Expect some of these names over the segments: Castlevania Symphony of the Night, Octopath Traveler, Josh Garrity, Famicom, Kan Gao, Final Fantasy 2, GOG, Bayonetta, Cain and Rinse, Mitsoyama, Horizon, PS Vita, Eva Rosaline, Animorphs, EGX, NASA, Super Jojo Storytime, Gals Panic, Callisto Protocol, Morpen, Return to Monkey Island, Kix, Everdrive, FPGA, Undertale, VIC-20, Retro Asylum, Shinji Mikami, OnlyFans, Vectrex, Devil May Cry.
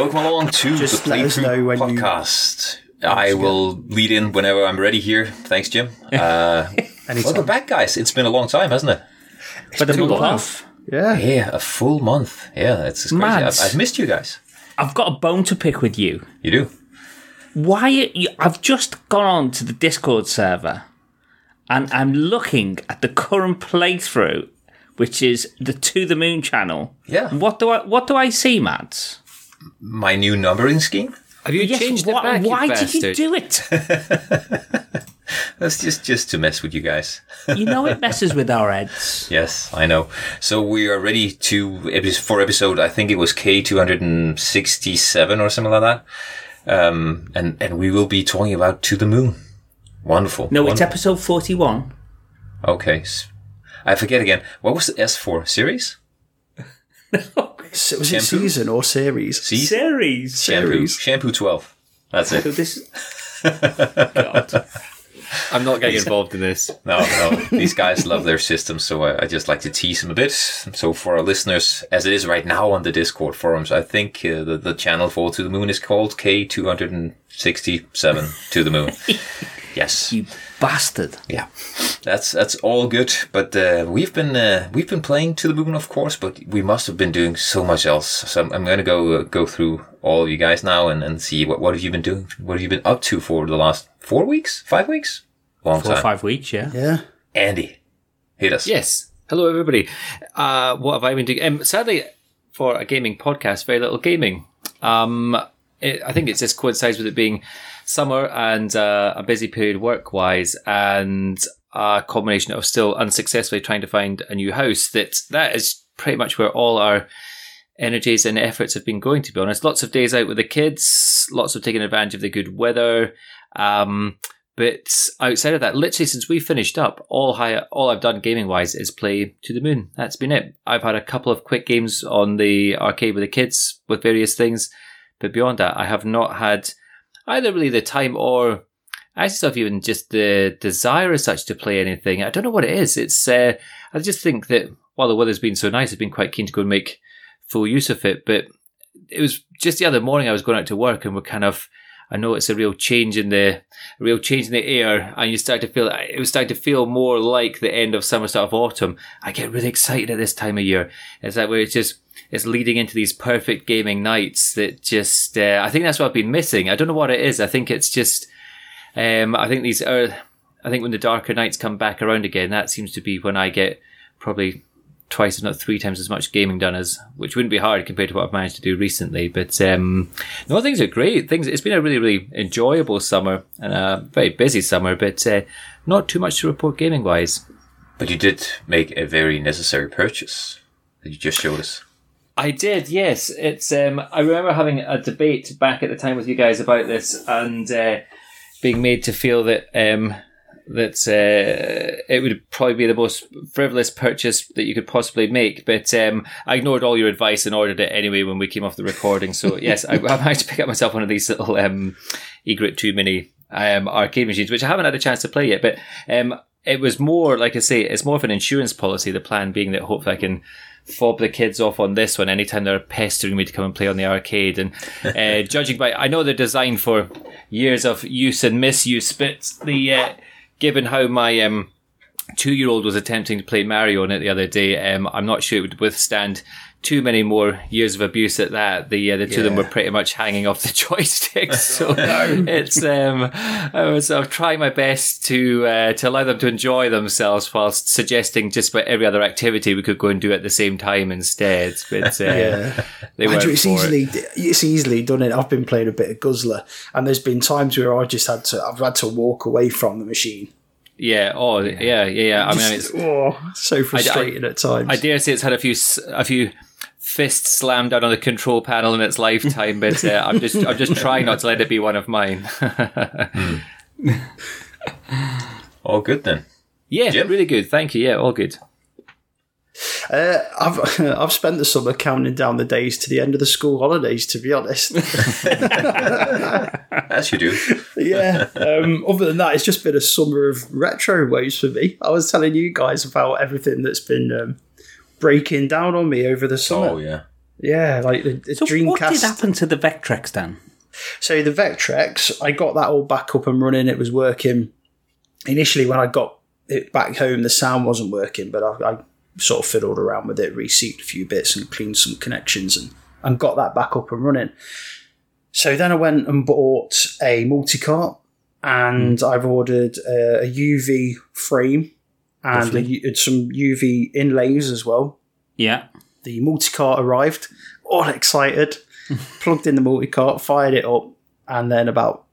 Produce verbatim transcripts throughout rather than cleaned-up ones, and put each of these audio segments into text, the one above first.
Welcome along to Just the Playthrough Podcast. You... I will good. lead in whenever I'm ready here. Thanks, Jim. Uh, welcome back, guys. It's been a long time, hasn't it? It's but a full month. Yeah. Yeah, a full month. Yeah, it's crazy. I've, I've missed you guys. I've got a bone to pick with you. You do? Why? You, I've just gone on to the Discord server and I'm looking at the current playthrough, which is the To The Moon channel. Yeah. What do I What do I see, Mads? My new numbering scheme? Have you yes, changed what, it back, Why you did you do it? That's just, just to mess with you guys. You know it messes with our heads. Yes, I know. So we are ready to for episode, I think it was K two sixty-seven or something like that. Um, and, and we will be talking about To The Moon. Wonderful. No, wonderful. It's episode forty-one. Okay. I forget again. What was the S for? Series? No. So was shampoo? It season or series? Se- series. Shampoo. Shampoo twelve. That's it. So this... God. I'm not getting involved in this. No, no. These guys love their systems, so I, I just like to tease them a bit. So for our listeners, as it is right now on the Discord forums, I think uh, the, the channel for To The Moon is called K two sixty-seven To The Moon. Yes. You bastard. Yeah. That's that's all good, but uh, we've been uh, we've been playing To The Moon, of course, but we must have been doing so much else. So I'm, I'm going to go uh, go through all of you guys now and, and see what what have you been doing, what have you been up to for the last four weeks, five weeks, long four time, four or five weeks, yeah, yeah. Andy, hit us. Yes, hello everybody. Uh, what have I been doing? Um, sadly, for a gaming podcast, very little gaming. Um, it, I think it just coincides with it being summer and uh, a busy period work-wise, and a combination of still unsuccessfully trying to find a new house. That that is pretty much where all our energies and efforts have been going, to be honest. Lots of days out with the kids, lots of taking advantage of the good weather. Um, but outside of that, literally since we finished up, all high, all I've done gaming wise is play To The Moon. That's been it. I've had a couple of quick games on the arcade with the kids with various things, but beyond that, I have not had either really the time or I just have even just the desire as such to play anything. I don't know what it is. It's uh, I just think that while the weather's been so nice, I've been quite keen to go and make full use of it. But it was just the other morning I was going out to work and we're kind of, I know it's a real change in the a real change in the air, and you start to feel it was starting to feel more like the end of summer, start of autumn. I get really excited at this time of year. It's like where it's just it's leading into these perfect gaming nights that just uh, I think that's what I've been missing. I don't know what it is. I think it's just. Um, I think these are, I think when the darker nights come back around again, that seems to be when I get probably twice, if not three times, as much gaming done as, which wouldn't be hard compared to what I've managed to do recently. But um, no, things are great. Things. It's been a really, really enjoyable summer and a very busy summer, but uh, not too much to report gaming wise. But you did make a very necessary purchase that you just showed us. I did, yes. It's. Um, I remember having a debate back at the time with you guys about this, and. Uh, being made to feel that um, that uh, it would probably be the most frivolous purchase that you could possibly make. But um, I ignored all your advice and ordered it anyway when we came off the recording. So, yes, I, I managed to pick up myself one of these little um, egret two mini um, arcade machines, which I haven't had a chance to play yet. But um, it was more, like I say, it's more of an insurance policy, the plan being that hopefully I can fob the kids off on this one anytime they're pestering me to come and play on the arcade. And uh, judging by, I know they're designed for years of use and misuse, but the uh, given how my um, two-year-old was attempting to play Mario on it the other day, um, I'm not sure it would withstand too many more years of abuse at that. The uh, the two yeah. of them were pretty much hanging off the joysticks. So it's um, I was I've tried my best to uh, to allow them to enjoy themselves whilst suggesting just about every other activity we could go and do at the same time instead. But uh, yeah. they were it's easily it. it's easily done. It. I've been playing a bit of Guzzler, and there's been times where I just had to I've had to walk away from the machine. Yeah. Oh, yeah, yeah, yeah. I mean, it's oh, so frustrating I, I, at times. I dare say it's had a few a few. fists slammed down on the control panel in its lifetime, but uh, I'm just I'm just trying not to let it be one of mine. mm. All good then. Yeah, Jim? Really good. Thank you. Yeah, all good. Uh, I've I've spent the summer counting down the days to the end of the school holidays. To be honest, as you do. Yeah. Um, other than that, it's just been a summer of retro waves for me. I was telling you guys about everything that's been. Um, breaking down on me over the summer. Oh yeah Yeah, like the, the so Dreamcast. What did happen to the Vectrex, Dan? So the Vectrex, I got that all back up and running. It was working. Initially, when I got it back home, the sound wasn't working, but I, I sort of fiddled around with it, reseated a few bits and cleaned some connections and, and got that back up and running. So then I went and bought a multi-cart, and mm. I've ordered a, a U V frame and a, some U V inlays as well. Yeah. The multi-cart arrived, all excited, plugged in the multi-cart, fired it up, and then about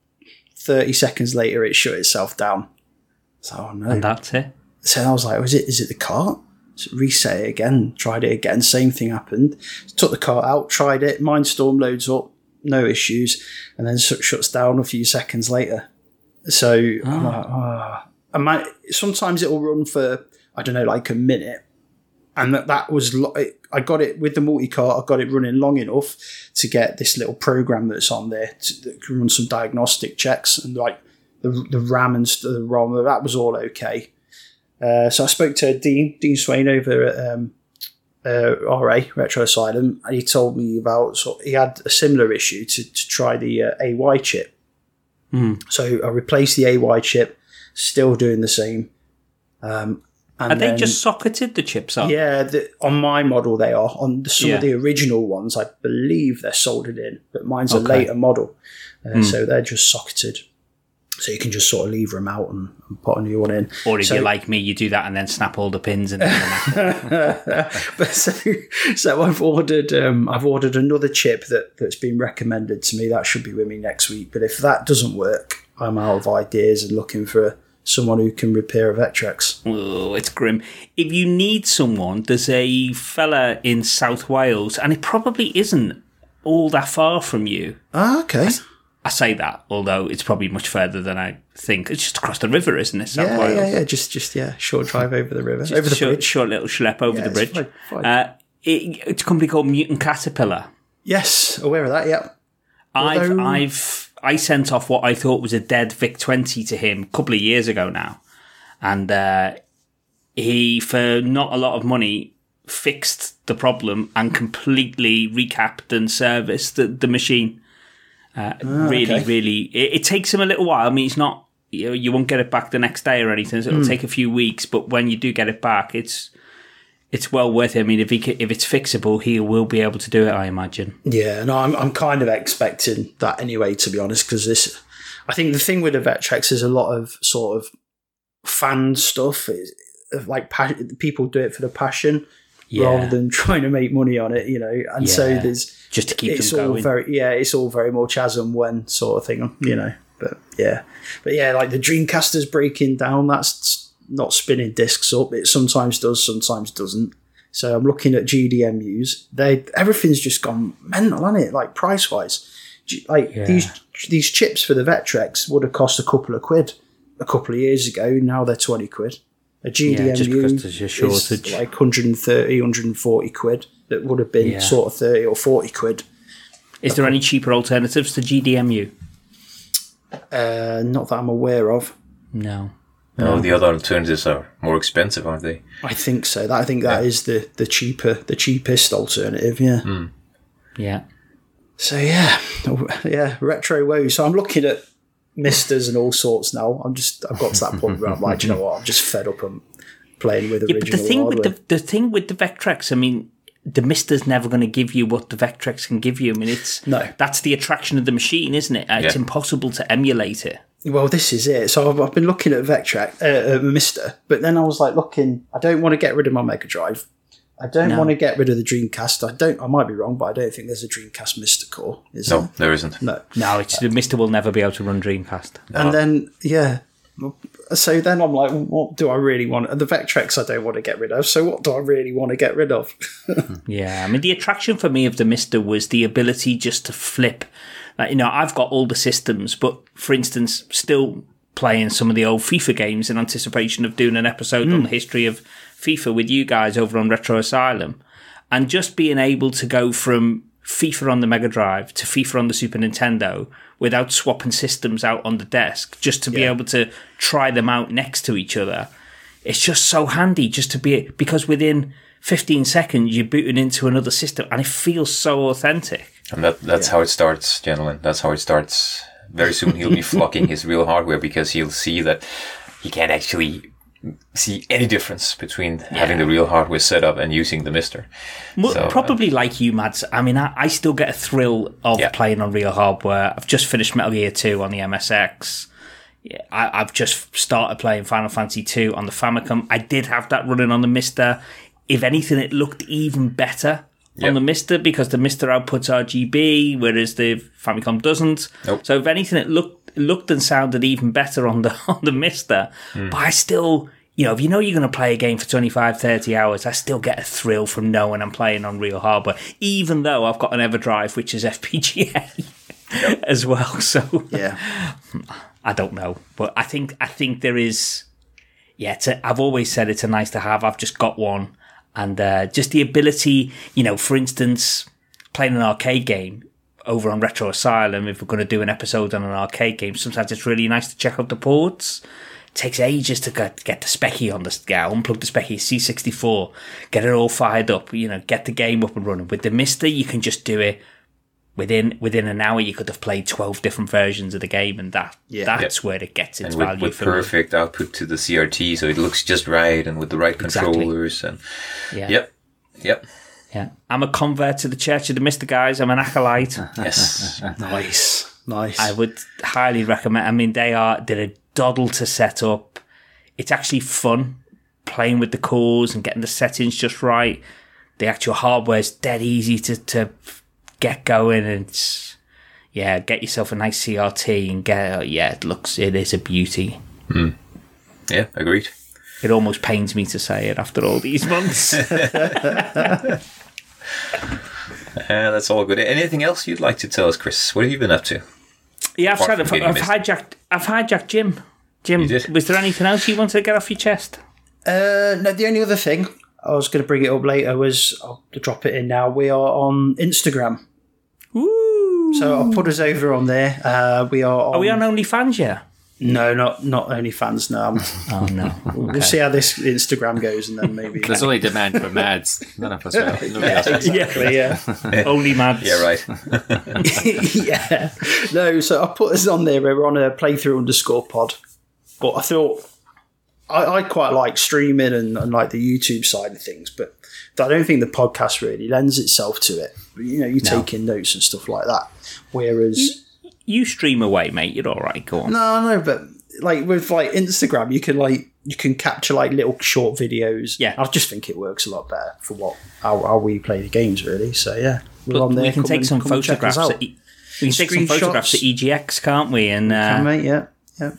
thirty seconds later, it shut itself down. So, oh no. And that's it. So I was like, is it, is it the cart? So reset it again, tried it again, same thing happened. Took the cart out, tried it, Mindstorm loads up, no issues, and then shuts down a few seconds later. So oh. I'm like, oh. I might, sometimes it'll run for, I don't know, like a minute. And that, that was, I got it with the multi-cart, I got it running long enough to get this little program that's on there to, that can run some diagnostic checks. And like the, the RAM and the ROM, that was all okay. Uh, so I spoke to Dean, Dean Swain over at um, uh, R A, Retro Asylum, and he told me about, so he had a similar issue to, to try the uh, A Y chip. Mm. So I replaced the A Y chip, still doing the same. Um, and are they then, just socketed, the chips up? Yeah, the, on my model they are. On the, some yeah. of the original ones, I believe they're soldered in, but mine's okay. a later model. Uh, mm. So they're just socketed. So you can just sort of leave them out and, and put a new one in. Or if so, you're like me, you do that and then snap all the pins. And then but so, so I've ordered, um, I've ordered another chip that that's been recommended to me. That should be with me next week. But if that doesn't work, I'm out of ideas and looking for a, someone who can repair a Vectrex. Oh, it's grim. If you need someone, there's a fella in South Wales, and it probably isn't all that far from you. Ah, okay. That's- I say that, although it's probably much further than I think. It's just across the river, isn't it? South yeah, Wales. yeah, yeah. Just, just yeah, short drive over the river, over the short, bridge. Short little schlep over yeah, the bridge. Fine, fine. Uh, it, it's a company called Mutant Caterpillar. Yes, aware of that, yeah. I've, although... I've, I sent off what I thought was a dead V I C twenty to him a couple of years ago now. And uh, he, for not a lot of money, fixed the problem and completely recapped and serviced the, the machine. Uh, ah, really, okay. really, it, it takes him a little while. I mean, it's not, you know, you won't get it back the next day or anything. So it'll mm. take a few weeks, but when you do get it back, it's it's well worth it. I mean, if he can, if it's fixable, he will be able to do it, I imagine. Yeah, no, I'm I'm kind of expecting that anyway, to be honest, because this, I think the thing with the Vectrex is a lot of sort of fan stuff, it's like people do it for the passion. Yeah. Rather than trying to make money on it, you know, and yeah. so there's just to keep it's them all going. Very, yeah, it's all very much as and when sort of thing, you know. But yeah, but yeah, like the Dreamcaster's breaking down. That's not spinning discs up. It sometimes does, sometimes doesn't. So I'm looking at G D M Us. They everything's just gone mental, hasn't it? Like price wise, like yeah. these these chips for the Vectrex would have cost a couple of quid a couple of years ago. Now they're twenty quid. A G D M U yeah, just because there's a shortage. Is like one hundred thirty, one hundred forty quid. That would have been yeah. sort of thirty or forty quid. Is there any cheaper alternatives to G D M U? Uh, not that I'm aware of. No. No, no. The other alternatives are more expensive, aren't they? I think so. That, I think that yeah. is the, the cheaper, the cheapest alternative, yeah. Mm. Yeah. So, yeah. Yeah, retro woes. So I'm looking at Misters and all sorts now. I'm just, I've got to that point where I'm like, do you know what? I'm just fed up and playing with original yeah, but the thing hardware. With the, the thing with the Vectrex, I mean, the Mister's never going to give you what the Vectrex can give you. I mean, it's no. That's the attraction of the machine, isn't it? It's yeah. impossible to emulate it. Well, this is it. So I've, I've been looking at Vectrex, uh, uh, Mister, but then I was like, looking, I don't want to get rid of my Mega Drive. I don't no. want to get rid of the Dreamcast. I don't. I might be wrong, but I don't think there's a Dreamcast Mister core. Is no, there? there isn't. No, no. It's the Mister will never be able to run Dreamcast. No. And then, yeah. So then I'm like, what do I really want? And the Vectrex I don't want to get rid of. So what do I really want to get rid of? yeah, I mean, the attraction for me of the Mister was the ability just to flip. Like, you know, I've got all the systems, but for instance, still playing some of the old FIFA games in anticipation of doing an episode mm. on the history of FIFA with you guys over on Retro Asylum, and just being able to go from FIFA on the Mega Drive to FIFA on the Super Nintendo without swapping systems out on the desk, just to yeah. be able to try them out next to each other. It's just so handy just to be, because within fifteen seconds, you're booting into another system, and it feels so authentic. And that that's yeah. how it starts, gentlemen. That's how it starts. Very soon he'll be flocking his real hardware, because he'll see that he can't actually see any difference between yeah. having the real hardware set up and using the Mister. Well, so, probably uh, like you, Mads. I mean, I, I still get a thrill of yeah. playing on real hardware. I've just finished Metal Gear two on the M S X. Yeah, I, I've just started playing Final Fantasy two on the Famicom. I did have that running on the Mister. If anything, it looked even better yep. on the Mister, because the Mister outputs R G B, whereas the Famicom doesn't. Nope. So if anything, it looked looked and sounded even better on the on the Mister. Mm. But I still, you know, if you know you're going to play a game for twenty-five, thirty hours, I still get a thrill from knowing I'm playing on real hardware, even though I've got an Everdrive, which is F P G A yep. as well. So yeah, I don't know, but I think I think there is. Yeah, it's a, I've always said it's a nice to have. I've just got one. And uh, just the ability, you know, for instance, playing an arcade game over on Retro Asylum, if we're going to do an episode on an arcade game, sometimes it's really nice to check out the ports. It takes ages to get, get the specky on the, yeah, unplug the specky, C sixty-four, get it all fired up, you know, get the game up and running. With the Mister, you can just do it within within an hour. You could have played twelve different versions of the game, and that yeah. that's yeah. where it gets its and with, value. With perfect me. output to the C R T, so it looks just right, and with the right exactly. controllers, and yeah. yep, yep, yeah. I'm a convert to the Church of the Mister, guys. I'm an acolyte. Yes, nice, nice. I would highly recommend. I mean, they are they're a doddle to set up. It's actually fun playing with the cores and getting the settings just right. The actual hardware is dead easy to. to get going, and yeah, get yourself a nice C R T and get yeah, it looks it is a beauty. Mm. Yeah, agreed. It almost pains me to say it after all these months. uh, that's all good. Anything else you'd like to tell us, Chris? What have you been up to? Yeah, I've tried. I've, I've hijacked. I've hijacked Jim. Jim, was there anything else you wanted to get off your chest? Uh, no, the only other thing. I was going to bring it up later, was I'll drop it in now. We are on Instagram. Ooh. So I'll put us over on there. Uh, we are on... Are we on OnlyFans yet? No, not not OnlyFans, no. Oh, no. Okay. We'll see how this Instagram goes, and then maybe... There's only demand for Mads. None of us will. Yeah, exactly, yeah. yeah. Only Mads. Yeah, right. yeah. No, so I'll put us on there. We're on a playthrough underscore pod. But I thought... I, I quite like streaming and, and like the YouTube side of things, but I don't think the podcast really lends itself to it. You know, you no. taking notes and stuff like that. Whereas you, you stream away, mate. You're all right. Go on. No, no, but like with like Instagram, you can like you can capture like little short videos. Yeah, I just think it works a lot better for what how, how we play the games, really. So yeah, we're but on there. We can come take and, some photographs. At e- we can take some photographs at E G X, can't we? And uh, can, mate, yeah, yeah,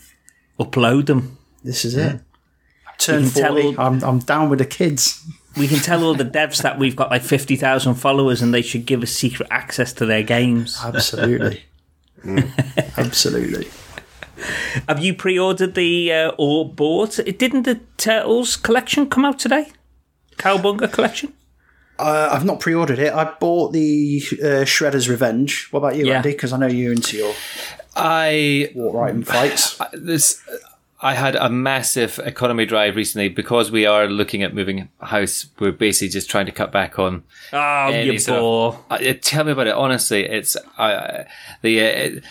upload them. This is yeah. it. Turn forty, all, I'm, I'm down with the kids. We can tell all the devs that we've got like fifty thousand followers, and they should give us secret access to their games. Absolutely. mm. Absolutely. Have you pre-ordered the, uh, or bought? It, didn't the Turtles collection come out today? Cowabunga collection? Uh, I've not pre-ordered it. I bought the uh, Shredder's Revenge. What about you, yeah. Andy? Because I know you're into your I war riding fights. I, this... I had a massive economy drive recently because we are looking at moving house. We're basically just trying to cut back on. Oh, you bore! Uh, tell me about it. Honestly, it's uh, the. Uh, it,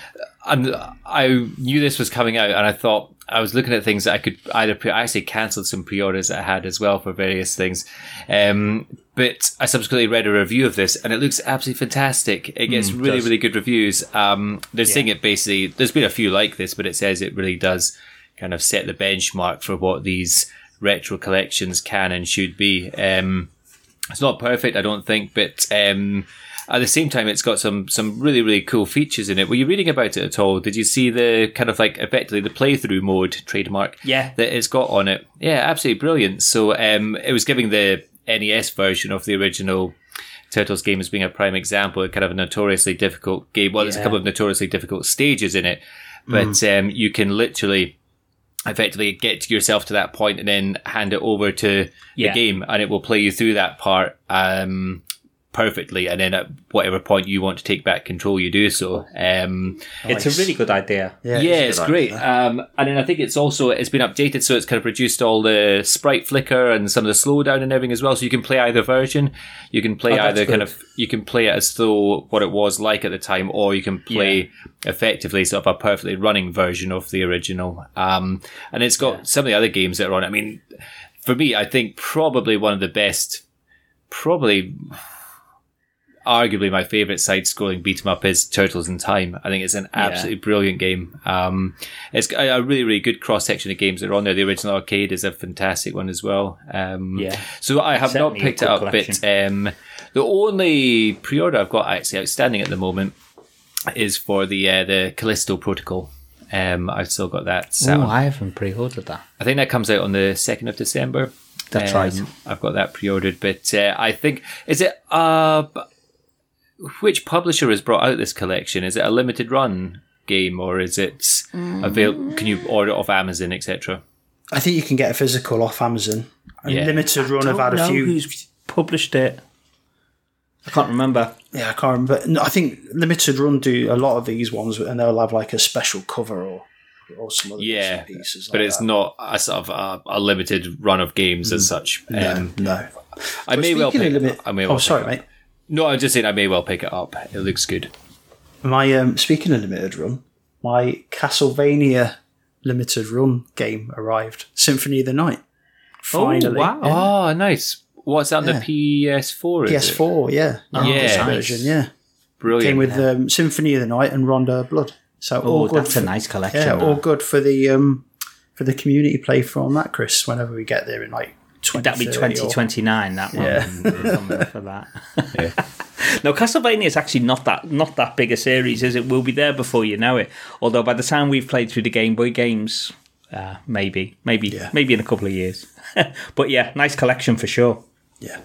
I'm, I knew this was coming out, and I thought I was looking at things that I could either. Pre- I actually cancelled some pre-orders that I had as well for various things, um, but I subsequently read a review of this, and it looks absolutely fantastic. It gets mm, really, does. really good reviews. Um, they're yeah. saying it basically. There's been a few like this, but it says it really does. Kind of set the benchmark for what these retro collections can and should be. Um, it's not perfect, I don't think, but um, at the same time, it's got some some really, really cool features in it. Were you reading about it at all? Did you see the kind of like effectively the playthrough mode trademark yeah. that it's got on it? Yeah, absolutely brilliant. So um, it was giving the N E S version of the original Turtles game as being a prime example, kind of a notoriously difficult game. Well, yeah. there's a couple of notoriously difficult stages in it, but mm. um, you can literally... effectively get yourself to that point and then hand it over to yeah. the game, and it will play you through that part um, perfectly, and then at whatever point you want to take back control, you do so. Um, it's nice. A really good idea. Yeah, yeah it's, it's great. Um, and then I think it's also it's been updated, so it's kind of reduced all the sprite flicker and some of the slowdown and everything as well. So you can play either version. You can play oh, either kind of you can play it as though what it was like at the time, or you can play yeah. effectively sort of a perfectly running version of the original. Um, and it's got yeah. some of the other games that are on it. I mean, for me, I think probably one of the best, probably arguably my favourite side-scrolling beat-em-up is Turtles in Time. I think it's an absolutely yeah. brilliant game. Um, it's a really, really good cross-section of games that are on there. The original arcade is a fantastic one as well. Um, yeah. So I have Certainly not picked it up, collection. but um, the only pre-order I've got actually outstanding at the moment is for the uh, the Callisto Protocol. Um, I've still got that. Oh, I haven't pre-ordered that. I think that comes out on the second of December. That's um, right. I've got that pre-ordered, but uh, I think... Is it... Uh, Which publisher has brought out this collection? Is it a limited run game, or is it available? Can you order it off Amazon, et cetera? I think you can get a physical off Amazon. A yeah. limited run. I've had a few. Who's published it? I can't remember. Yeah, I can't remember. No, I think limited run do a lot of these ones, and they'll have like a special cover or or some other yeah, pieces. Like but it's that. not a sort of a, a limited run of games mm. as such. No, um, no. I but may well. Pick limit- it up. I may well. Oh, sorry, mate. No, I'm just saying I may well pick it up. It looks good. My um, speaking of limited run, my Castlevania limited run game arrived. Symphony of the Night. Finally. Oh, wow. Yeah. Oh, nice. What's that on yeah. the P S four? P S four, is it? yeah. Oh, yeah. Version, yeah. Brilliant. Came with um, Symphony of the Night and Rondo of Blood. So oh, all good that's for, a nice collection. Yeah, man. all good for the um, for the community play from that, Chris, whenever we get there in like That'd be twenty twenty-nine. That one yeah. for that. Yeah. No, Castlevania is actually not that not that big a series, is it? We'll be there before you know it. Although by the time we've played through the Game Boy games, uh, maybe, maybe, yeah. maybe in a couple of years. But yeah, nice collection for sure. Yeah.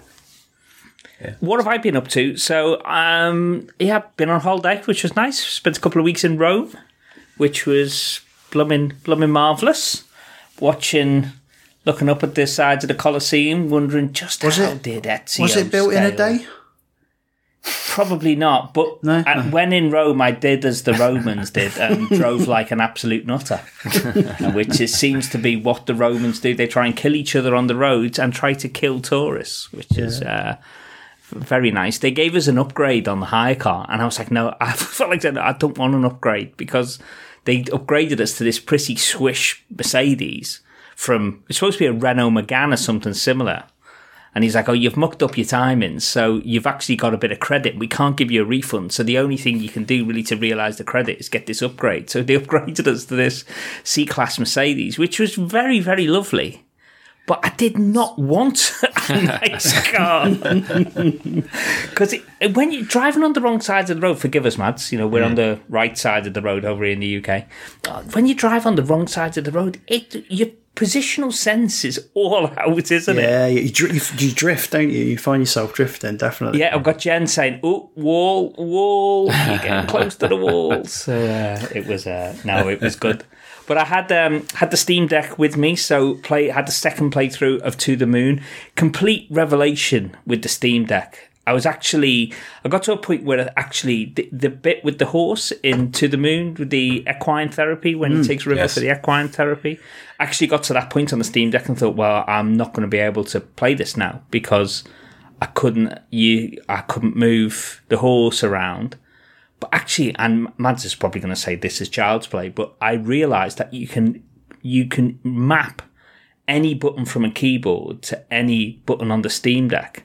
yeah. What have I been up to? So um, yeah, been on holiday, which was nice. Spent a couple of weeks in Rome, which was blooming, blooming marvellous. Watching. Looking up at the sides of the Colosseum, wondering just was how it, did Ezio Was it built scale? in a day? Probably not, but no, at, no. when in Rome, I did as the Romans did and drove like an absolute nutter, which it seems to be what the Romans do. They try and kill each other on the roads and try to kill tourists, which yeah. is... Uh, very nice. They gave us an upgrade on the hire car, and I was like, no, I felt like I don't want an upgrade, because they upgraded us to this pretty swish Mercedes. From it's supposed to be a Renault Megane or something similar, and he's like, "Oh, you've mucked up your timings, so you've actually got a bit of credit. We can't give you a refund, so the only thing you can do really to realise the credit is get this upgrade." So they upgraded us to this C-Class Mercedes, which was very, very lovely. But I did not want a nice car. Because when you're driving on the wrong side of the road, forgive us, Mads, you know, we're yeah. on the right side of the road over here in the U K. When you drive on the wrong side of the road, it your positional sense is all out, isn't yeah, it? Yeah, you, dr- you drift, don't you? You find yourself drifting, definitely. Yeah, I've got Jen saying, oh, wall, wall, you're getting close to the wall. So uh, it was, uh, no, it was good. But I had um, had the Steam Deck with me, so play had the second playthrough of To the Moon. Complete revelation with the Steam Deck. I was actually, I got to a point where actually the, the bit with the horse in To the Moon, with the equine therapy, when mm, he takes River yes. for the equine therapy, actually got to that point on the Steam Deck and thought, well, I'm not going to be able to play this now, because I couldn't, you, I couldn't move the horse around. But actually, and Mads is probably going to say this is child's play, but I realised that you can you can map any button from a keyboard to any button on the Steam Deck.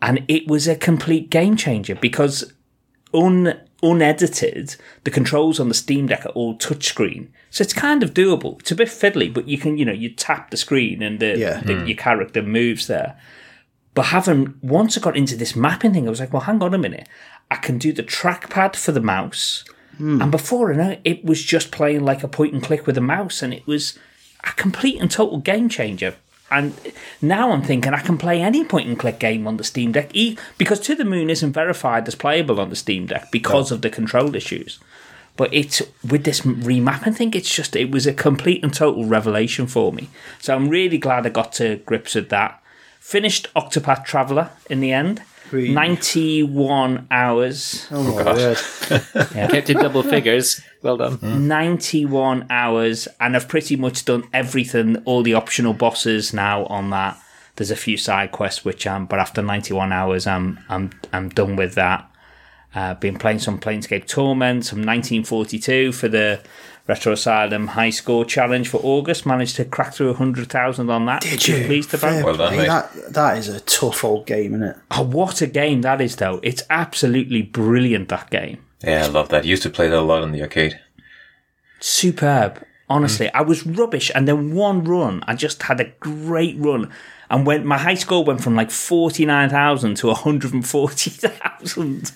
And it was a complete game changer, because un, unedited, the controls on the Steam Deck are all touchscreen. So it's kind of doable. It's a bit fiddly, but you can, you know, you tap the screen and the, yeah. the, mm. your character moves there. But having, once I got into this mapping thing, I was like, well, hang on a minute. I can do the trackpad for the mouse. Mm. And before I know it, it was just playing like a point and click with a mouse. And it was a complete and total game changer. And now I'm thinking I can play any point and click game on the Steam Deck, because To the Moon isn't verified as playable on the Steam Deck because no. of the control issues. But it's with this remapping thing, it's just, it was a complete and total revelation for me. So I'm really glad I got to grips with that. Finished Octopath Traveler in the end. Three. ninety-one hours. Oh, my oh, word. Yeah. Kept in double figures. Well done. Yeah. ninety-one hours, and I've pretty much done everything, all the optional bosses now on that. There's a few side quests, which I'm, but after ninety-one hours, I'm I'm I'm done with that. Uh, been playing some Planescape Torment, some nineteen forty-two for the Retro Asylum High Score Challenge for August. Managed to crack through one hundred thousand on that. Did you? Pleased about. Well done, mate. That, that is a tough old game, isn't it? Oh, what a game that is, though. It's absolutely brilliant, that game. Yeah, I love that. Used to play that a lot on the arcade. Superb. Honestly, mm. I was rubbish. And then one run, I just had a great run. And went, my high score went from like forty-nine thousand to one hundred forty thousand.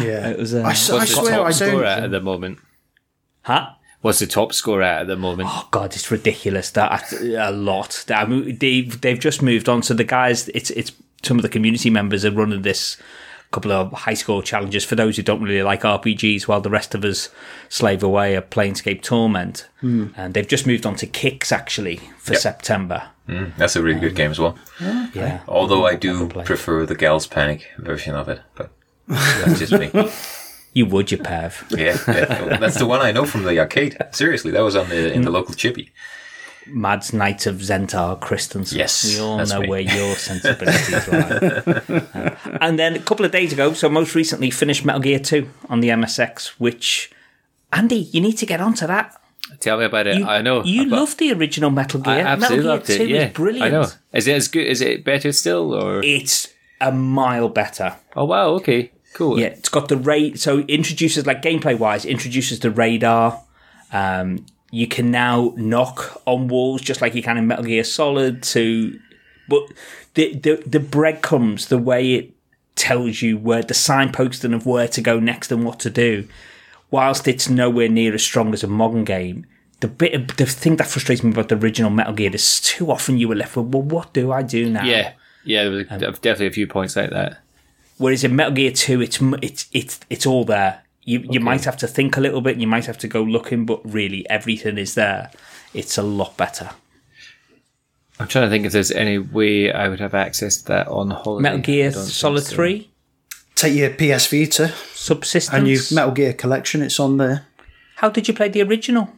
Yeah. It was, uh, I, what's I the swear top I score don't... at, at the moment? Huh? What's the top score at at the moment? Oh, God, it's ridiculous. That a lot. I mean, they've, they've just moved on. So the guys, it's it's some of the community members are running this couple of high score challenges for those who don't really like R P Gs while the rest of us slave away at Planescape Torment. Mm. And they've just moved on to Kix, actually, for yep. September. Mm, that's a really um, good game as well. Yeah. yeah. Although I do prefer the Gals Panic version of it, but that's just me. You would, you perv. Yeah, yeah, that's the one I know from the arcade. Seriously, that was on the in the local chippy. Mads, Knight of Zentar, Christensen. Yes, we all know me. Where your sensibilities lie. uh, and then a couple of days ago, so most recently, finished Metal Gear two on the M S X, which, Andy, you need to get onto that. Tell me about it. You, I know you love the original Metal Gear. I absolutely Metal Gear loved two it. Yeah, is brilliant. I know. Is it as good? Is it better still? Or it's a mile better. Oh wow! Okay, cool. Yeah, it's got the raid. So introduces like gameplay wise, introduces the radar. Um, you can now knock on walls just like you can in Metal Gear Solid. To but the the the breadcrumbs, the way it tells you where the signposting of where to go next and what to do. Whilst it's nowhere near as strong as a modern game, the bit of, the thing that frustrates me about the original Metal Gear is too often you were left with, well, what do I do now? Yeah, yeah, there was um, definitely a few points like that. Whereas in Metal Gear two, it's it's it's it's all there. You okay. you might have to think a little bit, and you might have to go looking, but really everything is there. It's a lot better. I'm trying to think if there's any way I would have access to that on holiday. Metal Gear Solid so. three. Take your P S Vita Subsistence and your Metal Gear collection, it's on there. How did you play the original?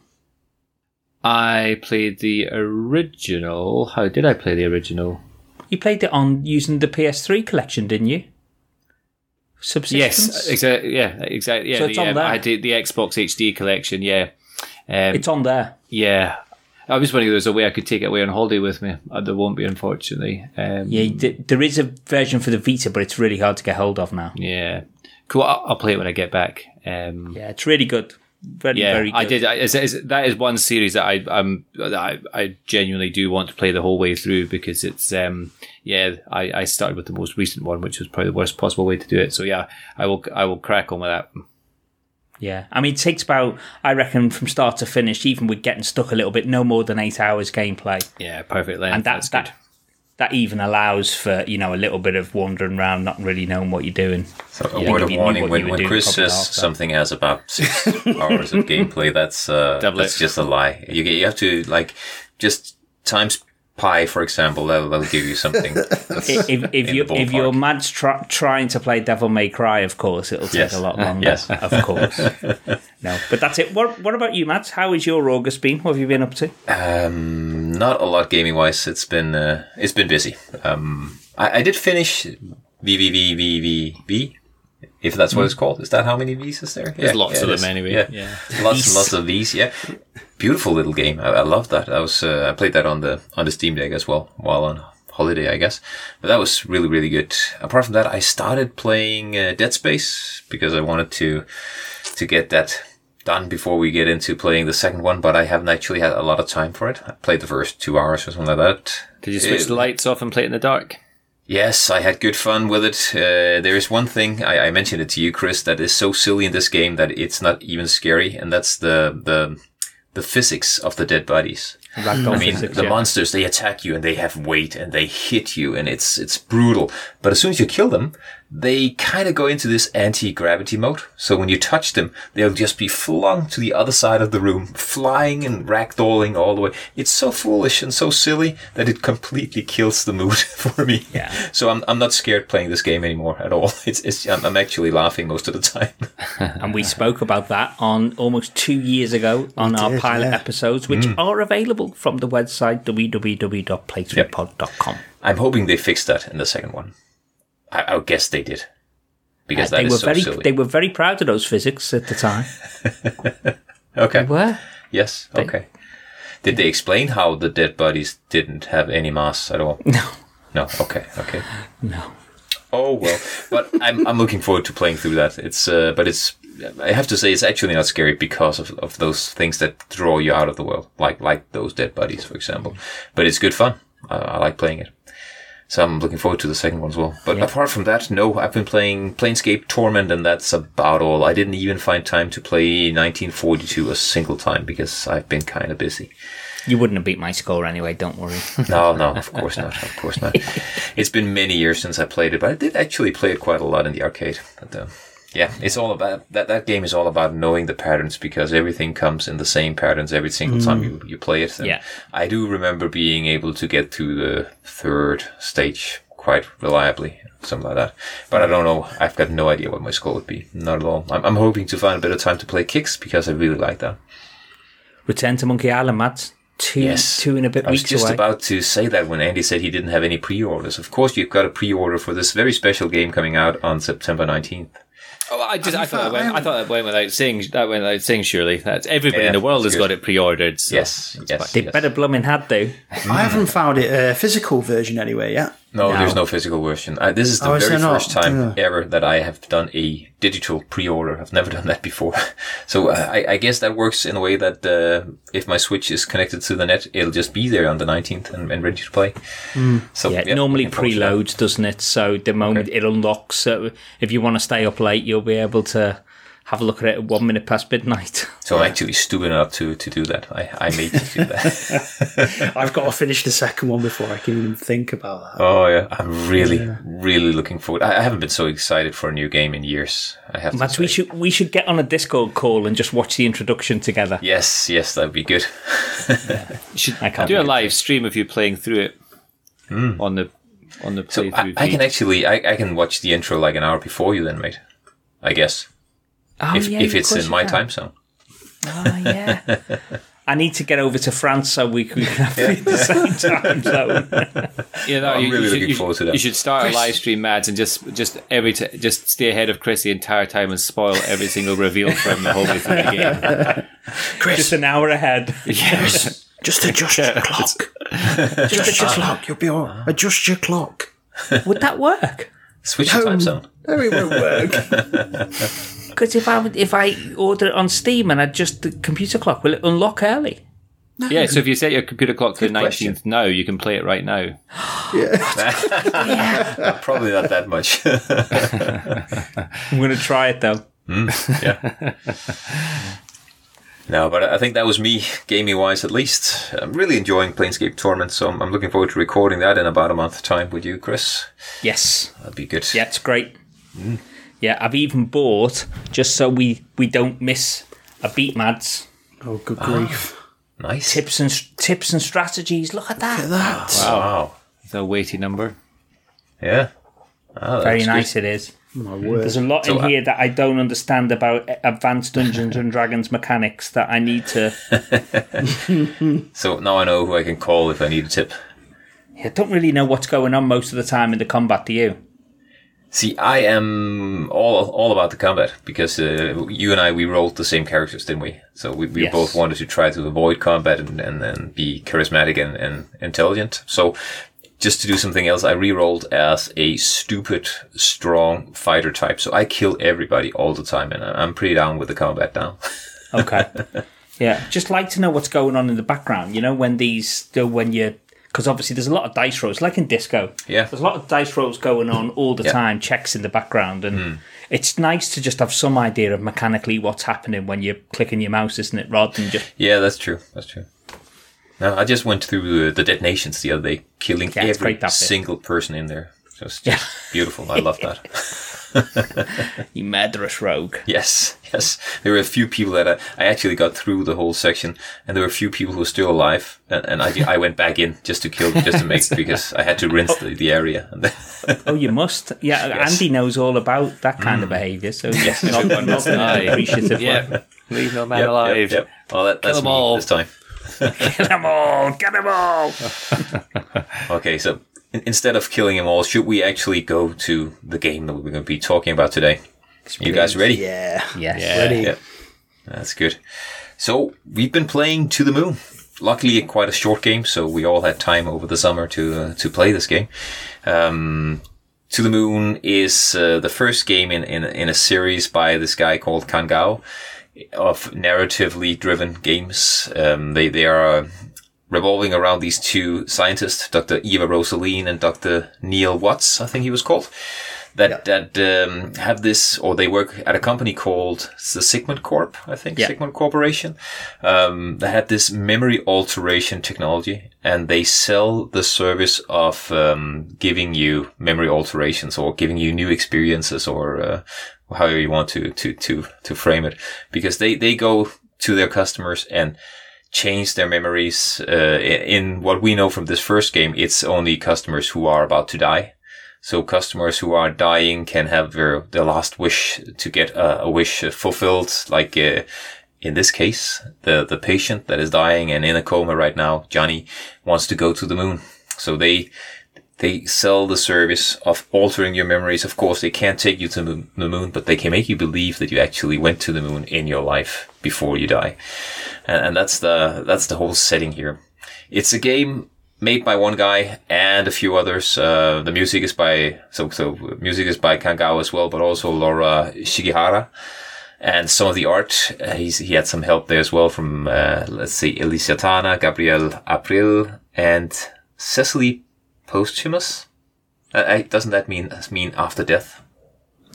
I played the original. How did I play the original? You played it on using the P S three collection, didn't you? Subsistence? Yes, exactly. Yeah, exactly. Yeah, so it's the, on um, there. I did the Xbox H D collection, yeah. Um, it's on there. Yeah. I was wondering if there was a way I could take it away on holiday with me. There won't be, unfortunately. Um, yeah, d- there is a version for the Vita, but it's really hard to get hold of now. Yeah. Cool. I'll, I'll play it when I get back. Um, yeah, it's really good. Very, yeah, very good. I did. I, is, is, that is one series that I, I'm, that I I genuinely do want to play the whole way through because it's, um, yeah, I, I started with the most recent one, which was probably the worst possible way to do it. So, yeah, I will I will crack on with that. Yeah, I mean, it takes about, I reckon, from start to finish, even with getting stuck a little bit, no more than eight hours gameplay. Yeah, perfect length. And that, that's that, good. That even allows for, you know, a little bit of wandering around, not really knowing what you're doing. So a yeah. word of warning, when, when Chris says half, something has about six hours of gameplay, that's uh, that's just a lie. You you have to, like, just times pi, for example, that'll, that'll give you something. if if, you, if you're mad tra- trying to play Devil May Cry, of course, it'll take yes. a lot longer. Yes. Of course. No, but that's it. What, what about you, Mads? How has your August been? What have you been up to? Um, not a lot gaming-wise. It's been uh, it's been busy. Um, I, I did finish V V V V V V, if that's what it's called. Is that how many V's is there? There's yeah, lots yeah, of them is. Anyway. Yeah, yeah. lots lots of V's. Yeah, beautiful little game. I, I love that. I was uh, I played that on the on the Steam Deck as well while on holiday, I guess. But that was really really good. Apart from that, I started playing uh, Dead Space because I wanted to. to get that done before we get into playing the second one, but I haven't actually had a lot of time for it. I played the first two hours or something like that. Did you switch it, the lights off and play it in the dark? Yes, I had good fun with it. Uh, there is one thing, I, I mentioned it to you, Chris, that is so silly in this game that it's not even scary, and that's the the, the physics of the dead bodies. I mean, six, the yeah. monsters, they attack you and they have weight and they hit you and it's, it's brutal. But as soon as you kill them, they kind of go into this anti-gravity mode. So when you touch them, they'll just be flung to the other side of the room, flying and ragdolling all the way. It's so foolish and so silly that it completely kills the mood for me. Yeah. So I'm, I'm not scared playing this game anymore at all. It's, it's, I'm, I'm actually laughing most of the time. And we spoke about that on almost two years ago on did, our pilot yeah. episodes, which mm. are available from the website w w w dot play through pod dot com. Yep. I'm hoping they fixed that in the second one. I, I guess they did, because uh, that they is were so very, silly. They were very proud of those physics at the time. Okay. They were. Yes. They, okay. Did yeah. they explain how the dead bodies didn't have any mass at all? No. No. Okay. Okay. No. Oh well, but I'm I'm looking forward to playing through that. It's uh, but it's. I have to say it's actually not scary because of, of those things that draw you out of the world, like like those dead bodies, for example. But it's good fun. I, I like playing it. So I'm looking forward to the second one as well. But yeah. apart from that, no, I've been playing Planescape Torment, and that's about all. I didn't even find time to play nineteen forty-two a single time because I've been kind of busy. You wouldn't have beat my score anyway, don't worry. No, no, of course not, of course not. It's been many years since I played it, but I did actually play it quite a lot in the arcade. But, uh, yeah, it's all about that. That game is all about knowing the patterns because everything comes in the same patterns every single mm. time you, you play it. And yeah, I do remember being able to get to the third stage quite reliably, something like that. But I don't know. I've got no idea what my score would be. Not at all. I'm, I'm hoping to find a bit of time to play Kix because I really like that. Return to Monkey Island, Matt. Two, yes. two and a bit weeks away. I was just away. about to say that when Andy said he didn't have any pre-orders. Of course, you've got a pre-order for this very special game coming out on September nineteenth. Oh, I just I, I thought that went I, I thought that went without saying that went without saying surely that everybody yeah, in the world has got it pre-ordered. So yes, yes, they yes. better blooming had though. I haven't found it a physical version anywhere yet. No, no. There's no physical version. I, this is the oh, very is first time yeah. ever that I have done a digital pre-order. I've never done that before. So uh, I, I guess that works in a way that uh, if my Switch is connected to the net, it'll just be there on the nineteenth and, and ready to play. Mm. So yeah, it yeah, normally preloads, doesn't it? So the moment okay. it unlocks, so if you want to stay up late, you'll be able to have a look at it at one minute past midnight. So I'm actually stupid enough to, to do that. I, I made you do that. I've got to finish the second one before I can even think about that. Oh, yeah. I'm really, yeah. really looking forward. I, I haven't been so excited for a new game in years. I have Matt, to say. We should, we should get on a Discord call and just watch the introduction together. Yes, yes, that would be good. yeah. You should I can't do a live stream of you playing through it mm. on the on the playthrough. So I, I can actually, I, I can watch the intro like an hour before you then, mate. I guess. Oh, if yeah, if it's in my can. time zone. Oh, yeah. I need to get over to France so we can have yeah. the same time zone. you know, I'm you, really you should, looking forward to that. You should start Chris. a live stream, Mads, and just just every t- just stay ahead of Chris the entire time and spoil every single reveal for him the whole way through the game. Chris. Just an hour ahead. Yes. Just adjust your clock. Just adjust your clock. You'll be all right. Adjust your clock. Would that work? Switch your no, time zone. No, it won't work. Because if I would, if I order it on Steam and I just the computer clock, will it unlock early? No. Yeah, so if you set your computer clock to Good the nineteenth question. now, you can play it right now. yeah. yeah. Probably not that much. I'm going to try it though. Mm, yeah. No, but I think that was me, gaming-wise at least. I'm really enjoying Planescape Torment, so I'm looking forward to recording that in about a month's time with you, Chris. Yes. That'd be good. Yeah, it's great. Mm. Yeah, I've even bought, just so we, we don't miss a beat, Mads. Oh, good grief. Oh, nice. Tips and tips and strategies. Look at that. Look at that. Wow. wow. It's a weighty number. Yeah. Oh, very nice good. It is. My word. There's a lot so in I- here that I don't understand about advanced Dungeons and Dragons mechanics that I need to... So now I know who I can call if I need a tip. Yeah, I don't really know what's going on most of the time in the combat, do you? See, I am all all about the combat because uh, you and I, we rolled the same characters, didn't we? So we, we yes. both wanted to try to avoid combat and, and, and be charismatic and, and intelligent. So just to do something else, I re-rolled as a stupid, strong fighter type. So I kill everybody all the time, and I'm pretty down with the combat now. Okay. Yeah, just like to know what's going on in the background, you know, when these, when you're... Because obviously there's a lot of dice rolls, like in disco. Yeah. There's a lot of dice rolls going on all the yeah. time, checks in the background. And mm. it's nice to just have some idea of mechanically what's happening when you're clicking your mouse, isn't it? Rather than just... Yeah, that's true. That's true. No, I just went through the, the detonations the other day, killing yeah, every single person in there. It was just yeah. beautiful. I love that. You murderous rogue. Yes, yes. There were a few people that I, I actually got through the whole section, and there were a few people who were still alive, and, and I, I went back in just to kill, just to make, because I had to rinse oh. the, the area. Oh, you must. Yeah, yes. Andy knows all about that kind mm. of behaviour, so yes, not, not an appreciative yeah. one. Leave no man yep, alive. Yep, yep. Well, that, that's me all. This time. Kill them all! Get them all! Okay, so in- instead of killing them all, should we actually go to the game that we're going to be talking about today? Experience. You guys ready? Yeah. Yes. Yeah. Ready. Yeah. That's good. So we've been playing To the Moon. Luckily, quite a short game, so we all had time over the summer to uh, to play this game. Um, To the Moon is uh, the first game in, in in a series by this guy called Kan Gao, of narratively driven games. Um, they, they are revolving around these two scientists, Doctor Eva Rosaline and Doctor Neil Watts, I think he was called, that, yeah. that, um, have this, or they work at a company called the Sigmund Corp, I think, yeah. Sigmund Corporation, um, that had this memory alteration technology, and they sell the service of, um, giving you memory alterations or giving you new experiences, or, uh, however you want to, to, to, to frame it, because they, they go to their customers and change their memories. Uh, in what we know from this first game, it's only customers who are about to die. So customers who are dying can have their, their last wish to get a, a wish fulfilled. Like, uh, in this case, the, the patient that is dying and in a coma right now, Johnny, wants to go to the moon. So they, They sell the service of altering your memories. Of course, they can't take you to the moon, but they can make you believe that you actually went to the moon in your life before you die. And, and that's the, that's the whole setting here. It's a game made by one guy and a few others. Uh, the music is by, so, so music is by Kan Gao as well, but also Laura Shigihara. And some of the art, uh, he's, he had some help there as well from, uh, let's see, Elisa Tana, Gabriel April, and Cecily Posthumous? Uh, doesn't that mean mean after death?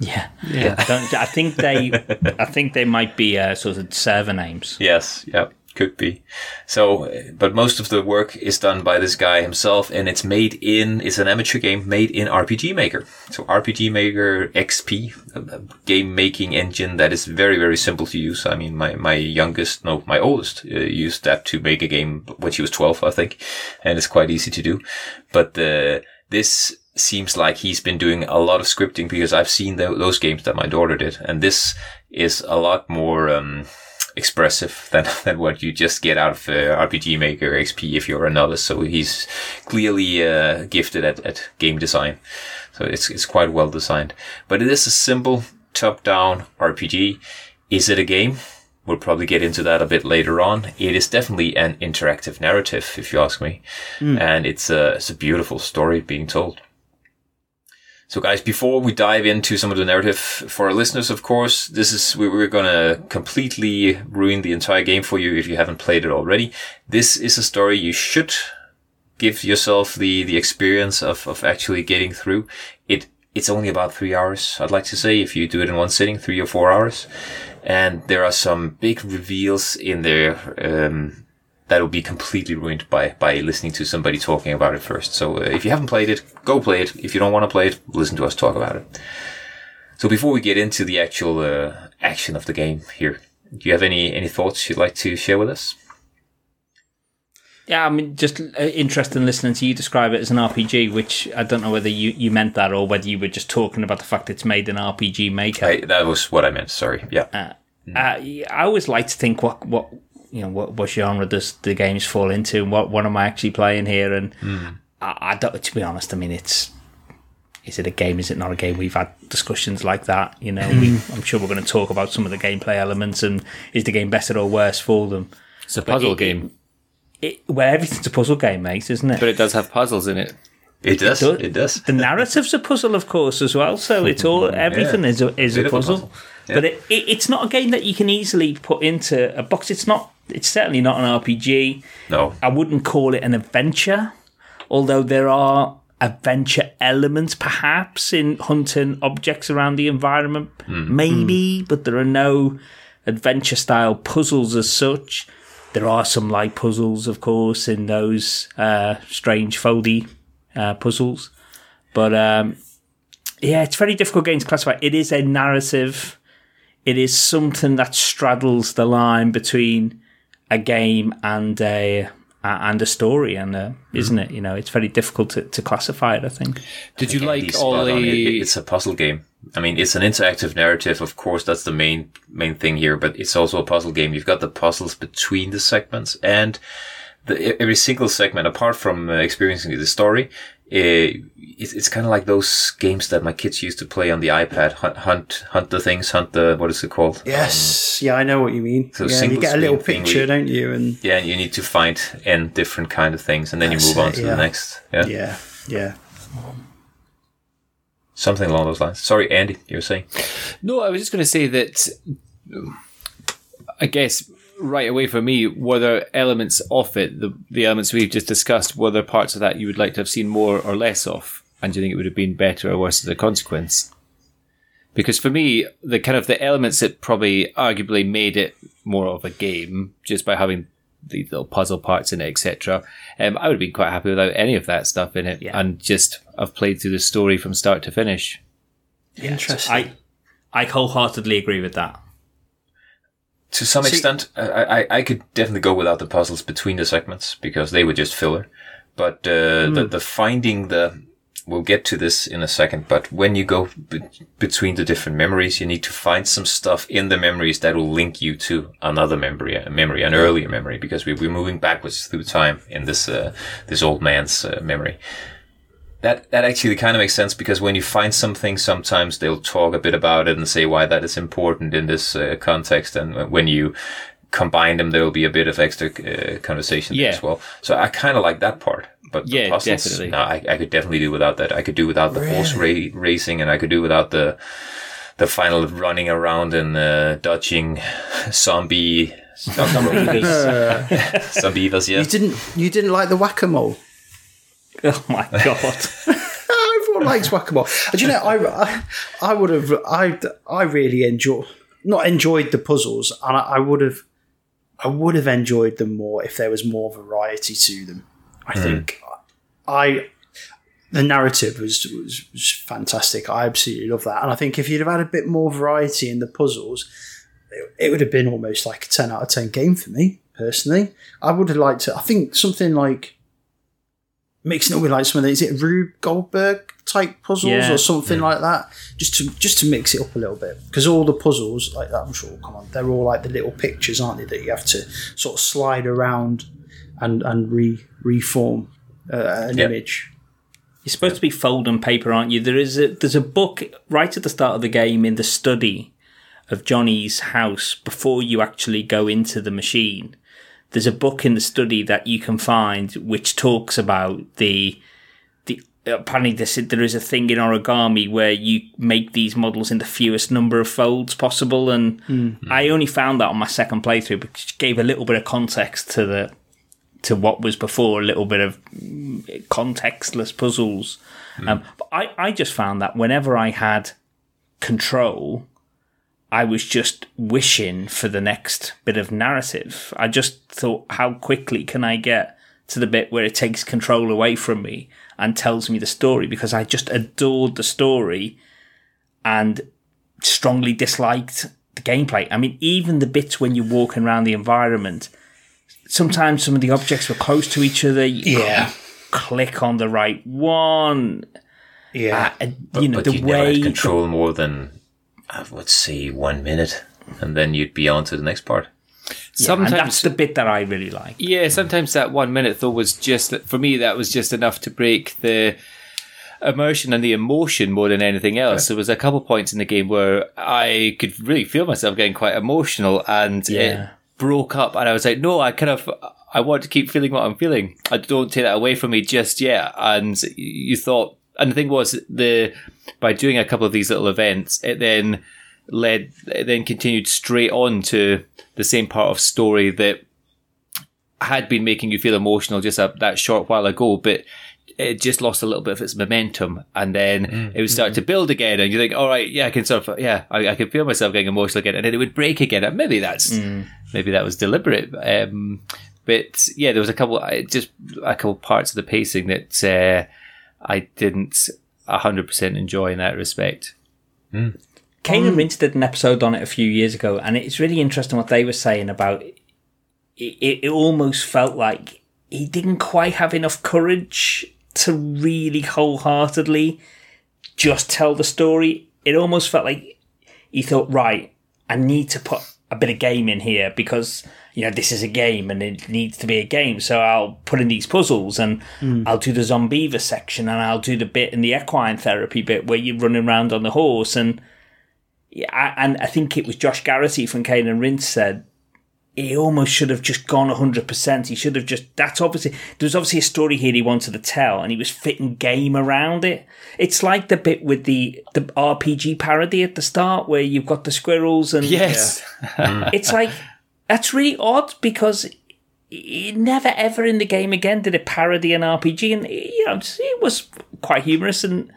Yeah, yeah. I, don't, I think they, I think they might be uh, sort of server names. Yes, yeah, could be. So, but most of the work is done by this guy himself, and it's made in. It's an amateur game made in R P G Maker. So R P G Maker X P, a game making engine that is very very simple to use. I mean, my my youngest, no, my oldest uh, used that to make a game when she was twelve, I think, and it's quite easy to do. But uh, this seems like he's been doing a lot of scripting, because I've seen the, those games that my daughter did. And this is a lot more um, expressive than, than what you just get out of uh, R P G Maker X P if you're a novice. So he's clearly uh, gifted at, at game design. So it's it's quite well designed. But it is a simple top-down R P G. Is it a game? We'll probably get into that a bit later on. It is definitely an interactive narrative, if you ask me. Mm. And it's a, it's a beautiful story being told. So guys, before we dive into some of the narrative, for our listeners, of course, this is, we, we're going to completely ruin the entire game for you if you haven't played it already. This is a story you should give yourself the, the experience of, of actually getting through. It, it's only about three hours, I'd like to say, if you do it in one sitting, three or four hours. And there are some big reveals in there um, that will be completely ruined by by listening to somebody talking about it first. So uh, if you haven't played it, go play it. If you don't want to play it, listen to us talk about it. So before we get into the actual uh, action of the game here, do you have any, any thoughts you'd like to share with us? Yeah, I mean, just interested in listening to you describe it as an R P G, which I don't know whether you, you meant that or whether you were just talking about the fact it's made in R P G Maker. I, that was what I meant, sorry. Yeah. Uh, mm. uh, I always like to think what, what you know what, what genre does the games fall into, and what, what am I actually playing here? And mm. I, I don't, to be honest, I mean, it's is it a game? Is it not a game? We've had discussions like that. You know, we, I'm sure we're going to talk about some of the gameplay elements and is the game better or worse for them? It's a puzzle it, game. It, It, well, everything's a puzzle game, mate, isn't it? But it does have puzzles in it. It, it does, it does. It does. The narrative's a puzzle, of course, as well. So it's all everything yeah. is a, is a, a puzzle. puzzle. Yeah. But it, it, it's not a game that you can easily put into a box. It's not. It's certainly not an R P G. No, I wouldn't call it an adventure. Although there are adventure elements, perhaps, in hunting objects around the environment, mm. maybe. Mm. But there are no adventure-style puzzles as such. There are some light puzzles, of course, in those uh, strange foldy uh, puzzles. But um, yeah, it's a very difficult game to classify. It is a narrative. It is something that straddles the line between a game and a and a story, and a, isn't it? You know, it's very difficult to, to classify it, I think. Did I think you like all the? It, it's a puzzle game. I mean, it's an interactive narrative, of course. That's the main main thing here, but it's also a puzzle game. You've got the puzzles between the segments, and the, every single segment, apart from uh, experiencing the story, uh, it's, it's kind of like those games that my kids used to play on the iPad. Hunt, hunt, hunt the things. Hunt the what is it called? Yes, um, yeah, I know what you mean. So yeah, you get a little picture, we, don't you? And yeah, and you need to find n different kind of things, and then you move on it, to yeah. the next. Yeah, yeah, yeah. Something along those lines. Sorry, Andy, you were saying? No, I was just going to say that I guess right away for me, were there elements of it, the, the elements we've just discussed, were there parts of that you would like to have seen more or less of? And do you think it would have been better or worse as a consequence? Because for me, the kind of the elements that probably arguably made it more of a game, just by having the little puzzle parts in it, et cetera. Um, I would have been quite happy without any of that stuff in it, yeah. and just I've played through the story from start to finish. Yeah, interesting. I, I wholeheartedly agree with that. To some See, extent, I, I, I could definitely go without the puzzles between the segments because they were just filler. But uh, mm. the, the finding the... We'll get to this in a second, but when you go b- between the different memories, you need to find some stuff in the memories that will link you to another memory, a memory, an earlier memory, because we, we're moving backwards through time in this uh, this old man's uh, memory. That that actually kind of makes sense, because when you find something, sometimes they'll talk a bit about it and say why that is important in this uh, context, and when you combine them, there will be a bit of extra uh, conversation yeah. there as well. So I kind of like that part. But yeah, the puzzles, definitely. No, I, I could definitely do without that. I could do without the really? horse ra- racing, and I could do without the the final running around and uh, dodging zombie zombies. zombie eaters, yeah. You didn't you didn't like the whack-a-mole? Oh my god. Everyone likes whack-a-mole. And you know, I I, I would have I I really enjoy not enjoyed the puzzles, and I, I would have I would have enjoyed them more if there was more variety to them. I think mm. I the narrative was, was was fantastic. I absolutely love that, and I think if you'd have had a bit more variety in the puzzles, it, it would have been almost like a ten out of ten game for me personally. I would have liked to. I think something like mixing it with like some of the, is it Rube Goldberg type puzzles yeah. or something yeah. like that, just to just to mix it up a little bit, because all the puzzles like that, I'm sure, come on, they're all like the little pictures, aren't they, that you have to sort of slide around. And and re reform uh, an yep. image. You're supposed yep. to be fold and paper, aren't you? There is a, there's a book right at the start of the game in the study of Johnny's house before you actually go into the machine. There's a book in the study that you can find which talks about the the apparently this, there is a thing in origami where you make these models in the fewest number of folds possible, and mm. I only found that on my second playthrough, which gave a little bit of context to the. to what was before, a little bit of contextless puzzles. Mm. Um, but I, I just found that whenever I had control, I was just wishing for the next bit of narrative. I just thought, how quickly can I get to the bit where it takes control away from me and tells me the story? Because I just adored the story and strongly disliked the gameplay. I mean, even the bits when you're walking around the environment... Sometimes some of the objects were close to each other. You yeah. click on the right one. Yeah. Uh, you but, know, but the you way. Never had control more than, I would say, one minute. And then you'd be on to the next part. Yeah, sometimes, and that's the bit that I really like. Yeah, sometimes that one minute, though, was just, for me, that was just enough to break the immersion and the emotion more than anything else. Yeah. There was a couple points in the game where I could really feel myself getting quite emotional. And yeah. It, broke up, and I was like, no, I kind of I want to keep feeling what I'm feeling. I don't take that away from me just yet. And you thought, and the thing was, the by doing a couple of these little events, it then led, it then continued straight on to the same part of story that had been making you feel emotional just a, that short while ago, but it just lost a little bit of its momentum, and then mm. it would start mm-hmm. to build again, and you think, all right, yeah, I can sort of, yeah, I, I can feel myself getting emotional again, and then it would break again, and maybe that's mm. maybe that was deliberate. Um, but yeah, there was a couple, just a couple parts of the pacing that uh, I didn't one hundred percent enjoy in that respect. Mm. Cain and Rinse did an episode on it a few years ago, and it's really interesting what they were saying about it. It, it almost felt like he didn't quite have enough courage to really wholeheartedly just tell the story. It almost felt like he thought, right, I need to put a bit of game in here because, you know, this is a game and it needs to be a game. So I'll put in these puzzles and mm. I'll do the Zombieva section and I'll do the bit in the equine therapy bit where you're running around on the horse. And yeah, and I think it was Josh Garrity from Cain and Rinse said, he almost should have just gone one hundred percent. He should have just... That's obviously... There was obviously a story here he wanted to tell, and he was fitting game around it. It's like the bit with the, the R P G parody at the start where you've got the squirrels and... Yes! Yeah. It's like... That's really odd because it never ever in the game again did it parody an R P G, and you know, it was quite humorous and...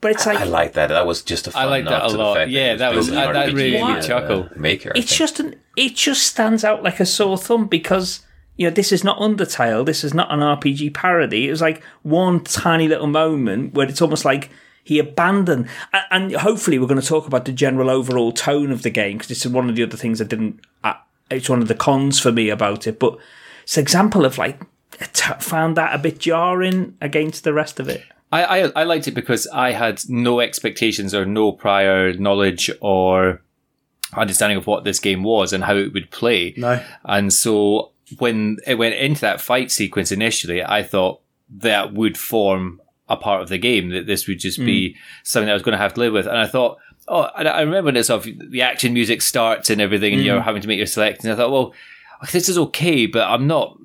But it's like I like that. That was just a fun I like that a lot. Yeah, that was that, that really made me chuckle. Maker, it's just an it just stands out like a sore thumb because you know this is not Undertale. This is not an R P G parody. It was like one tiny little moment where it's almost like he abandoned. And hopefully, we're going to talk about the general overall tone of the game because it's one of the other things I didn't. It's one of the cons for me about it. But it's an example of like I found that a bit jarring against the rest of it. I, I I liked it because I had no expectations or no prior knowledge or understanding of what this game was and how it would play. No. And so when it went into that fight sequence initially, I thought that would form a part of the game, that this would just mm. be something that I was going to have to live with. And I thought, oh, and I remember this, of the action music starts and everything, and mm. you're having to make your selection. I thought, well, this is okay, but I'm not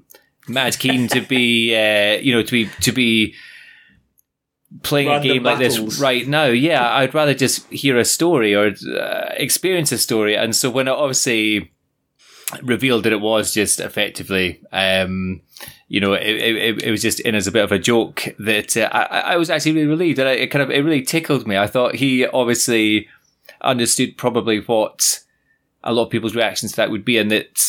mad keen to be, uh, you know, to be to be... playing Run a game like this right now. Yeah, I'd rather just hear a story or uh, experience a story. And so when it obviously revealed that it was just effectively, um, you know, it, it, it was just in as a bit of a joke, that uh, I, I was actually really relieved. And it kind of, it really tickled me. I thought he obviously understood probably what a lot of people's reactions to that would be. And that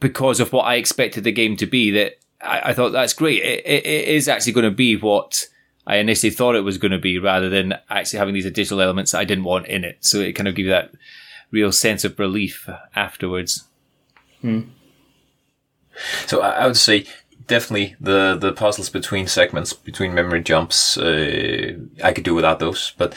because of what I expected the game to be, that I, I thought that's great. It, it, it is actually going to be what I initially thought it was going to be, rather than actually having these additional elements that I didn't want in it. So it kind of gave you that real sense of relief afterwards. Hmm. So I would say definitely the, the puzzles between segments, between memory jumps, uh, I could do without those. But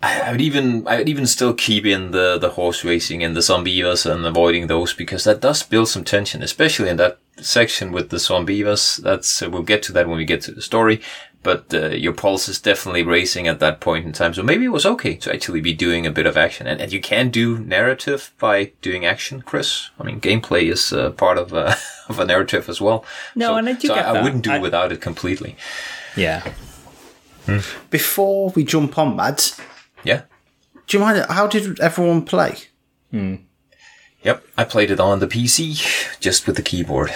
I, I would even I would even still keep in the, the horse racing and the Zombievas and avoiding those, because that does build some tension, especially in that section with the Zombievas. That's uh, we'll get to that when we get to the story. But uh, your pulse is definitely racing at that point in time. So maybe it was okay to actually be doing a bit of action. And, and you can do narrative by doing action, Chris. I mean, gameplay is uh, part of a, of a narrative as well. No, so, and I do so get I, that. I wouldn't do I... without it completely. Yeah. Hmm. Before we jump on, Mads. Yeah? Do you mind, how did everyone play? Hmm. Yep, I played it on the P C, just with the keyboard.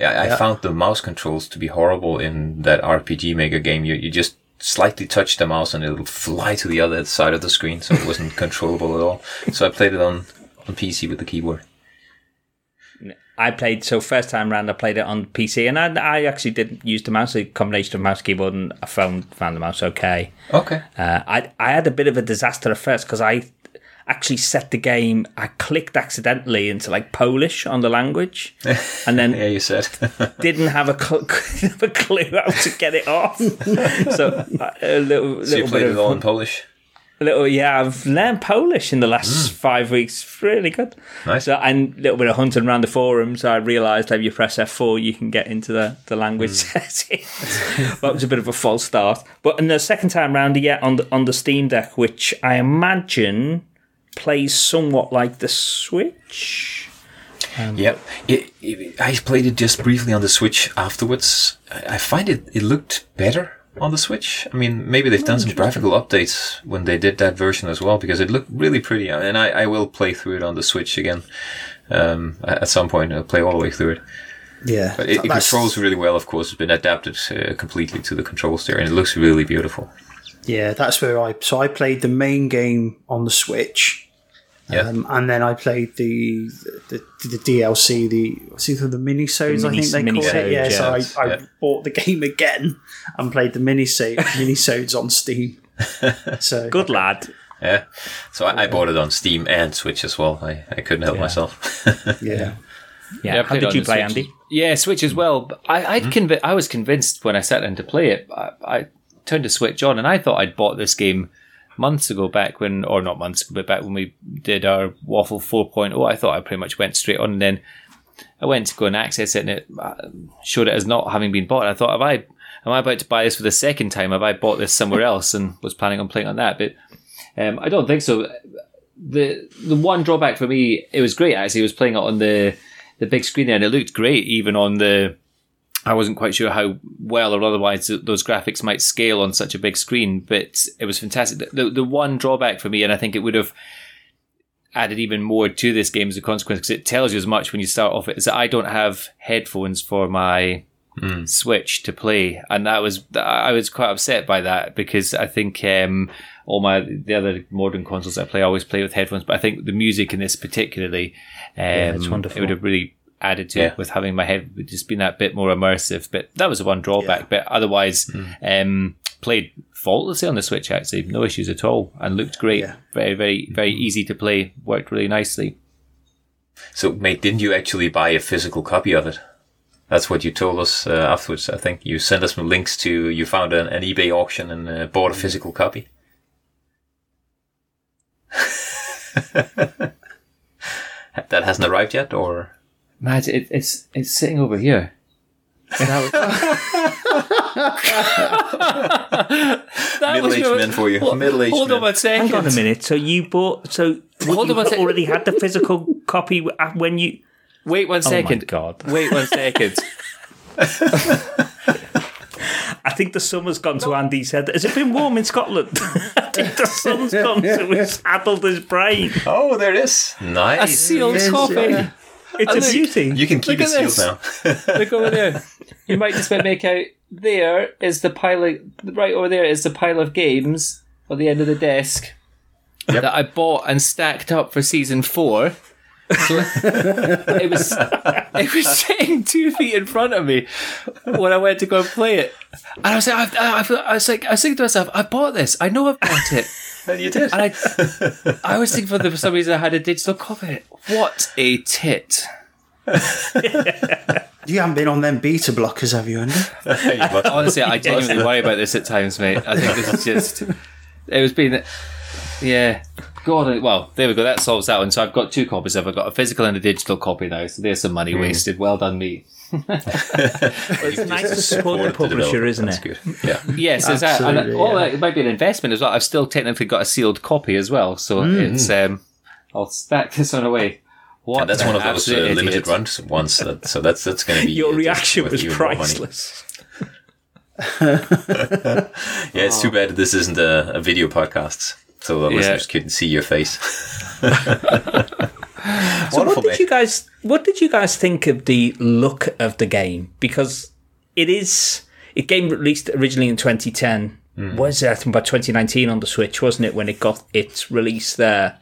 I, I yeah. found the mouse controls to be horrible in that R P G Maker game. You you just slightly touch the mouse and it'll fly to the other side of the screen, so it wasn't controllable at all. So I played it on, on P C with the keyboard. I played, so first time round I played it on P C, and I, I actually didn't use the mouse, a combination of mouse and keyboard, and I found, found the mouse okay. Okay. Uh, I, I had a bit of a disaster at first because I actually set the game, I clicked accidentally into like Polish on the language, and then yeah, you said didn't have a, cl- have a clue how to get it off. So a little, so little you played bit of, it all in Polish. A little, yeah, I've learned Polish in the last mm. five weeks. Really good. Nice. So, and a little bit of hunting around the forums, I realised if you press F four, you can get into the, the language mm. settings. That was a bit of a false start. But in the second time round, yeah, on the, on the Steam Deck, which I imagine plays somewhat like the Switch. Um, yep. It, it, I played it just briefly on the Switch afterwards. I, I find it, it looked better on the Switch. I mean, maybe they've done some graphical updates when they did that version as well, because it looked really pretty. And I, I will play through it on the Switch again um, at some point. I'll play all the way through it. Yeah. But it, it controls really well, of course. It's been adapted uh, completely to the controls there, and it looks really beautiful. Yeah, that's where I... So I played the main game on the Switch, Yeah. Um, and then I played the the, the D L C, the see the minisodes, the mini, I think they mini call it. Yeah, yeah. So I, I yeah. bought the game again and played the minisodes minisodes on Steam. So good lad. Yeah. So I, I bought it on Steam and Switch as well. I, I couldn't help yeah. myself. yeah. yeah. Yeah. yeah How did you play, Switch. Andy? Yeah, Switch as well. I I'd mm-hmm. convi- I was convinced when I sat down to play it. I, I turned the Switch on, and I thought I'd bought this game months ago, back when, or not months, but back when we did our Waffle four point oh. I thought I pretty much went straight on, and then I went to go and access it, and it showed it as not having been bought. And I thought, have I? Am I about to buy this for the second time? Have I bought this somewhere else and was planning on playing on that? But um, I don't think so. the The one drawback for me, it was great actually. I was playing it on the the big screen there, and it looked great, even on the. I wasn't quite sure how well or otherwise those graphics might scale on such a big screen, but it was fantastic. The, the one drawback for me, and I think it would have added even more to this game as a consequence, because it tells you as much when you start off, is that I don't have headphones for my mm. Switch to play, and that was I was quite upset by that, because I think um, all my the other modern consoles I play, I always play with headphones, but I think the music in this particularly, um, yeah, it's wonderful. It would have really added to yeah. it with having my head just been that bit more immersive, but that was the one drawback. Yeah. But otherwise, mm. um, played faultlessly on the Switch actually, no issues at all, and looked great. Yeah. Very, very, very easy to play. Worked really nicely. So, mate, didn't you actually buy a physical copy of it? That's what you told us uh, afterwards. I think you sent us some links to. You found an, an eBay auction and uh, bought a physical copy. That hasn't arrived yet, or. Matt, it, it's it's sitting over here. Middle-aged men for you. Hold, Middle-aged hold on a second. Hang on a minute. So you bought. So hold you on a already had the physical copy when you. Wait one second. Oh my God. Wait one second. I think the summer's gone no. to Andy's head. Has it been warm in Scotland? I think the sun's gone to his addled his brain. Oh, there is nice a sealed yes, copy. Yeah. It's and a look, beauty. You can keep it sealed now. Look over there. You might just make out there is the pile of, right over there is the pile of games on the end of the desk yep. that I bought and stacked up for season four. So it was it was sitting two feet in front of me when I went to go and play it, and I was like, I, I, I was like, I was thinking to myself, I bought this. I know I bought it. And you did. And I, I was thinking for, the, for some reason I had a digital copy of it. What a tit. You haven't been on them beta blockers, have you, Andy? you Honestly, I genuinely worry about this at times, mate. I think this is just... It was being... Yeah. God, well, there we go. That solves that one. So I've got two copies of it. I've got a physical and a digital copy now. So there's some money mm. wasted. Well done, me. It's nice to support the publisher, isn't it? Good. Yeah. Yes, exactly. And it, well, yeah. it might be an investment as well. I've still technically got a sealed copy as well, so mm. it's. Um, I'll stack this one away. What? And that's one of those uh, limited runs ones. That, so that's that's going to be your reaction was you priceless. yeah, it's too bad this isn't a, a video podcast, so the yeah. listeners couldn't see your face. So Wonderful, what did mate. you guys what did you guys think of the look of the game? Because it is it game released originally in twenty ten. Mm. Was it I think by twenty nineteen on the Switch, wasn't it, when it got its release there?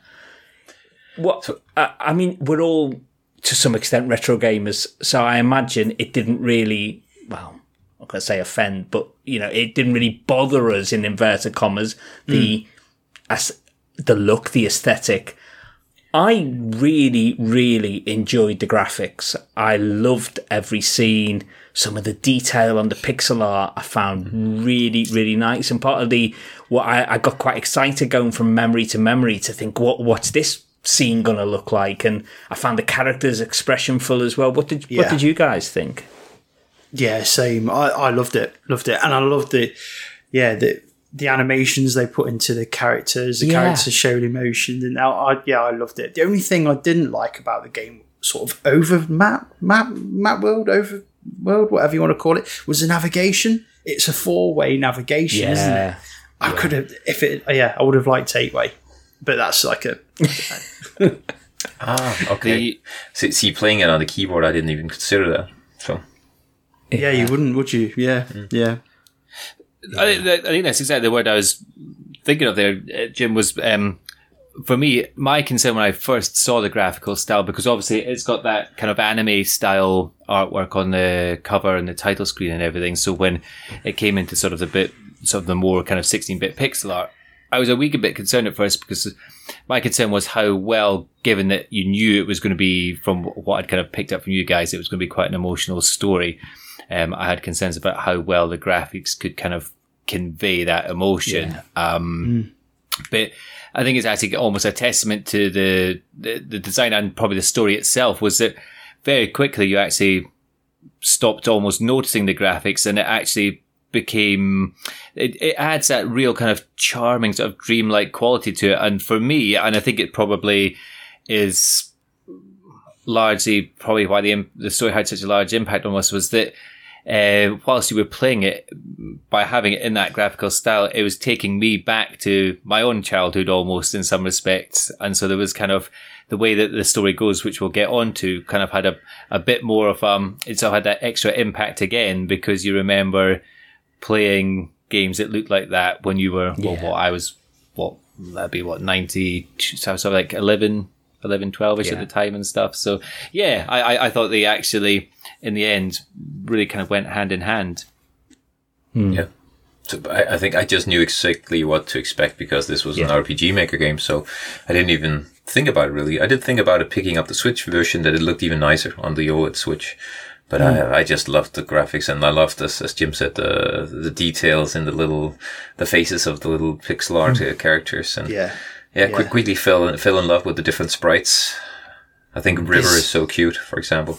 What so, I, I mean, we're all to some extent retro gamers, so I imagine it didn't really well, I'm not gonna say offend, but you know, it didn't really bother us in inverted commas, the mm. as the look, the aesthetic. I really, really enjoyed the graphics. I loved every scene. Some of the detail on the pixel art I found mm-hmm. really, really nice. And part of the, what I, I got quite excited going from memory to memory to think, what what's this scene going to look like? And I found the characters expressionful as well. What did yeah. what did you guys think? Yeah, same. I, I loved it. Loved it. And I loved the, yeah, the, the animations they put into the characters, the yeah. characters showed emotion, and I, I, yeah, I loved it. The only thing I didn't like about the game, sort of over map, map, map world, over world, whatever you want to call it, was the navigation. It's a four-way navigation, yeah. isn't it? I yeah. could have, if it, yeah, I would have liked eight-way, but that's like a. ah, okay. So, see, playing it on the keyboard, I didn't even consider that. So, yeah, yeah. you wouldn't, would you? Yeah, mm. yeah. Yeah. I think that's exactly the word I was thinking of there, Jim, was um, for me, my concern when I first saw the graphical style, because obviously it's got that kind of anime style artwork on the cover and the title screen and everything. So when it came into sort of the bit, sort of the more kind of sixteen-bit pixel art, I was a wee bit concerned at first, because my concern was how well, given that you knew it was going to be, from what I'd kind of picked up from you guys, it was going to be quite an emotional story. Um, I had concerns about how well the graphics could kind of convey that emotion. Yeah. Um, mm. But I think it's actually almost a testament to the, the, the design and probably the story itself, was that very quickly you actually stopped almost noticing the graphics, and it actually became, it, it adds that real kind of charming sort of dreamlike quality to it. And for me, and I think it probably is largely probably why the the story had such a large impact on us, was that uh, whilst you were playing it, by having it in that graphical style, it was taking me back to my own childhood almost in some respects. And so there was kind of the way that the story goes, which we'll get onto, kind of had a, a bit more of um, it sort of had that extra impact again, because you remember playing games that looked like that when you were, well, yeah. what I was, what, that'd be what, ninety-two, so I was like eleven, eleven, twelve-ish yeah. at the time and stuff. So, yeah, I, I thought they actually, in the end, really kind of went hand in hand. Hmm. Yeah. So I, I think I just knew exactly what to expect, because this was yeah. an R P G Maker game, so I didn't even think about it, really. I did think about it picking up the Switch version, that it looked even nicer on the O L E D Switch. But mm. I, I just loved the graphics, and I loved, as, as Jim said, the the details in the little, the faces of the little pixel art mm. characters, and yeah, yeah, yeah. Quick, quickly fell in, fell in love with the different sprites. I think River this, is so cute, for example.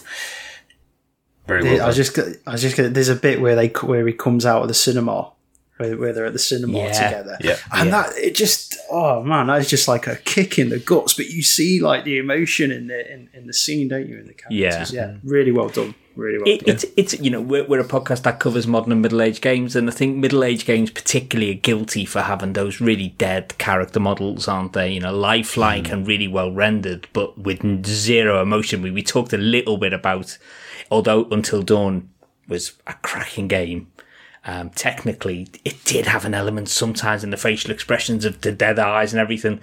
Very well. I was just, I was just gonna, there's a bit where they where he comes out of the cinema, where, where they're at the cinema yeah. together, yeah, and yeah. that it just, oh man, that is just like a kick in the guts. But you see like the emotion in the in, in the scene, don't you? In the characters, yeah, yeah, really well done. Really well it, it's it's you know we're we're a podcast that covers modern and middle aged games, and I think middle aged games particularly are guilty for having those really dead character models, aren't they? You know, lifelike mm. and really well rendered, but with zero emotion. We we talked a little bit about, although Until Dawn was a cracking game. Um, technically, it did have an element sometimes in the facial expressions of the dead eyes and everything.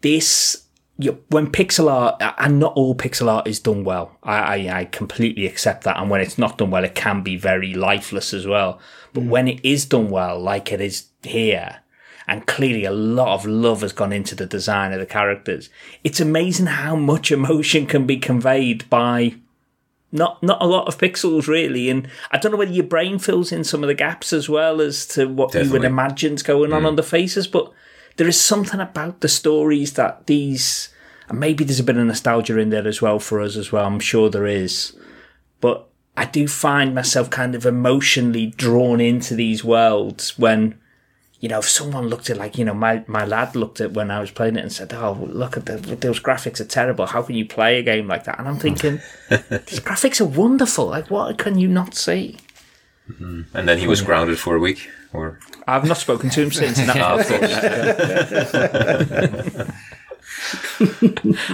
This. When pixel art, and not all pixel art is done well, I, I, I completely accept that. And when it's not done well, it can be very lifeless as well. But mm. when it is done well, like it is here, and clearly a lot of love has gone into the design of the characters, it's amazing how much emotion can be conveyed by not not a lot of pixels, really. And I don't know whether your brain fills in some of the gaps as well as to what Definitely. you would imagine is going mm. on on the faces, but there is something about the stories that these, and maybe there's a bit of nostalgia in there as well for us as well. I'm sure there is. But I do find myself kind of emotionally drawn into these worlds when, you know, if someone looked at, like, you know, my, my lad looked at when I was playing it and said, oh, look at the, those graphics are terrible. How can you play a game like that? And I'm thinking, these graphics are wonderful. Like, what can you not see? Mm-hmm. And then he was grounded for a week. Or I've not spoken to him since. No. Oh, of course.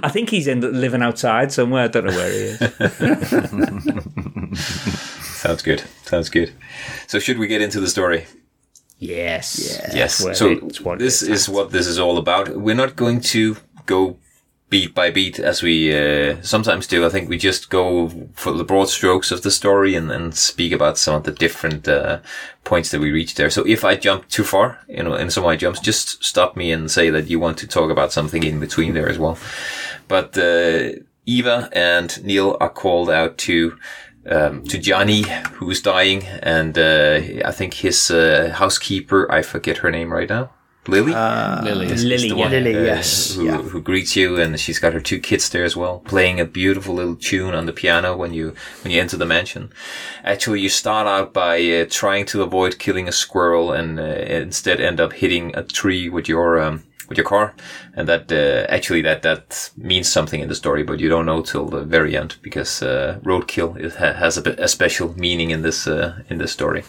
I think he's ended up living outside somewhere. I don't know where he is. Sounds good. Sounds good. So, should we get into the story? Yes. Yes. yes. So this is what this is all about. We're not going to go beat by beat as we uh, sometimes do. I think we just go for the broad strokes of the story and then speak about some of the different uh, points that we reach there. So if I jump too far, you know, in some of my jumps, just stop me and say that you want to talk about something in between there as well. But uh, Eva and Neil are called out to um, to Johnny, who's dying, and uh, I think his uh, housekeeper, I forget her name right now. Lily? Uh, Lily, is, Lily, is the one, yeah. Lily uh, yes. Who, yeah. who greets you, and she's got her two kids there as well, playing a beautiful little tune on the piano when you when you enter the mansion. Actually, you start out by uh, trying to avoid killing a squirrel, and uh, instead end up hitting a tree with your um, with your car, and that uh, actually that that means something in the story, but you don't know till the very end, because uh, roadkill it ha- has a, a special meaning in this uh, in this story.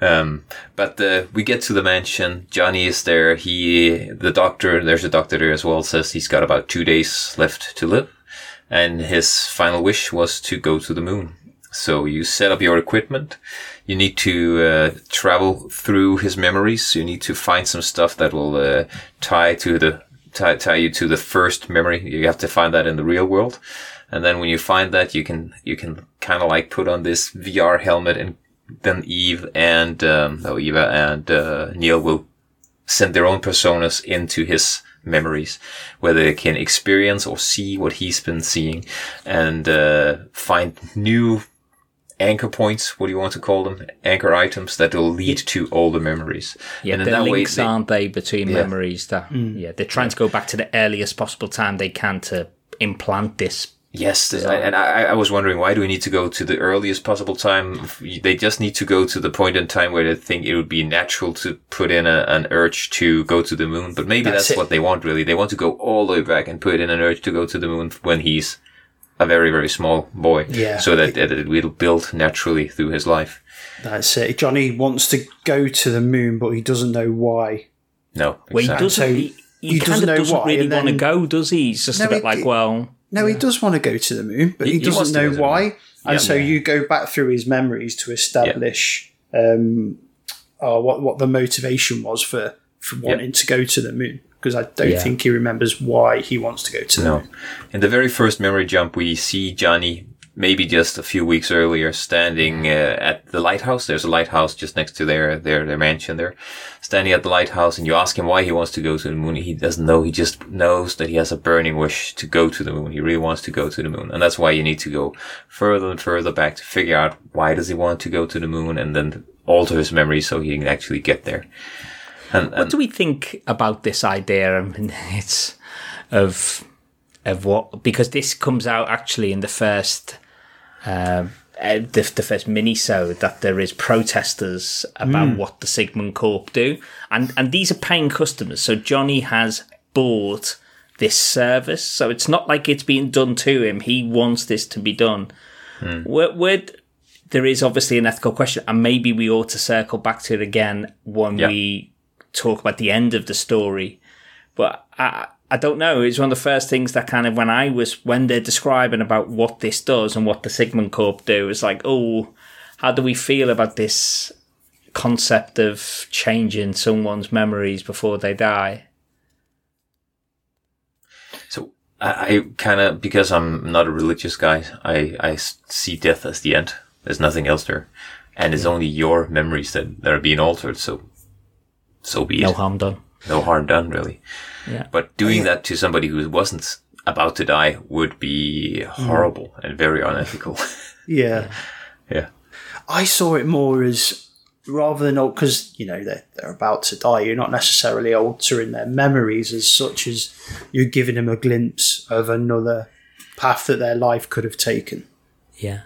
Um, but, uh, we get to the mansion. Johnny is there. He, the doctor, there's a doctor there as well, says he's got about two days left to live. And his final wish was to go to the moon. So you set up your equipment. You need to, uh, travel through his memories. You need to find some stuff that will, uh, tie to the, tie, tie you to the first memory. You have to find that in the real world. And then when you find that, you can, you can kind of like put on this V R helmet, and then Eve and, um, oh, Eva and, uh, Neil will send their own personas into his memories, where they can experience or see what he's been seeing, and, uh, find new anchor points, what do you want to call them? Anchor items that will lead yeah. to all the memories. Yeah, and in that links, way, they, aren't they, between yeah. memories? That mm. yeah, they're trying yeah. to go back to the earliest possible time they can to implant this. Yes, so. I, and I, I was wondering, why do we need to go to the earliest possible time? They just need to go to the point in time where they think it would be natural to put in a, an urge to go to the moon. But maybe that's, that's what they want, really. They want to go all the way back and put in an urge to go to the moon when he's a very, very small boy, yeah, so that it will build naturally through his life. That's it. Johnny wants to go to the moon, but he doesn't know why. No, exactly. Well, he doesn't, so he, he, he kind of doesn't, doesn't really want to go, does he? He's just no, a bit it, like, well... No, yeah. he does want to go to the moon, but he, he doesn't know do why. And yeah, so yeah. you go back through his memories to establish yeah. um, uh, what, what the motivation was for, for wanting yeah. to go to the moon. Because I don't yeah. think he remembers why he wants to go to no. them. In the very first memory jump, we see Johnny, maybe just a few weeks earlier, standing uh, at the lighthouse. There's a lighthouse just next to their, their, their mansion there. Standing at the lighthouse, and you ask him why he wants to go to the moon. He doesn't know. He just knows that he has a burning wish to go to the moon. He really wants to go to the moon. And that's why you need to go further and further back to figure out why does he want to go to the moon, and then alter his memory so he can actually get there. And, and what do we think about this idea? I mean, it's of of what, because this comes out actually in the first uh, the, the first minisode, that there is protesters about mm. what the Sigmund Corp do, and and these are paying customers. So Johnny has bought this service, so it's not like it's being done to him. He wants this to be done. Mm. Where, where, there is obviously an ethical question, and maybe we ought to circle back to it again when yeah. we talk about the end of the story, but I I don't know. It's one of the first things that kind of, when I was, when they're describing about what this does and what the Sigmund Corp do, it's like, oh, how do we feel about this concept of changing someone's memories before they die? So I, I kind of, because I'm not a religious guy, I, I see death as the end. There's nothing else there. And it's yeah. only your memories that, that are being altered, so So be it. No harm done. No harm done, really. Yeah. But doing that to somebody who wasn't about to die would be horrible mm. and very unethical. yeah. Yeah. I saw it more as, rather than, because, you know, they're, they're about to die, you're not necessarily altering their memories as such, as you're giving them a glimpse of another path that their life could have taken. Yeah.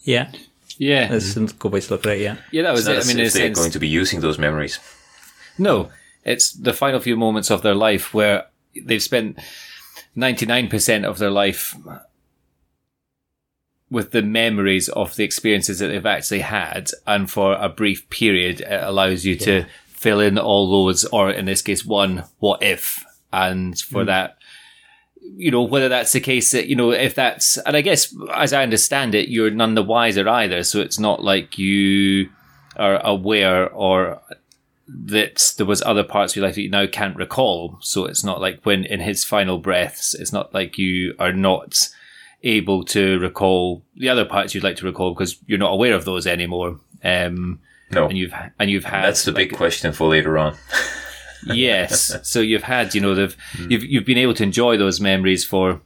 Yeah. Yeah. That's some good way to look at it, yeah. Yeah, that was so it. I mean, it's, they're it's, going to be using those memories. No, it's the final few moments of their life where they've spent ninety-nine percent of their life with the memories of the experiences that they've actually had. And for a brief period, it allows you yeah. to fill in all those, or in this case, one what if. And for mm. that, you know, whether that's the case that, you know, if that's, and I guess as I understand it, you're none the wiser either. So it's not like you are aware or that there was other parts of your life that you now can't recall. So it's not like when in his final breaths, it's not like you are not able to recall the other parts you'd like to recall because you're not aware of those anymore. Um, no. And you've, and you've had... That's the like, big question for later on. yes. So you've had, you know, they've, mm. you've, you've been able to enjoy those memories for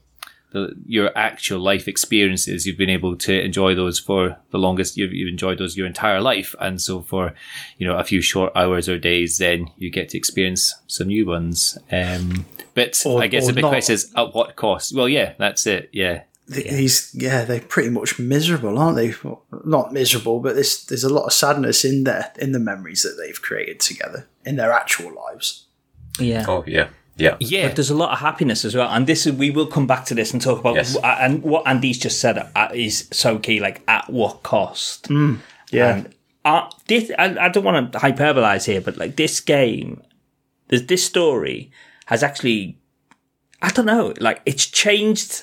the, your actual life experiences. You've been able to enjoy those for the longest, you've, you've enjoyed those your entire life, and so for, you know, a few short hours or days, then you get to experience some new ones. Um, but or, I guess the big not. question is at what cost? Well, yeah, that's it. Yeah, these yeah, they're pretty much miserable, aren't they? Well, not miserable, but there's there's a lot of sadness in there in the memories that they've created together in their actual lives. Yeah. Oh yeah. Yeah, yeah. But there's a lot of happiness as well, and this is, we will come back to this and talk about yes. and what Andy's just said is so key. Like, at what cost? Mm, yeah, and I, this, I, I don't want to hyperbolize here, but like this game, this, this story has actually, I don't know, like it's changed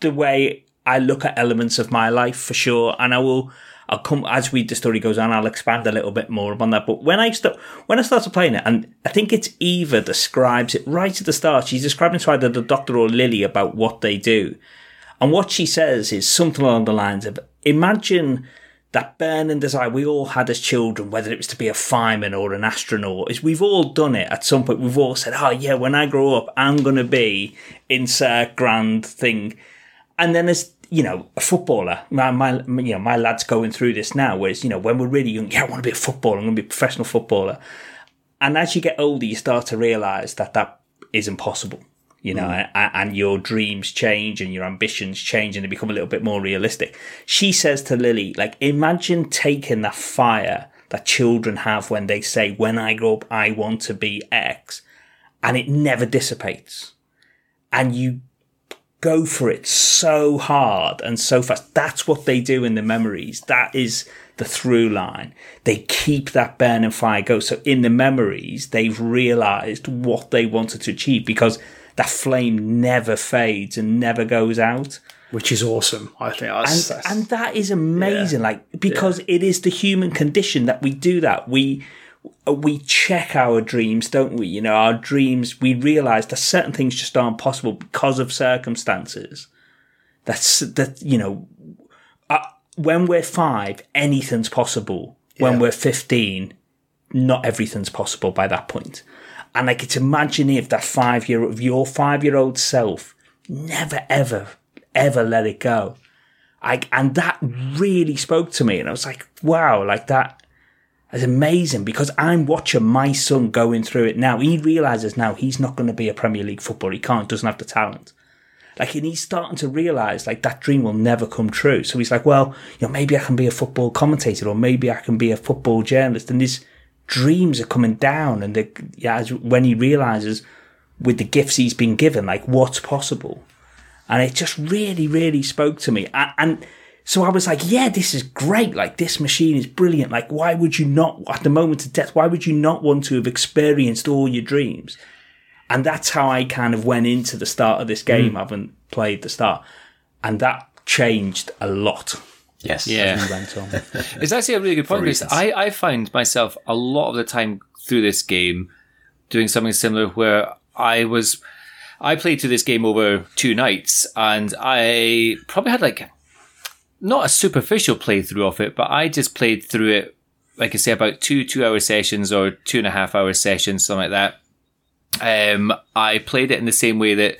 the way I look at elements of my life for sure. And I will, I'll come as we the story goes on. I'll expand a little bit more upon that. But when I st- when I started playing it, and I think it's Eva describes it right at the start. She's describing to either the Doctor or Lily about what they do, and what she says is something along the lines of, "Imagine that burning desire we all had as children, whether it was to be a fireman or an astronaut, is we've all done it at some point. We've all said, oh yeah, when I grow up, I'm going to be insert grand thing." And then as, you know, a footballer, my, my, you know, my lad's going through this now, whereas, you know, when we're really young, yeah, I want to be a footballer, I'm going to be a professional footballer. And as you get older, you start to realise that that is impossible, you know, mm. and your dreams change and your ambitions change and they become a little bit more realistic. She says to Lily, like, imagine taking that fire that children have when they say, when I grow up, I want to be X, and it never dissipates. And you go for it so hard and so fast. That's what they do in the memories. That is the through line. They keep that burning fire going. So in the memories, they've realised what they wanted to achieve because that flame never fades and never goes out. Which is awesome. I think that's... And, that's, and that is amazing. Yeah, like because yeah. it is the human condition that we do that. We... we check our dreams, don't we? You know, our dreams, we realise that certain things just aren't possible because of circumstances. That's, that, you know, uh, when we're five, anything's possible. Yeah. When we're fifteen, not everything's possible by that point. And like, it's imagine if that five year, if your five year old self never, ever, ever let it go. I, and that really spoke to me. And I was like, wow, like that. It's amazing because I'm watching my son going through it now. He realises now he's not going to be a Premier League footballer. He can't, doesn't have the talent. Like, and he's starting to realise, like, that dream will never come true. So he's like, well, you know, maybe I can be a football commentator or maybe I can be a football journalist. And his dreams are coming down. And the, yeah, when he realises with the gifts he's been given, like, what's possible? And it just really, really spoke to me. And... and so I was like, yeah, this is great. Like, this machine is brilliant. Like, why would you not, at the moment of death, why would you not want to have experienced all your dreams? And that's how I kind of went into the start of this game. Mm. I haven't played the start. And that changed a lot. Yes. Yeah. As we went on. It's actually a really good point, because I, I find myself a lot of the time through this game doing something similar where I was, I played through this game over two nights and I probably had like, not a superficial playthrough of it, but I just played through it, like I say, about two two-hour sessions or two and a half hour sessions, something like that. Um, I played it in the same way that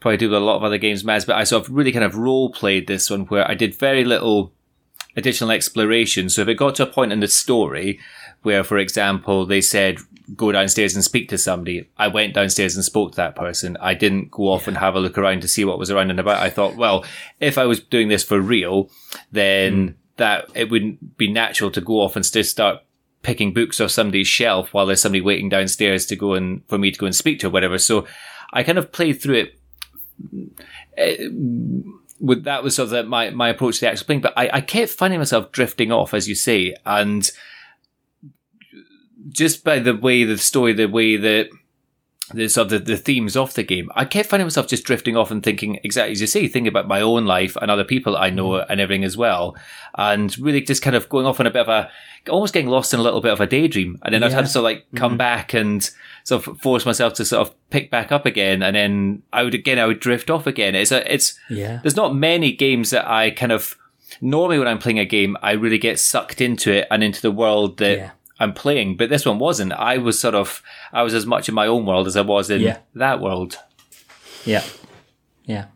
probably do with a lot of other games, Maz, but I sort of really kind of role-played this one where I did very little additional exploration. So if it got to a point in the story where, for example, they said, go downstairs and speak to somebody, I went downstairs and spoke to that person. I didn't go off yeah. and have a look around to see what was around and about. I thought, well, if I was doing this for real, then mm. that it wouldn't be natural to go off and just start picking books off somebody's shelf while there's somebody waiting downstairs to go and for me to go and speak to or whatever. So I kind of played through it. it with, that was sort of the, my, my approach to the actual playing, but I, I kept finding myself drifting off, as you say, and just by the way the story, the way that the sort of the, the themes of the game, I kept finding myself just drifting off and thinking exactly as you say, thinking about my own life and other people I know and everything as well, and really just kind of going off on a bit of a, almost getting lost in a little bit of a daydream, and then yeah. I'd have to sort of like come mm-hmm. back and sort of force myself to sort of pick back up again, and then I would again I would drift off again. It's a, it's yeah. There's not many games that I kind of normally when I'm playing a game I really get sucked into it and into the world that. Yeah. I'm playing, but this one wasn't. I was sort of, I was as much in my own world as I was in yeah. that world. Yeah, yeah.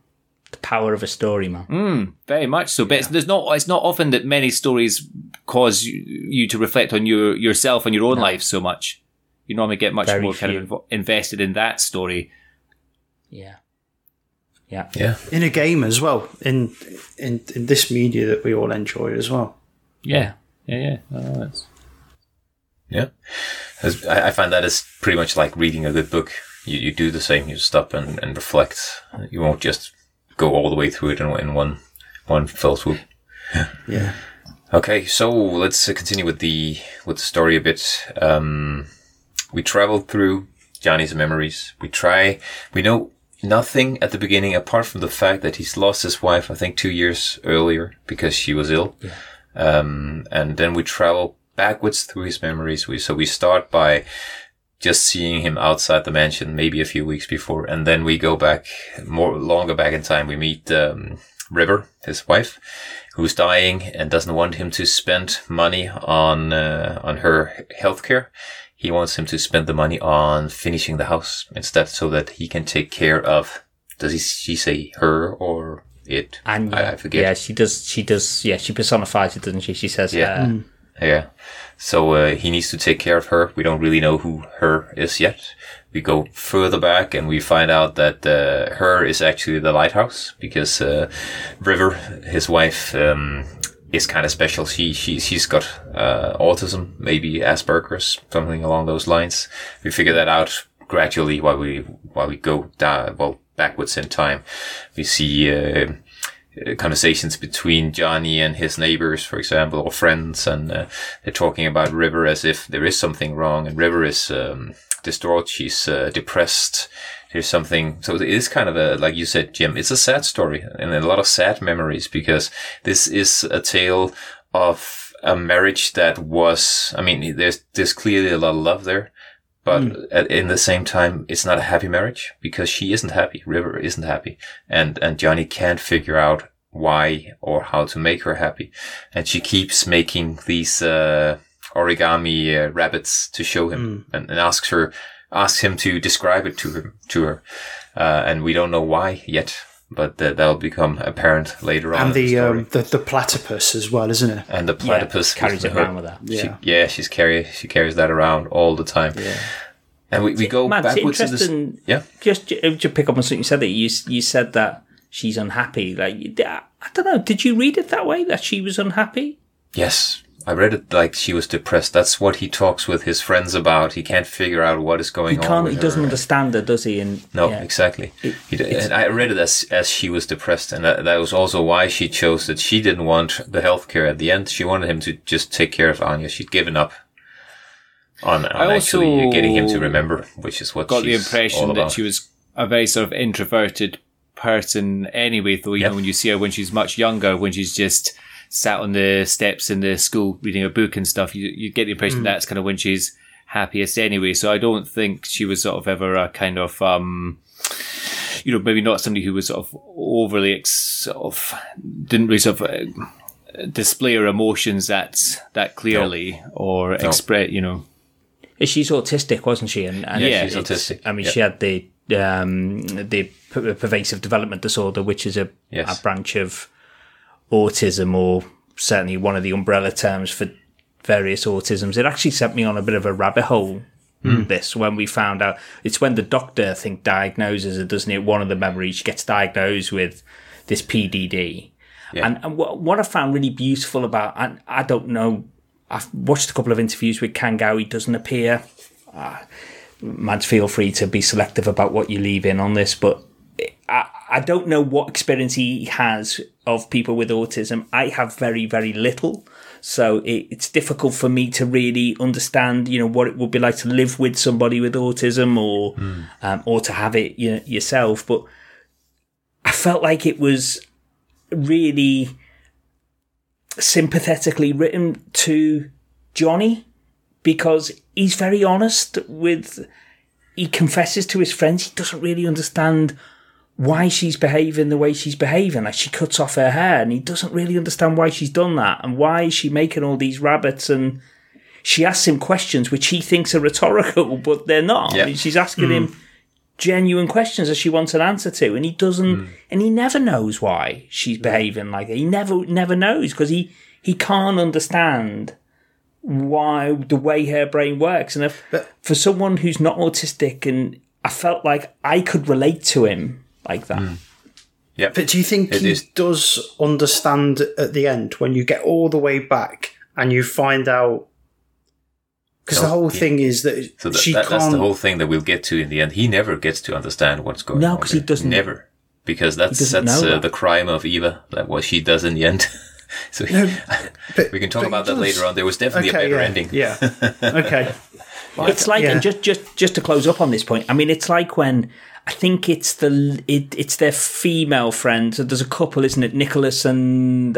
The power of a story, man. Mm, very much so. But yeah. it's, there's not. It's not often that many stories cause you, you to reflect on your yourself and your own no. life so much. You normally get much very more few. kind of invested in that story. Yeah, yeah, yeah. In a game as well, in in in this media that we all enjoy as well. Yeah, yeah, yeah. yeah. Oh, that's... Yeah, I find that is pretty much like reading a good book. You you do the same. You stop and, and reflect. You won't just go all the way through it in, in one one fell swoop. Yeah. Okay, so let's continue with the with the story a bit. Um, we travel through Johnny's memories. We try. We know nothing at the beginning apart from the fact that he's lost his wife. I think two years earlier because she was ill. Yeah. Um, and then we travel backwards through his memories. We, so we start by just seeing him outside the mansion, maybe a few weeks before. And then we go back more longer back in time. We meet, um, River, his wife, who's dying and doesn't want him to spend money on, uh, on her healthcare. He wants him to spend the money on finishing the house instead, so that he can take care of, does he, she say her or it? Anya. I, I forget. Yeah, she does, she does, yeah, she personifies it, doesn't she? She says, yeah. Uh, mm. Yeah. So, uh, he needs to take care of her. We don't really know who her is yet. We go further back and we find out that, uh, her is actually the lighthouse, because, uh, River, his wife, um, is kind of special. She, she, she's got, uh, autism, maybe Asperger's, something along those lines. We figure that out gradually while we, while we go down, well, backwards in time. We see, uh, conversations between Johnny and his neighbors, for example, or friends, and uh, they're talking about River as if there is something wrong, and River is um, distraught, she's uh, depressed, there's something. So it is kind of a, like you said, Jim, it's a sad story, and a lot of sad memories, because this is a tale of a marriage that was, I mean, there's there's clearly a lot of love there, but mm. at, in the same time, it's not a happy marriage, because she isn't happy. River isn't happy. And, and Johnny can't figure out why or how to make her happy. And she keeps making these, uh, origami uh, rabbits to show him, mm. and, and asks her, asks him to describe it to her, to her. Uh, and we don't know why yet, but th- that'll become apparent later on. And the, the, um, the, the platypus as well, isn't it? And the platypus yeah, carries it around with her. Yeah. She, yeah, she's carry, she carries that around all the time. Yeah. And we, we go Matt, backwards in this. Yeah. Just to pick up on something you said, that you you said that she's unhappy. Like, I don't know. Did you read it that way, that she was unhappy? Yes, I read it like she was depressed. That's what he talks with his friends about. He can't figure out what is going he can't, on. With he doesn't her. understand her, does he? And no, yeah. exactly. It, he, and I read it as as she was depressed, and that, that was also why she chose that she didn't want the healthcare at the end. She wanted him to just take care of Anya. She'd given up on, on actually getting him to remember, which is what she's all about. Got the impression that she was a very sort of introverted person anyway, though, you yep. know, when you see her when she's much younger, when she's just sat on the steps in the school reading a book and stuff, you, you get the impression mm. that's kind of when she's happiest anyway. So I don't think she was sort of ever a kind of, um, you know, maybe not somebody who was sort of overly, ex- sort of, didn't really sort of... Uh, display her emotions that, that clearly no. or no. express, you know. She's autistic, wasn't she? And, and yeah, she's autistic. I mean, yep. she had the um, the pervasive development disorder, which is a, yes. a branch of autism, or certainly one of the umbrella terms for various autisms. It actually sent me on a bit of a rabbit hole. Mm. This when we found out it's when the doctor I think diagnoses her, doesn't it? One of the memories, she gets diagnosed with this P D D. Yeah. And, and what, what I found really beautiful about, and I don't know, I've watched a couple of interviews with Kan Gao. He doesn't appear. Uh, Mads, feel free to be selective about what you leave in on this, but I, I don't know what experience he has of people with autism. I have very, very little. So it, it's difficult for me to really understand, you know, what it would be like to live with somebody with autism, or mm. um, or to have it, you know, yourself. But I felt like it was really sympathetically written to Johnny, because he's very honest with, he confesses to his friends he doesn't really understand why she's behaving the way she's behaving. Like, she cuts off her hair and he doesn't really understand why she's done that, and why is she making all these rabbits, and she asks him questions which he thinks are rhetorical, but they're not. Yeah. I mean, she's asking mm. him genuine questions that she wants an answer to, and he doesn't, mm. and he never knows why she's behaving like that. He never, never knows, because he, he can't understand why, the way her brain works. And if, but, for someone who's not autistic, and I felt like I could relate to him like that. Mm. Yeah. But do you think it he is. does understand at the end, when you get all the way back and you find out? Because the whole yeah. thing is that, so that she that, can't... That's the whole thing that we'll get to in the end. He never gets to understand what's going no, on. No, because he doesn't... Never. Because that's that's uh, that. the crime of Eva, that what she does in the end. so no, but, we can talk about that does. later on. There was definitely okay, a better yeah, ending. Yeah. Okay. Well, it's like, yeah. and just, just, just to close up on this point, I mean, it's like when... I think it's the it, it's their female friend. So there's a couple, isn't it? Nicholas and...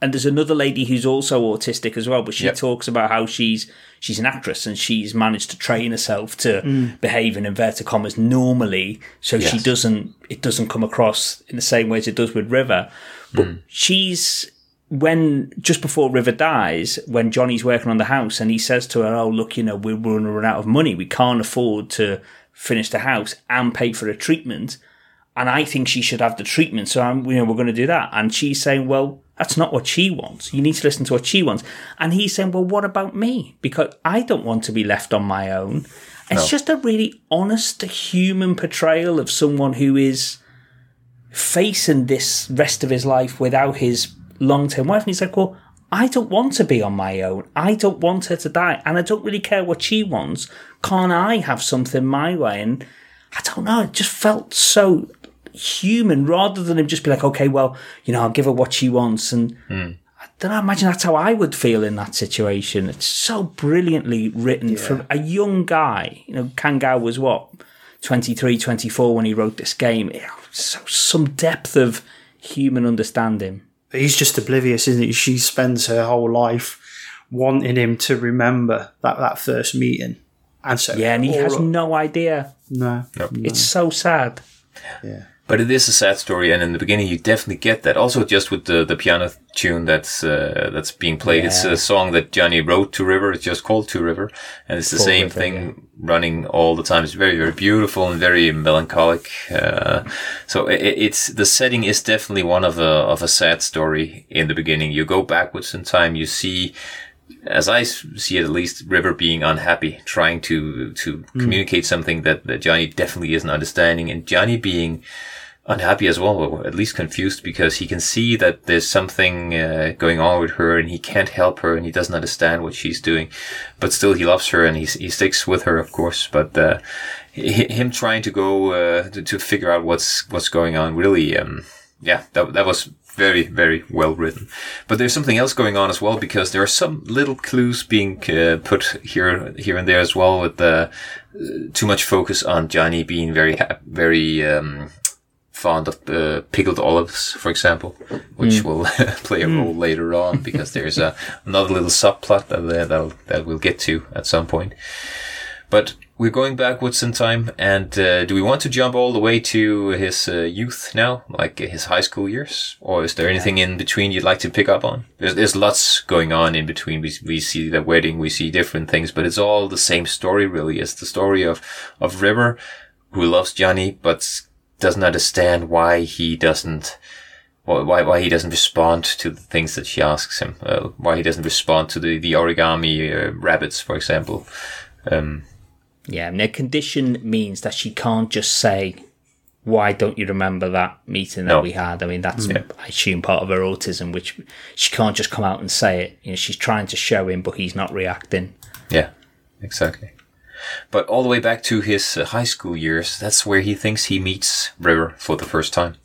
and there's another lady who's also autistic as well, but she yep. talks about how she's she's an actress and she's managed to train herself to mm. behave in inverted commas normally, so yes. she doesn't it doesn't come across in the same way as it does with River. But mm. she's when just before River dies, when Johnny's working on the house and he says to her, "Oh look, you know, we're going to run out of money. We can't afford to finish the house and pay for a treatment." And I think she should have the treatment, so I'm, you know, we're going to do that. And she's saying, well, that's not what she wants. You need to listen to what she wants. And he's saying, well, what about me? Because I don't want to be left on my own. No. It's just a really honest human portrayal of someone who is facing this rest of his life without his long-term wife. And he's like, well, I don't want to be on my own. I don't want her to die. And I don't really care what she wants. Can't I have something my way? And I don't know. It just felt so human, rather than him just be like, okay, well, you know, I'll give her what she wants. And mm. I don't know, imagine that's how I would feel in that situation. It's so brilliantly written yeah. from a young guy. You know, Kan Gao was what, twenty-three, twenty-four when he wrote this game. So some depth of human understanding. He's just oblivious, isn't he? She spends her whole life wanting him to remember that, that first meeting. And so yeah, and he has up. no idea. No. Nope. no. It's so sad. Yeah. But it is a sad story, and in the beginning you definitely get that. Also, just with the, the piano tune that's uh, that's being played, yeah. it's a song that Johnny wrote to River. It's just called To River, and it's the Cold same River, thing yeah. running all the time. It's very, very beautiful and very melancholic. Uh, so it, it's the setting is definitely one of a of a sad story in the beginning. You go backwards in time, you see. As I see it, at least, River being unhappy, trying to to mm. communicate something that, that Johnny definitely isn't understanding, and Johnny being unhappy as well, or at least confused, because he can see that there's something uh, going on with her, and he can't help her, and he doesn't understand what she's doing, but still he loves her, and he he sticks with her, of course. But uh, him trying to go uh, to, to figure out what's what's going on, really, um, yeah, that that was. Very, very well written. But there's something else going on as well, because there are some little clues being uh, put here here and there as well, with the uh, too much focus on Johnny being very, ha- very um, fond of uh, pickled olives, for example, which mm. will play a role mm. later on, because there's a, another little subplot that, that, that we'll get to at some point. But we're going backwards in time, and uh, do we want to jump all the way to his uh, youth now, like his high school years? Or is there yeah. anything in between you'd like to pick up on? There's, there's lots going on in between. We, we see the wedding, we see different things, but it's all the same story, really. It's the story of, of River, who loves Johnny, but doesn't understand why he doesn't... Why why he doesn't respond to the things that she asks him. Uh, why he doesn't respond to the, the origami uh, rabbits, for example. Um... Yeah, and their condition means that she can't just say, why don't you remember that meeting that no. we had? I mean, that's, yeah. I assume, part of her autism, which she can't just come out and say it. You know, she's trying to show him, but he's not reacting. Yeah, exactly. But all the way back to his uh, high school years, that's where he thinks he meets River for the first time.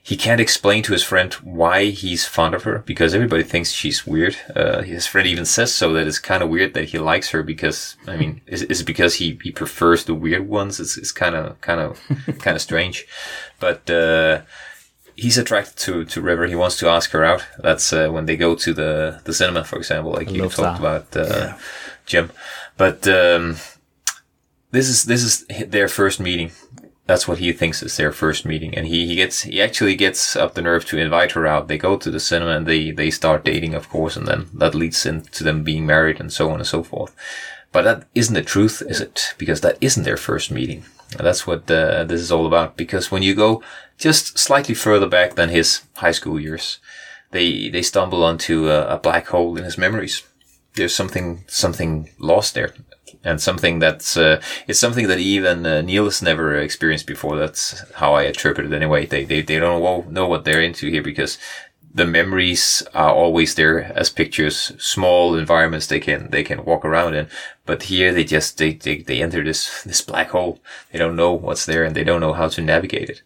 He can't explain to his friend why he's fond of her, because everybody thinks she's weird. Uh, his friend even says so, that it's kind of weird that he likes her, because, I mean, is, is it because he, he prefers the weird ones? It's, it's kind of, kind of, kind of strange. But, uh, he's attracted to, to River. He wants to ask her out. That's, uh, when they go to the, the cinema, for example, like I you talked that. about, uh, yeah. Jim. But, um, this is, this is their first meeting. That's what he thinks is their first meeting. And he, he gets, he actually gets up the nerve to invite her out. They go to the cinema and they, they start dating, of course. And then that leads into them being married and so on and so forth. But that isn't the truth, is it? Because that isn't their first meeting. And that's what uh, this is all about. Because when you go just slightly further back than his high school years, they, they stumble onto a, a black hole in his memories. There's something, something lost there. And something that's, uh, it's something that even uh, Neil has never experienced before. That's how I interpret it anyway. They, they, they don't know what they're into here, because the memories are always there as pictures, small environments they can, they can walk around in. But here they just, they, they, they enter this, this black hole. They don't know what's there, and they don't know how to navigate it.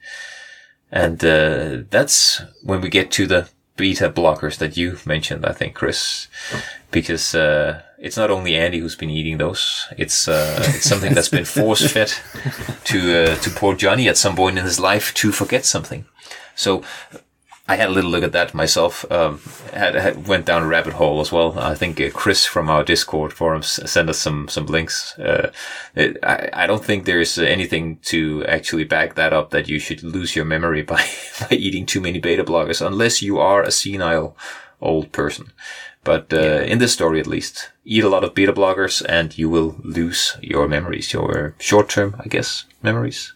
And, uh, that's when we get to the beta blockers that you mentioned, I think, Chris, because, uh, it's not only Andy who's been eating those. It's, uh, it's something that's been force fed to, uh, to poor Johnny at some point in his life to forget something. So I had a little look at that myself. Um, had, had went down a rabbit hole as well. I think uh, Chris from our Discord forums sent us some some links. Uh, it, I I don't think there's anything to actually back that up that you should lose your memory by by eating too many beta blockers, unless you are a senile old person. But uh, yeah. in this story, at least, eat a lot of beta blockers, and you will lose your memories, your short term, I guess, memories.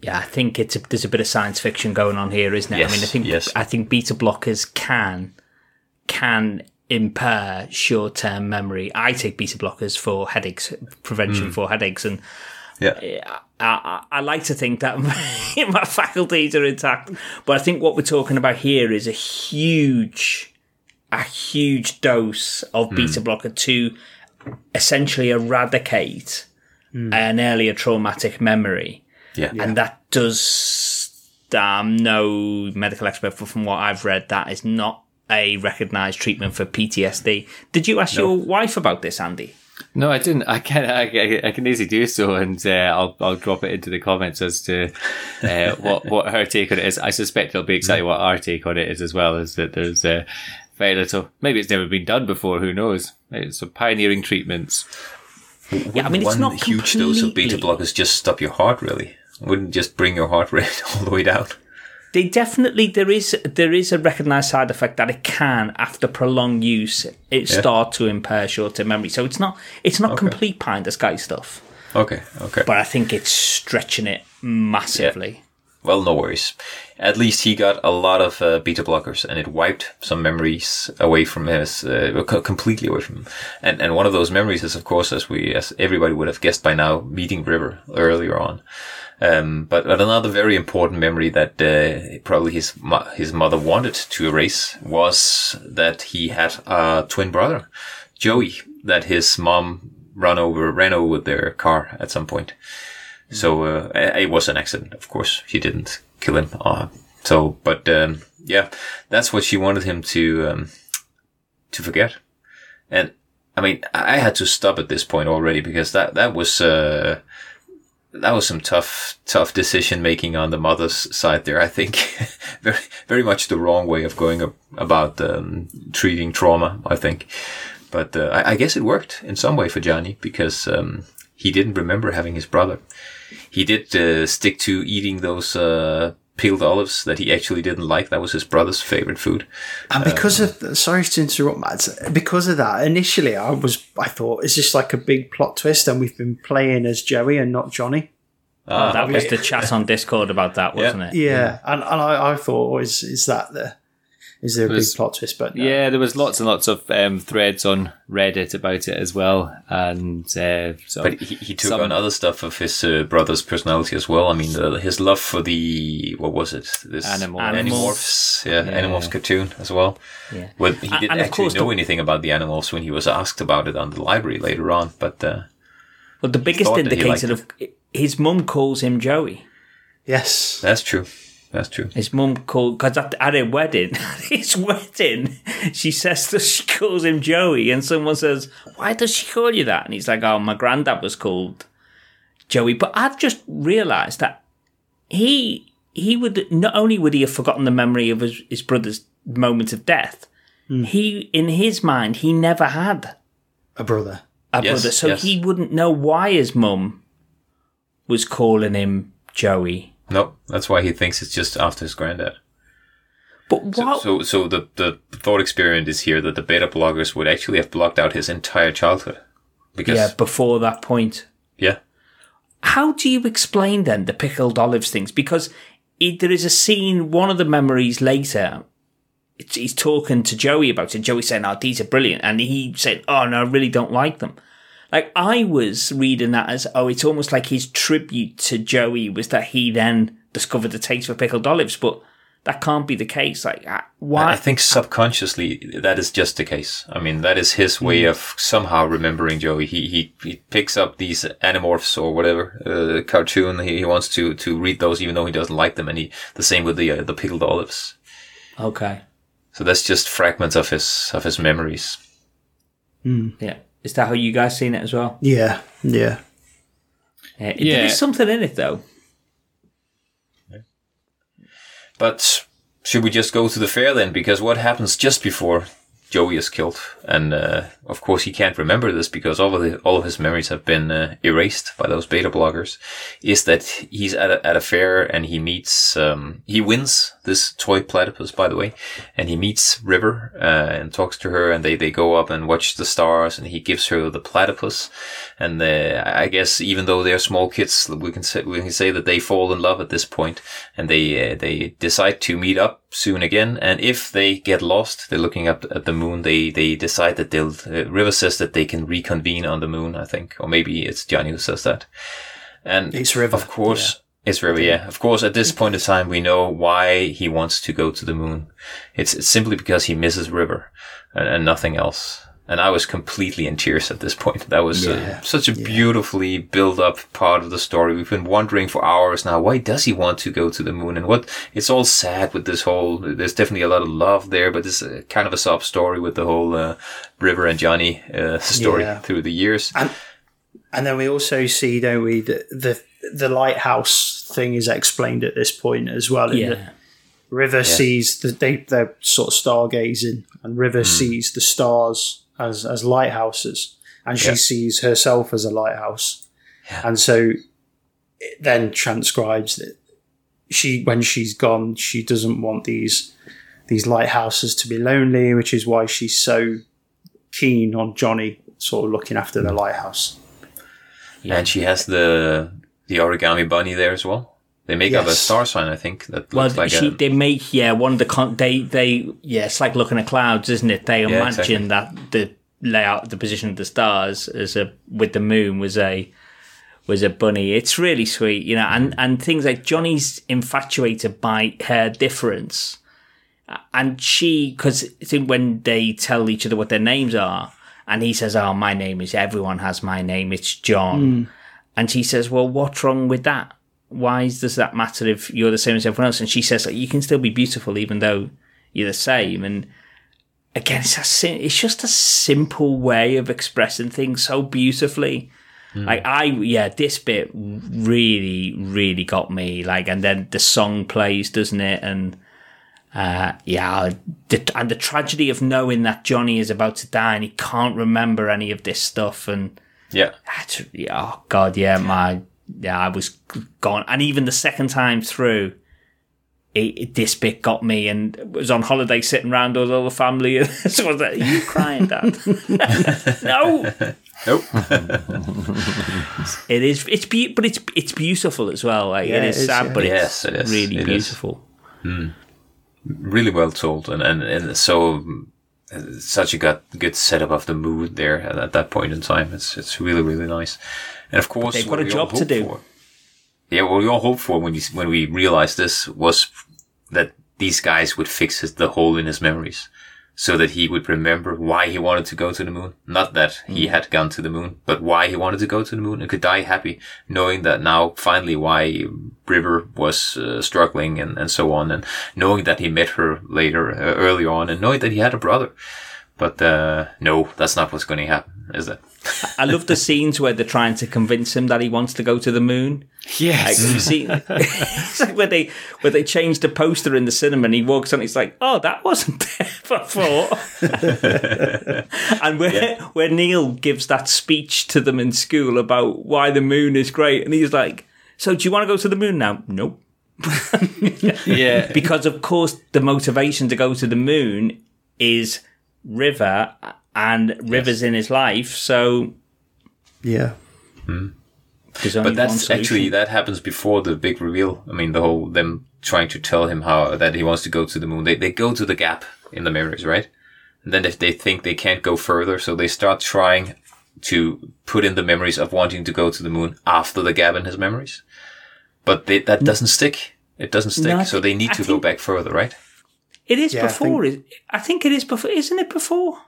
Yeah, I think it's a, there's a bit of science fiction going on here, isn't it? Yes, I mean, I think yes. I think beta blockers can can impair short-term memory. I take beta blockers for headaches, prevention mm. for headaches, and yeah, I, I, I like to think that my, my faculties are intact. But I think what we're talking about here is a huge, a huge dose of beta mm. blocker to essentially eradicate mm. an earlier traumatic memory. Yeah. And yeah. that does, I'm no medical expert, but from what I've read, that is not a recognised treatment for P T S D. Did you ask no. your wife about this, Andy? No, I didn't. I can I, I can easily do so, and uh, I'll I'll drop it into the comments as to uh, what what her take on it is. I suspect it'll be exactly what our take on it is as well, is that there's uh, very little. Maybe it's never been done before. Who knows? It's some pioneering treatments. Wouldn't yeah, I mean, it's one not huge completely... dose of beta blockers just stop your heart, really? Wouldn't just bring your heart rate all the way down? They definitely, there is there is a recognised side effect that it can, after prolonged use, it yeah. start to impair short-term memory. So it's not it's not okay. complete pie in the sky stuff. Okay, okay. But I think it's stretching it massively. Yeah. Well, no worries. At least he got a lot of uh, beta blockers, and it wiped some memories away from his, uh, completely away from him. And and one of those memories is, of course, as we as everybody would have guessed by now, meeting River earlier on. Um, but, but another very important memory that uh, probably his mo- his mother wanted to erase was that he had a twin brother, Joey, that his mom ran over ran over with their car at some point. So uh, it was an accident, of course. She didn't kill him. Uh, so, but um, yeah, that's what she wanted him to um, to forget. And I mean, I had to stop at this point already because that that was uh, that was some tough tough decision making on the mother's side there. I think very very much the wrong way of going about um, treating trauma, I think. But uh, I, I guess it worked in some way for Johnny because um, he didn't remember having his brother. He did uh, stick to eating those uh, peeled olives that he actually didn't like. That was his brother's favorite food. And because um, of sorry to interrupt, Matt. Because of that, initially I was I thought, is this like a big plot twist? And we've been playing as Joey and not Johnny. Ah, oh, that okay. was the chat on Discord about that, wasn't yeah. it? Yeah, yeah. and and I, I thought, oh, is is that the is there a was, big plot twist? But no. yeah, there was lots and lots of um, threads on Reddit about it as well, and uh, so but he, he took some... on other stuff of his uh, brother's personality as well. I mean, the, his love for the what was it? This Animorphs, Animorphs yeah, yeah, Animorphs cartoon as well. Yeah, well, he didn't and, and actually know the... anything about the Animorphs when he was asked about it on the library later on. But uh, well, the biggest indicator of his mum calls him Joey. Yes, that's true. That's true. His mum called, because at, at her wedding, at his wedding, she says that she calls him Joey, and someone says, "Why does she call you that?" And he's like, "Oh, my granddad was called Joey." But I've just realised that he he would, not only would he have forgotten the memory of his, his brother's moment of death, mm. he, in his mind, he never had a brother. A yes, brother. So yes. he wouldn't know why his mum was calling him Joey. No, that's why he thinks it's just after his granddad. But what? So, so, so the, the thought experiment is here that the beta blockers would actually have blocked out his entire childhood. Because yeah, before that point. Yeah. How do you explain then the pickled olives things? Because it, there is a scene, one of the memories later, it's, he's talking to Joey about it. Joey's saying, "Oh, these are brilliant," and he said, "Oh no, I really don't like them." Like, I was reading that as, oh, it's almost like his tribute to Joey was that he then discovered the taste for pickled olives, but that can't be the case. Like, why? I think subconsciously that is just the case. I mean, that is his way of somehow remembering Joey. He he, he picks up these Animorphs or whatever uh, cartoon. He, he wants to, to read those, even though he doesn't like them. And he the same with the uh, the pickled olives. Okay. So that's just fragments of his of his memories. Mm. Yeah. Is that how you guys seen it as well? Yeah, yeah. Uh, it, yeah. There is something in it, though. But should we just go to the fair then? Because what happens just before Joey is killed? And uh, of course he can't remember this because all of, the, all of his memories have been uh, erased by those beta blockers, is that he's at a, at a fair and he meets, um, he wins this toy platypus, by the way, and he meets River uh, and talks to her, and they, they go up and watch the stars, and he gives her the platypus. And uh, I guess even though they're small kids, we can say, we can say that they fall in love at this point, and they, uh, they decide to meet up soon again. And if they get lost, they're looking up at the moon, they, they decide that they'll, uh, River says that they can reconvene on the moon, I think, or maybe it's Johnny who says that. And it's River, of course. Yeah. It's River, yeah. Of course, at this point in time, we know why he wants to go to the moon. It's, it's simply because he misses River and, and nothing else. And I was completely in tears at this point. That was yeah. a, such a yeah. beautifully build-up part of the story. We've been wondering for hours now, why does he want to go to the moon? And what, it's all sad with this whole, there's definitely a lot of love there, but it's a, kind of a sob story with the whole uh, River and Johnny uh, story yeah. through the years. And, and then we also see, don't we, the, the the lighthouse thing is explained at this point as well. Yeah. The, River yeah. sees, the, they, they're sort of stargazing, and River mm. sees the stars as as lighthouses, and she yeah. sees herself as a lighthouse. Yeah. And so it then transcribes that she, when she's gone, she doesn't want these these lighthouses to be lonely, which is why she's so keen on Johnny sort of looking after the lighthouse. Yeah. And she has the the origami bunny there as well. They make yes. up a star sign, I think. That well, looks like she, a, they make yeah one of the con- they they yeah it's like looking at clouds, isn't it? They yeah, imagine exactly. that the layout, the position of the stars as a with the moon was a was a bunny. It's really sweet, you know. And and things like Johnny's infatuated by her difference, and she because I think when they tell each other what their names are, and he says, "Oh, my name is everyone has my name. It's John," mm. and she says, "Well, what's wrong with that? Why does that matter if you're the same as everyone else?" And she says, like, you can still be beautiful even though you're the same. And again, it's, a sim- it's just a simple way of expressing things so beautifully. Mm. Like I, yeah, this bit really, really got me. Like, and then the song plays, doesn't it? And uh, yeah, the, and the tragedy of knowing that Johnny is about to die and he can't remember any of this stuff. And yeah, oh God, yeah, my. Yeah, I was gone. And even the second time through, it, it, this bit got me, and was on holiday sitting around with all the family. And so I was like, are you crying, Dad? No. Nope. it is, it's be, but it's it's beautiful as well. Like, yeah, it is sad, yeah. but yes, it's it is. really it beautiful. Is. Mm. Really well told. And, and, and so such a good, good setup of the mood there at, at that point in time. It's, it's really, really nice. And of course, they've got a job to do. For, yeah, what we all hoped for when we when we realized this was that these guys would fix his, the hole in his memories, so that he would remember why he wanted to go to the moon. Not that he had gone to the moon, but why he wanted to go to the moon, and could die happy, knowing that now finally why River was uh, struggling and and so on, and knowing that he met her later uh, early on, and knowing that he had a brother. But uh, no, that's not what's going to happen, is it? I love the scenes where they're trying to convince him that he wants to go to the moon. Yes. Like, you see, it's like where they where they changed the poster in the cinema, and he walks on. He's like, "Oh, that wasn't there before." And where yeah. where Neil gives that speech to them in school about why the moon is great, and he's like, "So, do you want to go to the moon now?" Nope. Yeah. Because of course, the motivation to go to the moon is River, and River's yes. in his life, so yeah. Mm. But that's actually that happens before the big reveal. I mean, the whole them trying to tell him how that he wants to go to the moon. They they go to the gap in the memories, right? And then if they think they can't go further, so they start trying to put in the memories of wanting to go to the moon after the gap in his memories. But they, that doesn't no. stick. It doesn't stick. No, so they need I to think- go back further, right? It is yeah, before. I think, I think it is before. Isn't it before?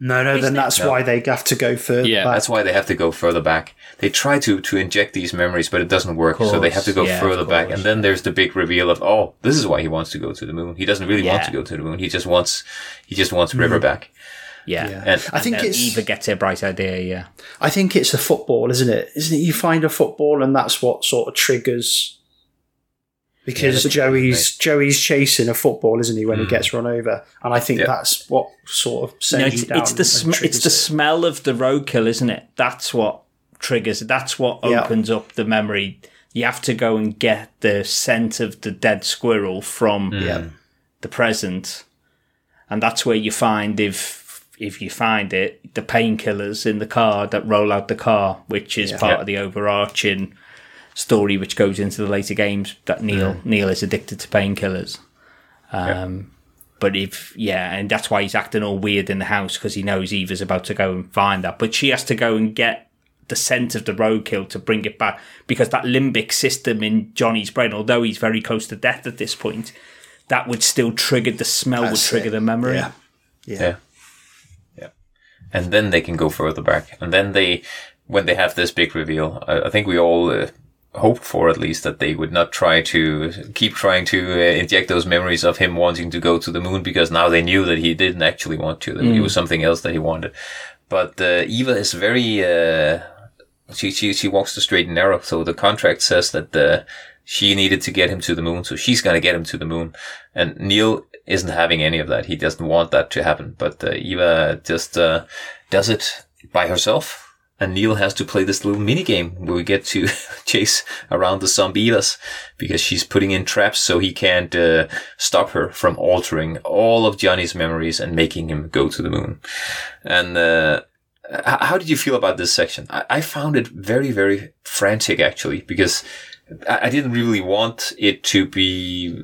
No, no, isn't then that's it? Why they have to go further yeah, back. Yeah, that's why they have to go further back. They try to, to inject these memories, but it doesn't work. Course, so they have to go yeah, further back. And then there's the big reveal of, oh, this is why he wants to go to the moon. He doesn't really yeah. want to go to the moon. He just wants, he just wants mm. River back. Yeah. yeah. And, I think and it's, Eva gets a bright idea, yeah. I think it's a football, isn't it? Isn't it? You find a football, and that's what sort of triggers because yeah, Joey's Joey's chasing a football, isn't he, when mm. he gets run over? And I think yeah. that's what sort of sends no, it's, you down. It's the sm- it's the it. smell of the roadkill, isn't it? That's what triggers. That's what opens yeah. up the memory. You have to go and get the scent of the dead squirrel from mm. yeah, the present, and that's where you find if. If you find it, the painkillers in the car that roll out the car, which is yeah. part of the overarching story, which goes into the later games. That Neil yeah. Neil is addicted to painkillers, um, yeah. but if yeah, and that's why he's acting all weird in the house because he knows Eva's about to go and find that. But she has to go and get the scent of the roadkill to bring it back because that limbic system in Johnny's brain, although he's very close to death at this point, that would still trigger the smell that's would trigger it. the memory. Yeah. yeah. yeah. And then they can go further back. And then they, when they have this big reveal, I, I think we all uh, hoped for at least that they would not try to keep trying to uh, inject those memories of him wanting to go to the moon, because now they knew that he didn't actually want to. That mm. it was something else that he wanted. But uh, Eva is very, uh, she, she, she walks the straight and narrow. So the contract says that uh, she needed to get him to the moon. So she's going to get him to the moon. And Neil isn't having any of that. He doesn't want that to happen. But uh, Eva just uh, does it by herself. And Neil has to play this little mini game where we get to chase around the zombie Evas because she's putting in traps so he can't uh, stop her from altering all of Johnny's memories and making him go to the moon. And uh, how did you feel about this section? I, I found it very, very frantic, actually, because I, I didn't really want it to be...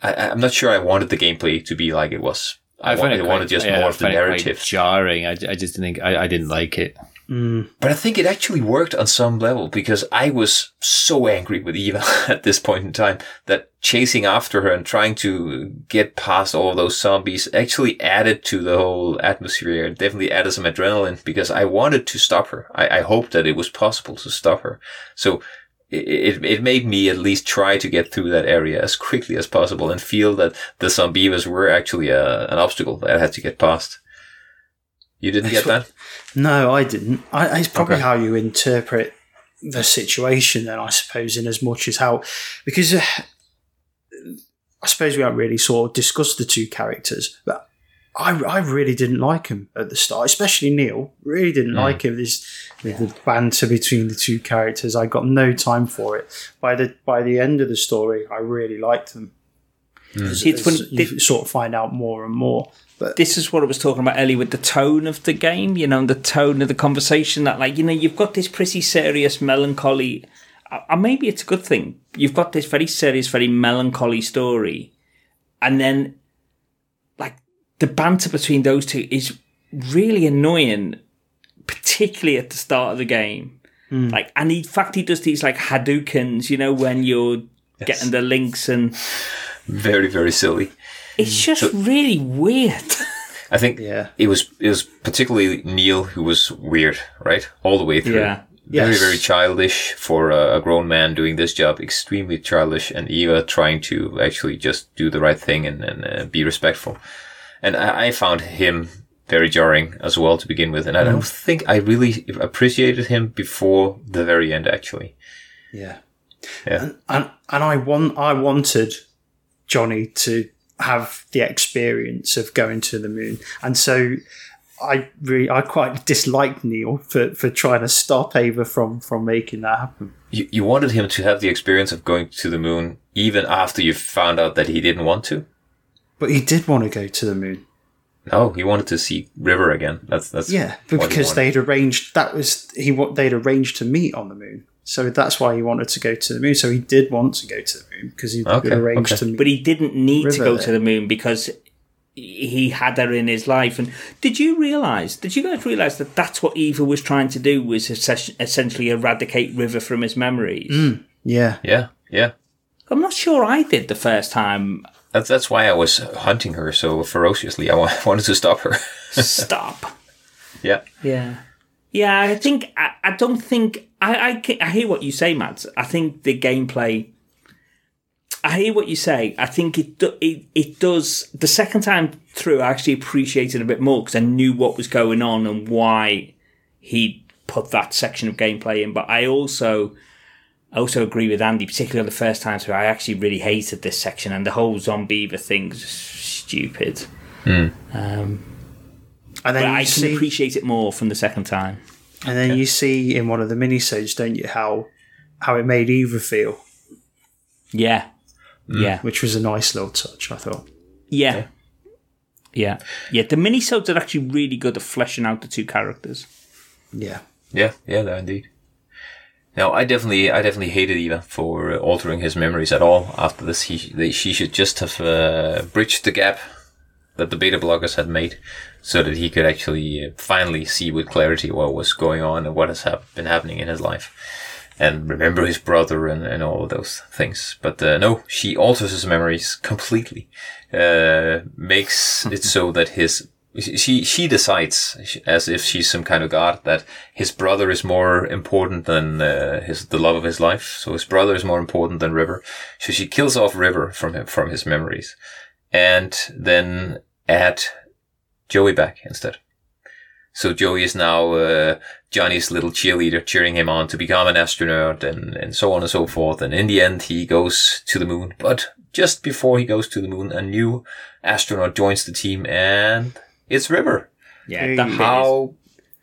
I, I'm not sure I wanted the gameplay to be like it was. I, I found wanted, it quite, wanted just yeah, more of the narrative. Jarring. I, I just think I, I didn't like it. Mm. But I think it actually worked on some level because I was so angry with Eva at this point in time that chasing after her and trying to get past all those zombies actually added to the whole atmosphere. It definitely added some adrenaline because I wanted to stop her. I, I hoped that it was possible to stop her. So. It, it made me at least try to get through that area as quickly as possible and feel that the zombies were actually a, an obstacle that I had to get past. You didn't That's get what, that? No, I didn't. I, it's probably okay. how you interpret the situation then, I suppose, in as much as how... Because uh, I suppose we haven't really sort of discussed the two characters, but I, I really didn't like him at the start, especially Neil. Really didn't mm. like him. This yeah. the banter between the two characters. I got no time for it. By the by the end of the story, I really liked them. Mm. As, it's as when you th- sort of find out more and more. But this is what I was talking about earlier with the tone of the game. You know, the tone of the conversation. That like you know, you've got this pretty serious, melancholy, and maybe it's a good thing. You've got this very serious, very melancholy story, and then. The banter between those two is really annoying, particularly at the start of the game. Mm. Like, and in fact, he does these like Hadoukens, you know, when you're yes. getting the links and very, very silly. It's just so, really weird. I think yeah. it was it was particularly Neil who was weird, right, all the way through. Yeah. Very, yes. very childish for a grown man doing this job. Extremely childish, and Eva trying to actually just do the right thing and and uh, be respectful. And I found him very jarring as well to begin with. And I don't think I really appreciated him before the very end, actually. Yeah. Yeah. And, and, and I want, I wanted Johnny to have the experience of going to the moon. And so I really, I quite disliked Neil for, for trying to stop Ava from, from making that happen. You, you wanted him to have the experience of going to the moon even after you found out that he didn't want to? But he did want to go to the moon. No, he wanted to see River again. That's that's yeah, but because they'd arranged that was he what they'd arranged to meet on the moon. So that's why he wanted to go to the moon. So he did want to go to the moon because he'd okay, arranged okay. to meet. But he didn't need River to go there. to the moon because he had her in his life. And did you realize? Did you guys realize that that's what Eva was trying to do was essentially eradicate River from his memories? Mm, yeah, yeah, yeah. I'm not sure I did the first time. That's that's why I was hunting her so ferociously. I wanted to stop her. Stop. Yeah. Yeah. Yeah, I think... I, I don't think... I, I, I hear what you say, Mads. I think the gameplay... I hear what you say. I think it, do, it, it does... The second time through, I actually appreciated it a bit more because I knew what was going on and why he put that section of gameplay in. But I also... I also agree with Andy, particularly on the first time through, I actually really hated this section, and the whole Zombieva thing's stupid. Mm. Um, and then but I see, can appreciate it more from the second time. And then okay. you see in one of the minisodes, don't you, how how it made Eva feel? Yeah, mm. yeah, which was a nice little touch, I thought. Yeah, yeah, yeah. yeah. The minisodes are actually really good at fleshing out the two characters. Yeah, yeah, yeah. They're indeed. Now, I definitely, I definitely hated Eva for altering his memories at all. After this, he, she should just have uh, bridged the gap that the beta blockers had made, so that he could actually finally see with clarity what was going on and what has ha- been happening in his life, and remember his brother and, and all of those things. But uh, no, she alters his memories completely, uh, makes it so that his She she decides, as if she's some kind of god, that his brother is more important than uh, his the love of his life. So his brother is more important than River. So she kills off River from him, from his memories, and then add Joey back instead. So Joey is now uh, Johnny's little cheerleader, cheering him on to become an astronaut, and and so on and so forth. And in the end, he goes to the moon. But just before he goes to the moon, a new astronaut joins the team, and it's River. Yeah. That how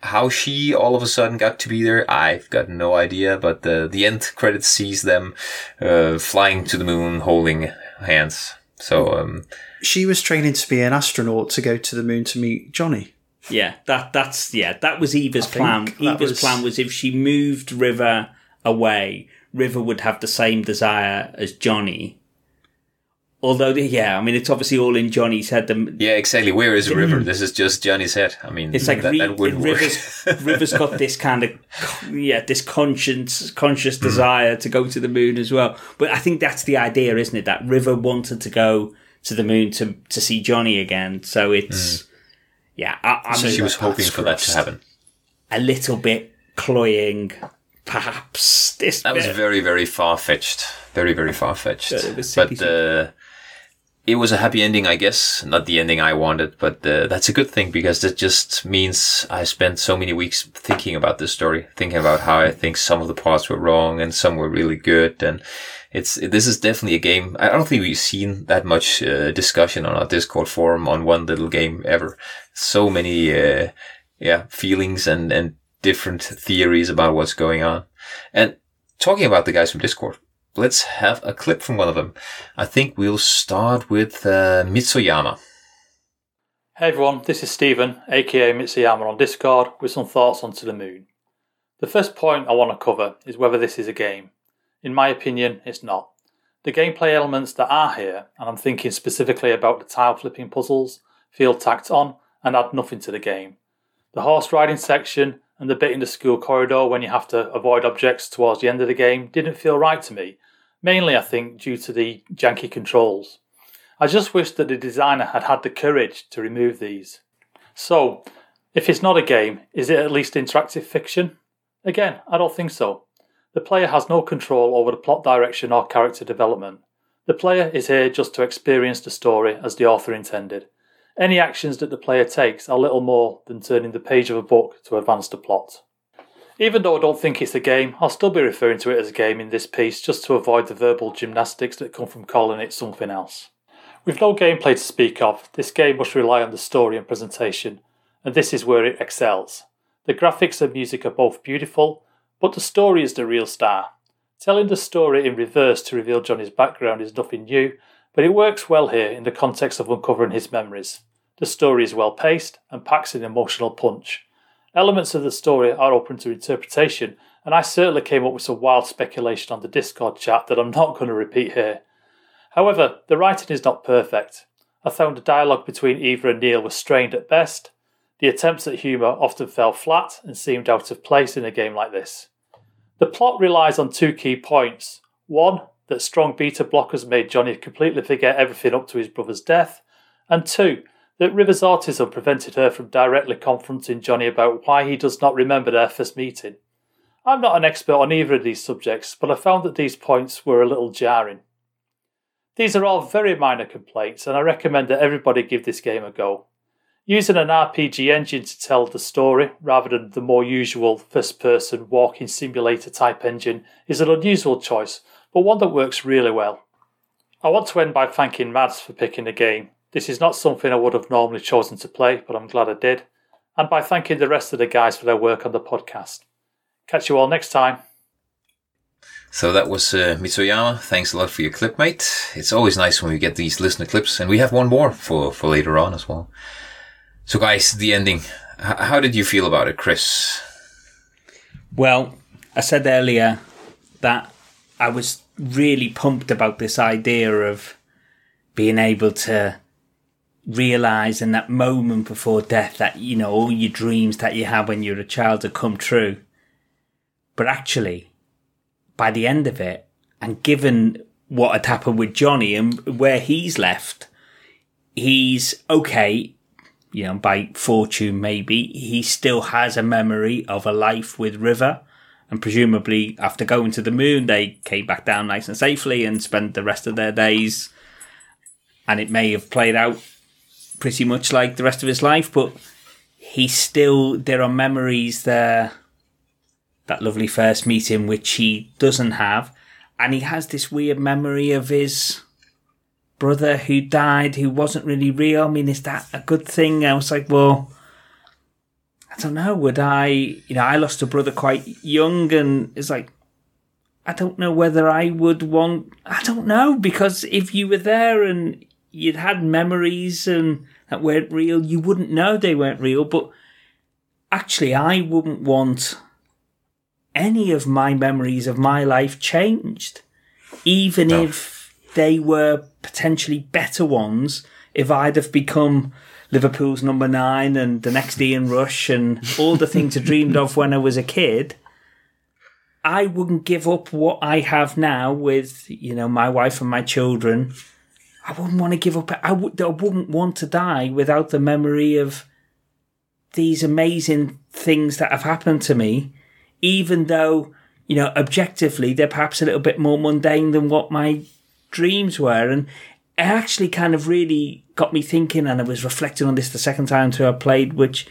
how she all of a sudden got to be there, I've got no idea. But the the end credits sees them uh, flying to the moon, holding hands. So um, she was training to be an astronaut to go to the moon to meet Johnny. Yeah, that that's yeah that was Eva's I plan. Eva's was... plan was if she moved River away, River would have the same desire as Johnny. Although, yeah, I mean, it's obviously all in Johnny's head. The, yeah, exactly. Where is the, River? This is just Johnny's head. I mean, it's like that, re- that wouldn't River's, work. River's got this kind of, yeah, this conscience, conscious desire to go to the moon as well. But I think that's the idea, isn't it? That River wanted to go to the moon to, to see Johnny again. So it's, mm. yeah. I, I so mean, she was hoping for that to happen. A little bit cloying, perhaps. This that bit. was very, very far-fetched. Very, very far-fetched. But, uh... it was a happy ending, I guess. Not the ending I wanted, but uh, that's a good thing, because that just means I spent so many weeks thinking about this story, thinking about how I think some of the parts were wrong and some were really good. And it's this is definitely a game. I don't think we've seen that much uh, discussion on our Discord forum on one little game ever. So many, uh, yeah, feelings and and different theories about what's going on. And talking about the guys from Discord, let's have a clip from one of them. I think we'll start with uh, Mitsoyama. Hey everyone, this is Stephen, aka Mitsoyama on Discord, with some thoughts on To the Moon. The first point I want to cover is whether this is a game. In my opinion, it's not. The gameplay elements that are here, and I'm thinking specifically about the tile flipping puzzles, feel tacked on and add nothing to the game. The horse riding section and the bit in the school corridor when you have to avoid objects towards the end of the game didn't feel right to me. Mainly, I think, due to the janky controls. I just wish that the designer had had the courage to remove these. So, if it's not a game, is it at least interactive fiction? Again, I don't think so. The player has no control over the plot direction or character development. The player is here just to experience the story as the author intended. Any actions that the player takes are little more than turning the page of a book to advance the plot. Even though I don't think it's a game, I'll still be referring to it as a game in this piece just to avoid the verbal gymnastics that come from calling it something else. With no gameplay to speak of, this game must rely on the story and presentation, and this is where it excels. The graphics and music are both beautiful, but the story is the real star. Telling the story in reverse to reveal Johnny's background is nothing new, but it works well here in the context of uncovering his memories. The story is well paced and packs an emotional punch. Elements of the story are open to interpretation, and I certainly came up with some wild speculation on the Discord chat that I'm not going to repeat here. However, the writing is not perfect. I found the dialogue between Eva and Neil was strained at best. The attempts at humour often fell flat and seemed out of place in a game like this. The plot relies on two key points. One, that strong beta blockers made Johnny completely forget everything up to his brother's death, and two, that River's autism prevented her from directly confronting Johnny about why he does not remember their first meeting. I'm not an expert on either of these subjects, but I found that these points were a little jarring. These are all very minor complaints, and I recommend that everybody give this game a go. using an R P G engine to tell the story, rather than the more usual first-person walking simulator-type engine, is an unusual choice, but one that works really well. I want to end by thanking Mads for picking the game. This is not something I would have normally chosen to play, but I'm glad I did. And by thanking the rest of the guys for their work on the podcast. Catch you all next time. So that was uh, Mitsuoyama. Thanks a lot for your clip, mate. It's always nice when we get these listener clips, and we have one more for, for later on as well. So guys, the ending. H- how did you feel about it, Chris? Well, I said earlier that I was really pumped about this idea of being able to realize in that moment before death that, you know, all your dreams that you had when you were a child have come true. But actually, by the end of it, and given what had happened with Johnny and where he's left, he's okay, you know, by fortune maybe, he still has a memory of a life with River. And presumably, after going to the moon, they came back down nice and safely and spent the rest of their days. And it may have played out pretty much like the rest of his life, but he still, there are memories there. That lovely first meeting, which he doesn't have. And he has this weird memory of his brother who died, who wasn't really real. I mean, is that a good thing? I was like, well, I don't know. Would I, you know, I lost a brother quite young, and it's like, I don't know whether I would want, I don't know, because if you were there and you'd had memories and that weren't real, you wouldn't know they weren't real. But actually, I wouldn't want any of my memories of my life changed, even no. if they were potentially better ones, if I'd have become Liverpool's number nine and the next Ian Rush and all the things I dreamed of when I was a kid. I wouldn't give up what I have now with, you know, my wife and my children. I wouldn't want to give up. I, would, I wouldn't want to die without the memory of these amazing things that have happened to me, even though, you know, objectively, they're perhaps a little bit more mundane than what my dreams were. And it actually kind of really got me thinking, and I was reflecting on this the second time too I played, which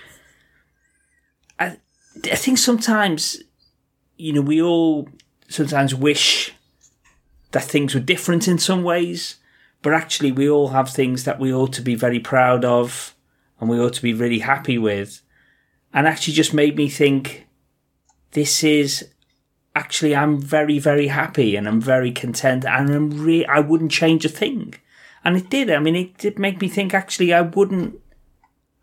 I, I think sometimes, you know, we all sometimes wish that things were different in some ways, but actually we all have things that we ought to be very proud of and we ought to be really happy with. And actually just made me think, this is actually, I'm very, very happy and I'm very content and I'm re- I wouldn't change a thing. And it did. I mean, it did make me think, actually, I wouldn't,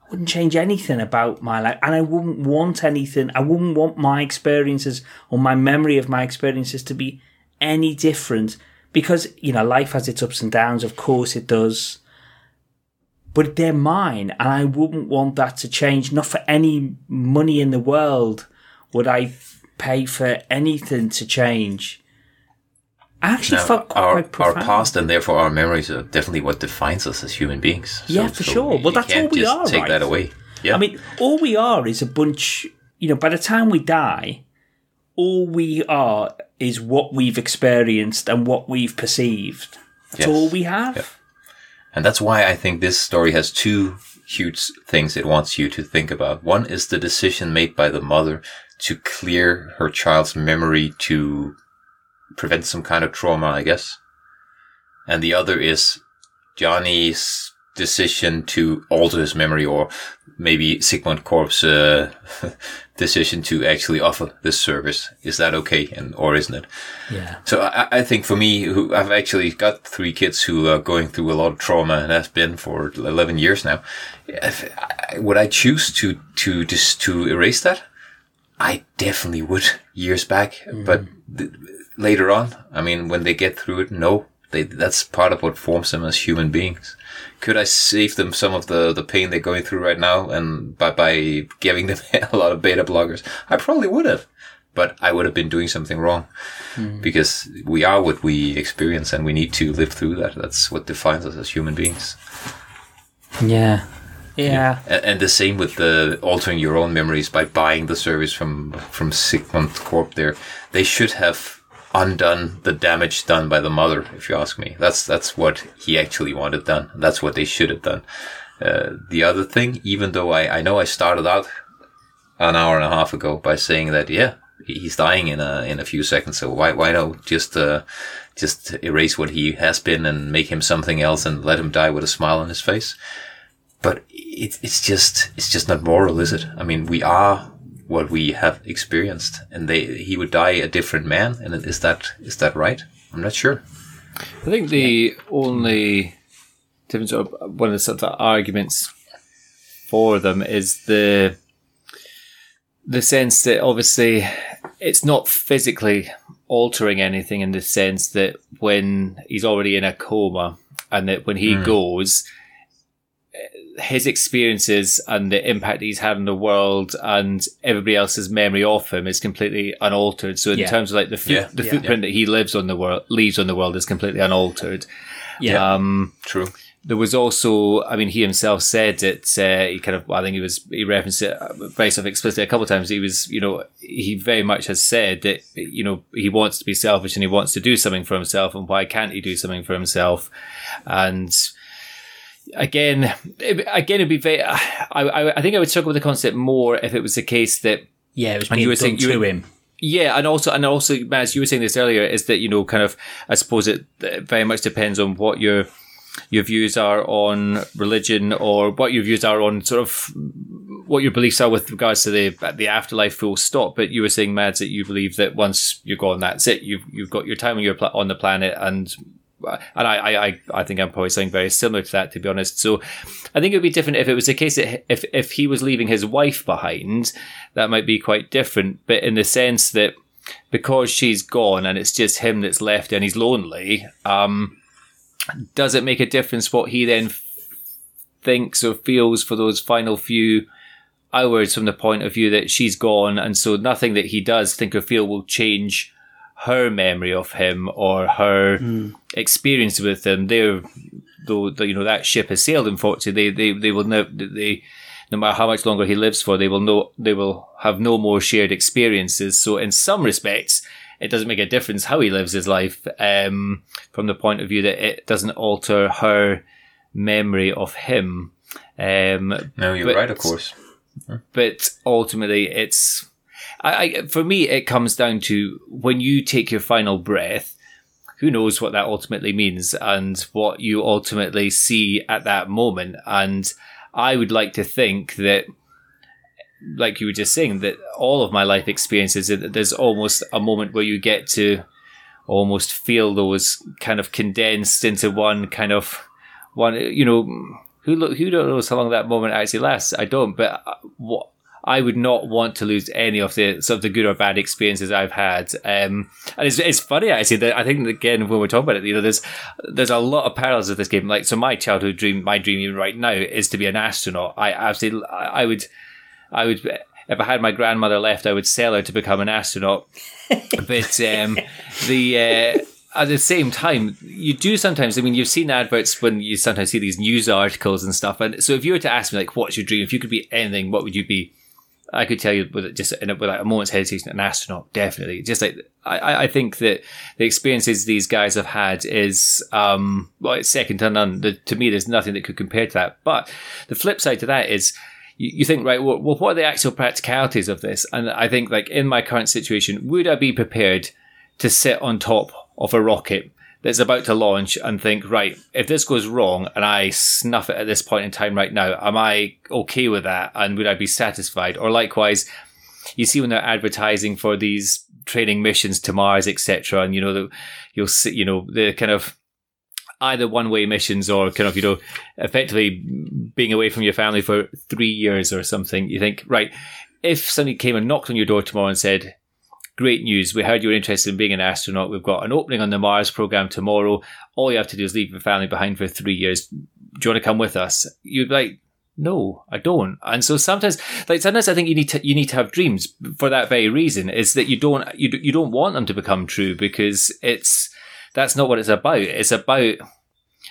I wouldn't change anything about my life, and I wouldn't want anything. I wouldn't want my experiences or my memory of my experiences to be any different, because, you know, life has its ups and downs. Of course it does. But they're mine, and I wouldn't want that to change. Not for any money in the world would I pay for anything to change. I actually no, felt quite, our, quite profound. Our past and therefore our memories are definitely what defines us as human beings. So, yeah, for so sure. You, well, that's all we just are, take right? that away. Yeah. I mean, all we are is a bunch, you know, by the time we die, all we are is what we've experienced and what we've perceived. That's yes. all we have. Yeah. And that's why I think this story has two huge things it wants you to think about. One is the decision made by the mother to clear her child's memory to prevent some kind of trauma, I guess. And the other is Johnny's decision to alter his memory, or maybe Sigmund Corp's uh, decision to actually offer this service. Is that okay, and or isn't it? Yeah. So I, I think for me, who I've actually got three kids who are going through a lot of trauma, and has been for eleven years now. If, I, would I choose to to just to erase that? I definitely would, years back, mm. but th- later on, I mean, when they get through it, no, they, that's part of what forms them as human beings. Could I save them some of the, the pain they're going through right now, and by, by giving them a lot of beta blockers? I probably would have, but I would have been doing something wrong, mm. because we are what we experience, and we need to live through that. That's what defines us as human beings. Yeah. Yeah. yeah. And the same with the altering your own memories by buying the service from, from Sigmund Corp there. They should have undone the damage done by the mother, if you ask me. That's, that's what he actually wanted done. That's what they should have done. Uh, the other thing, even though I, I know I started out an hour and a half ago by saying that, yeah, he's dying in a, in a few seconds. So why, why not just, uh, just erase what he has been and make him something else and let him die with a smile on his face. But it, it's just, it's just not moral, is it? I mean, we are what we have experienced, and they, he would die a different man. And is that, is that right? I'm not sure. I think the only difference, or one of the sort of arguments for them, is the, the sense that obviously it's not physically altering anything, in the sense that when he's already in a coma, and that when he mm. goes, his experiences and the impact he's had in the world and everybody else's memory of him is completely unaltered. So in yeah. terms of like the fo- yeah. the yeah. footprint yeah. that he lives on the world, leaves on the world, is completely unaltered. Yeah, um, true. There was also, I mean, he himself said that uh, he kind of, I think he was, he referenced it very sort of explicitly a couple of times. He was, you know, he very much has said that, you know, he wants to be selfish and he wants to do something for himself, and why can't he do something for himself? And again, it, again, it'd be very, I, I, I think I would struggle with the concept more if it was the case that, yeah, it was being done to him. Yeah, and also, and also, as you were saying this earlier, is that, you know, kind of, I suppose it very much depends on what your your views are on religion, or what your views are on sort of what your beliefs are with regards to the the afterlife, full stop. But you were saying, Mads, that you believe that once you're gone, that's it. You've you've got your time on your pla- on the planet, and and I, I I think I'm probably something very similar to that, to be honest. So I think it would be different if it was the case that if if he was leaving his wife behind, that might be quite different. But in the sense that because she's gone and it's just him that's left and he's lonely, um, does it make a difference what he then f- thinks or feels for those final few hours, from the point of view that she's gone, and so nothing that he does think or feel will change her memory of him or her mm. experience with him? They're, though, you know, that ship has sailed. Unfortunately, they, they, they will know. They, no matter how much longer he lives for, they will know. They will have no more shared experiences. So, in some respects, it doesn't make a difference how he lives his life, um, from the point of view that it doesn't alter her memory of him. Um, no, you're but, right, of course. But ultimately, it's. I, I, for me, it comes down to when you take your final breath, who knows what that ultimately means and what you ultimately see at that moment. And I would like to think that, like you were just saying, that all of my life experiences, there's almost a moment where you get to almost feel those kind of condensed into one kind of one, you know, who, who knows how long that moment actually lasts? I don't, but what, I would not want to lose any of the sort of the good or bad experiences I've had. Um, and it's, it's funny, actually, that I think, again, when we're talking about it, you know, there's there's a lot of parallels with this game. Like, so my childhood dream, my dream even right now, is to be an astronaut. I absolutely, I would, I would, if I had my grandmother left, I would sell her to become an astronaut. But um, the uh, at the same time, you do sometimes, I mean, you've seen adverts when you sometimes see these news articles and stuff. And so if you were to ask me, like, what's your dream? If you could be anything, what would you be? I could tell you with just in a, with like a moment's hesitation, an astronaut, definitely. Just like I, I think that the experiences these guys have had is um, well, it's second to none. The, to me, there's nothing that could compare to that. But the flip side to that is you, you think, right? Well, what are the actual practicalities of this? And I think, like in my current situation, would I be prepared to sit on top of a rocket that's about to launch and think, right, if this goes wrong and I snuff it at this point in time right now, am I okay with that? And would I be satisfied? Or likewise, you see when they're advertising for these training missions to Mars, et cetera, and you know, the, you'll see, you know, the kind of either one-way missions or kind of, you know, effectively being away from your family for three years or something. You think, right, if somebody came and knocked on your door tomorrow and said, great news, we heard you were interested in being an astronaut. We've got an opening on the Mars program tomorrow. All you have to do is leave your family behind for three years. Do you want to come with us? You'd be like, no, I don't. And so sometimes, like sometimes I think you need to you need to have dreams for that very reason, is that you don't you, you don't want them to become true, because it's that's not what it's about. It's about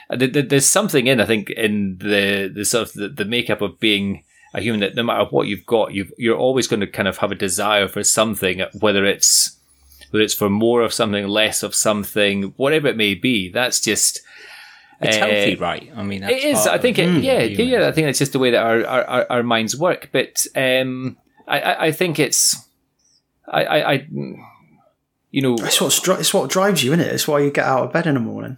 there's something in I think in the the sort of the, the makeup of being a human, that no matter what you've got, you've, you're always going to kind of have a desire for something, whether it's whether it's for more of something, less of something, whatever it may be. That's just It's uh, healthy, right? I mean, that's it is. I think it. Mm, yeah, yeah. I think that's just the way that our our, our minds work. But um, I, I I think it's I I. I You know, it's what, it's what drives you, isn't it? It's why you get out of bed in the morning.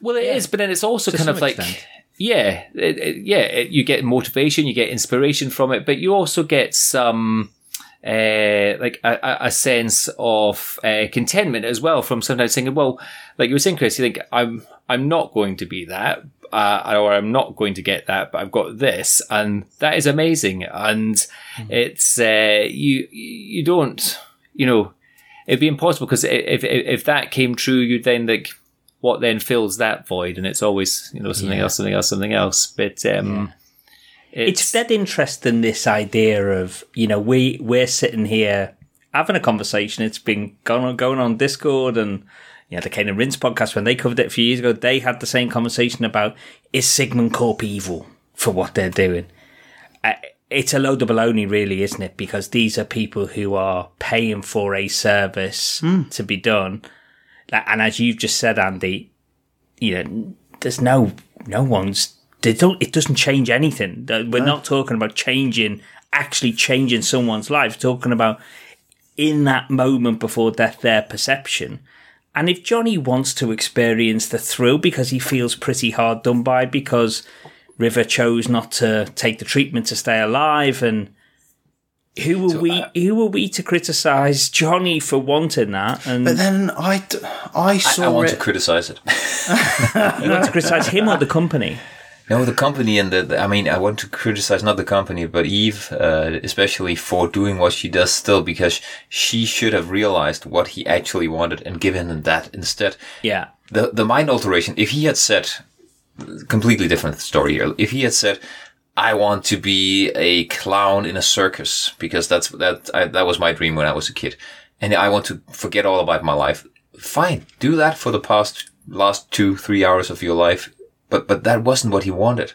Well, it yeah. is, but then it's also to kind of like, extent. yeah, it, it, yeah, it, you get motivation, you get inspiration from it, but you also get some, uh, like a, a sense of uh, contentment as well from sometimes thinking, well, like you were saying, Chris, you think I'm, I'm not going to be that, uh, or I'm not going to get that, but I've got this, and that is amazing, and mm-hmm. it's uh, you, you don't, you know. It'd be impossible because if, if if that came true, you'd then like, what then fills that void? And it's always, you know, something yeah. else, something else, something else. But um, yeah. it's, it's dead interesting, this idea of, you know, we we're sitting here having a conversation. It's been going on, going on Discord, and you know the Cain and Rinse podcast, when they covered it a few years ago, they had the same conversation about, is Sigmund Corp evil for what they're doing? I, It's a load of baloney, really, isn't it? Because these are people who are paying for a service mm. to be done. And as you've just said, Andy, you know, there's no, no one's, they don't, it doesn't change anything. We're no. not talking about changing, actually changing someone's life. We're talking about in that moment before death, their perception. And if Johnny wants to experience the thrill because he feels pretty hard done by, because River chose not to take the treatment to stay alive, and who were so, we? Uh, who were we to criticise Johnny for wanting that? And but then I, I saw. I, I want it. to criticise it. You want to criticise him or the company? No, the company and the, the. I mean, I want to criticize not the company, but Eve, uh, especially for doing what she does still, because she should have realized what he actually wanted and given him that instead. Yeah. The the mind alteration. If he had said. Completely different story here. If he had said, I want to be a clown in a circus because that's, that, I, that was my dream when I was a kid and I want to forget all about my life. Fine. Do that for the past, last two, three hours of your life. But, but that wasn't what he wanted.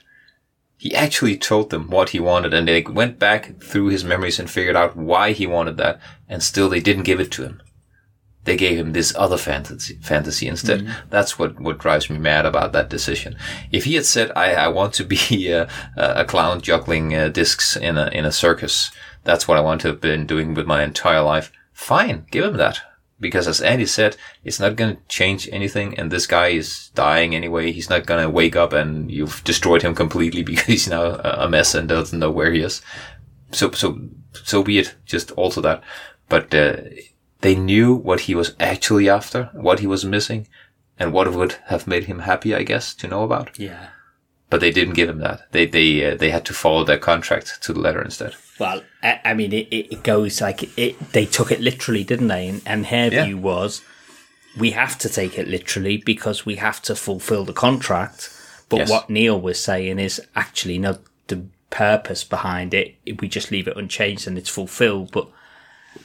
He actually told them what he wanted and they went back through his memories and figured out why he wanted that. And still they didn't give it to him. They gave him this other fantasy, fantasy instead. Mm-hmm. That's what, what drives me mad about that decision. If he had said, I, I want to be a, a clown juggling uh, discs in a, in a circus, that's what I want to have been doing with my entire life. Fine. Give him that. Because as Andy said, it's not going to change anything. And this guy is dying anyway. He's not going to wake up and you've destroyed him completely because he's now a mess and doesn't know where he is. So, so, so be it. Just alter that. But, uh, they knew what he was actually after, what he was missing, and what would have made him happy, I guess, to know about. Yeah. But they didn't give him that. They they uh, they had to follow their contract to the letter instead. Well, I, I mean, it, it goes like it. They took it literally, didn't they? And, and her yeah. view was, we have to take it literally because we have to fulfill the contract. But yes. what Neil was saying is actually no, the purpose behind it. We just leave it unchanged and it's fulfilled. But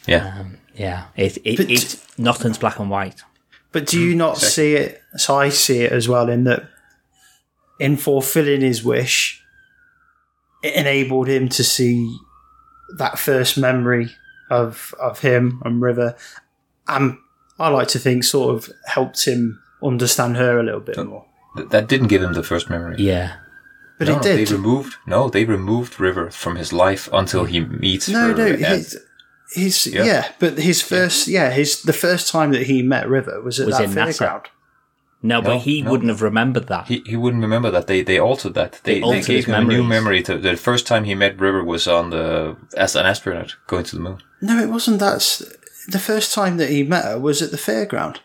yeah. Um, Yeah, it, it, but, it, nothing's black and white. But do you not exactly. see it? So I see it as well in that in fulfilling his wish, it enabled him to see that first memory of of him and River. And I like to think sort of helped him understand her a little bit that, more. That didn't give him the first memory. Yeah. But no, it did. They removed, no, they removed River from his life until he meets no, River. No, no. His yeah. yeah, but his first yeah his the first time that he met River was at was that fairground. No, no, but he no. wouldn't have remembered that. He he wouldn't remember that. They they altered that. They, they, altered they gave him memories. a new memory. To, the first time he met River was on the as an astronaut going to the moon. No, it wasn't. That's the first time that he met her was at the fairground.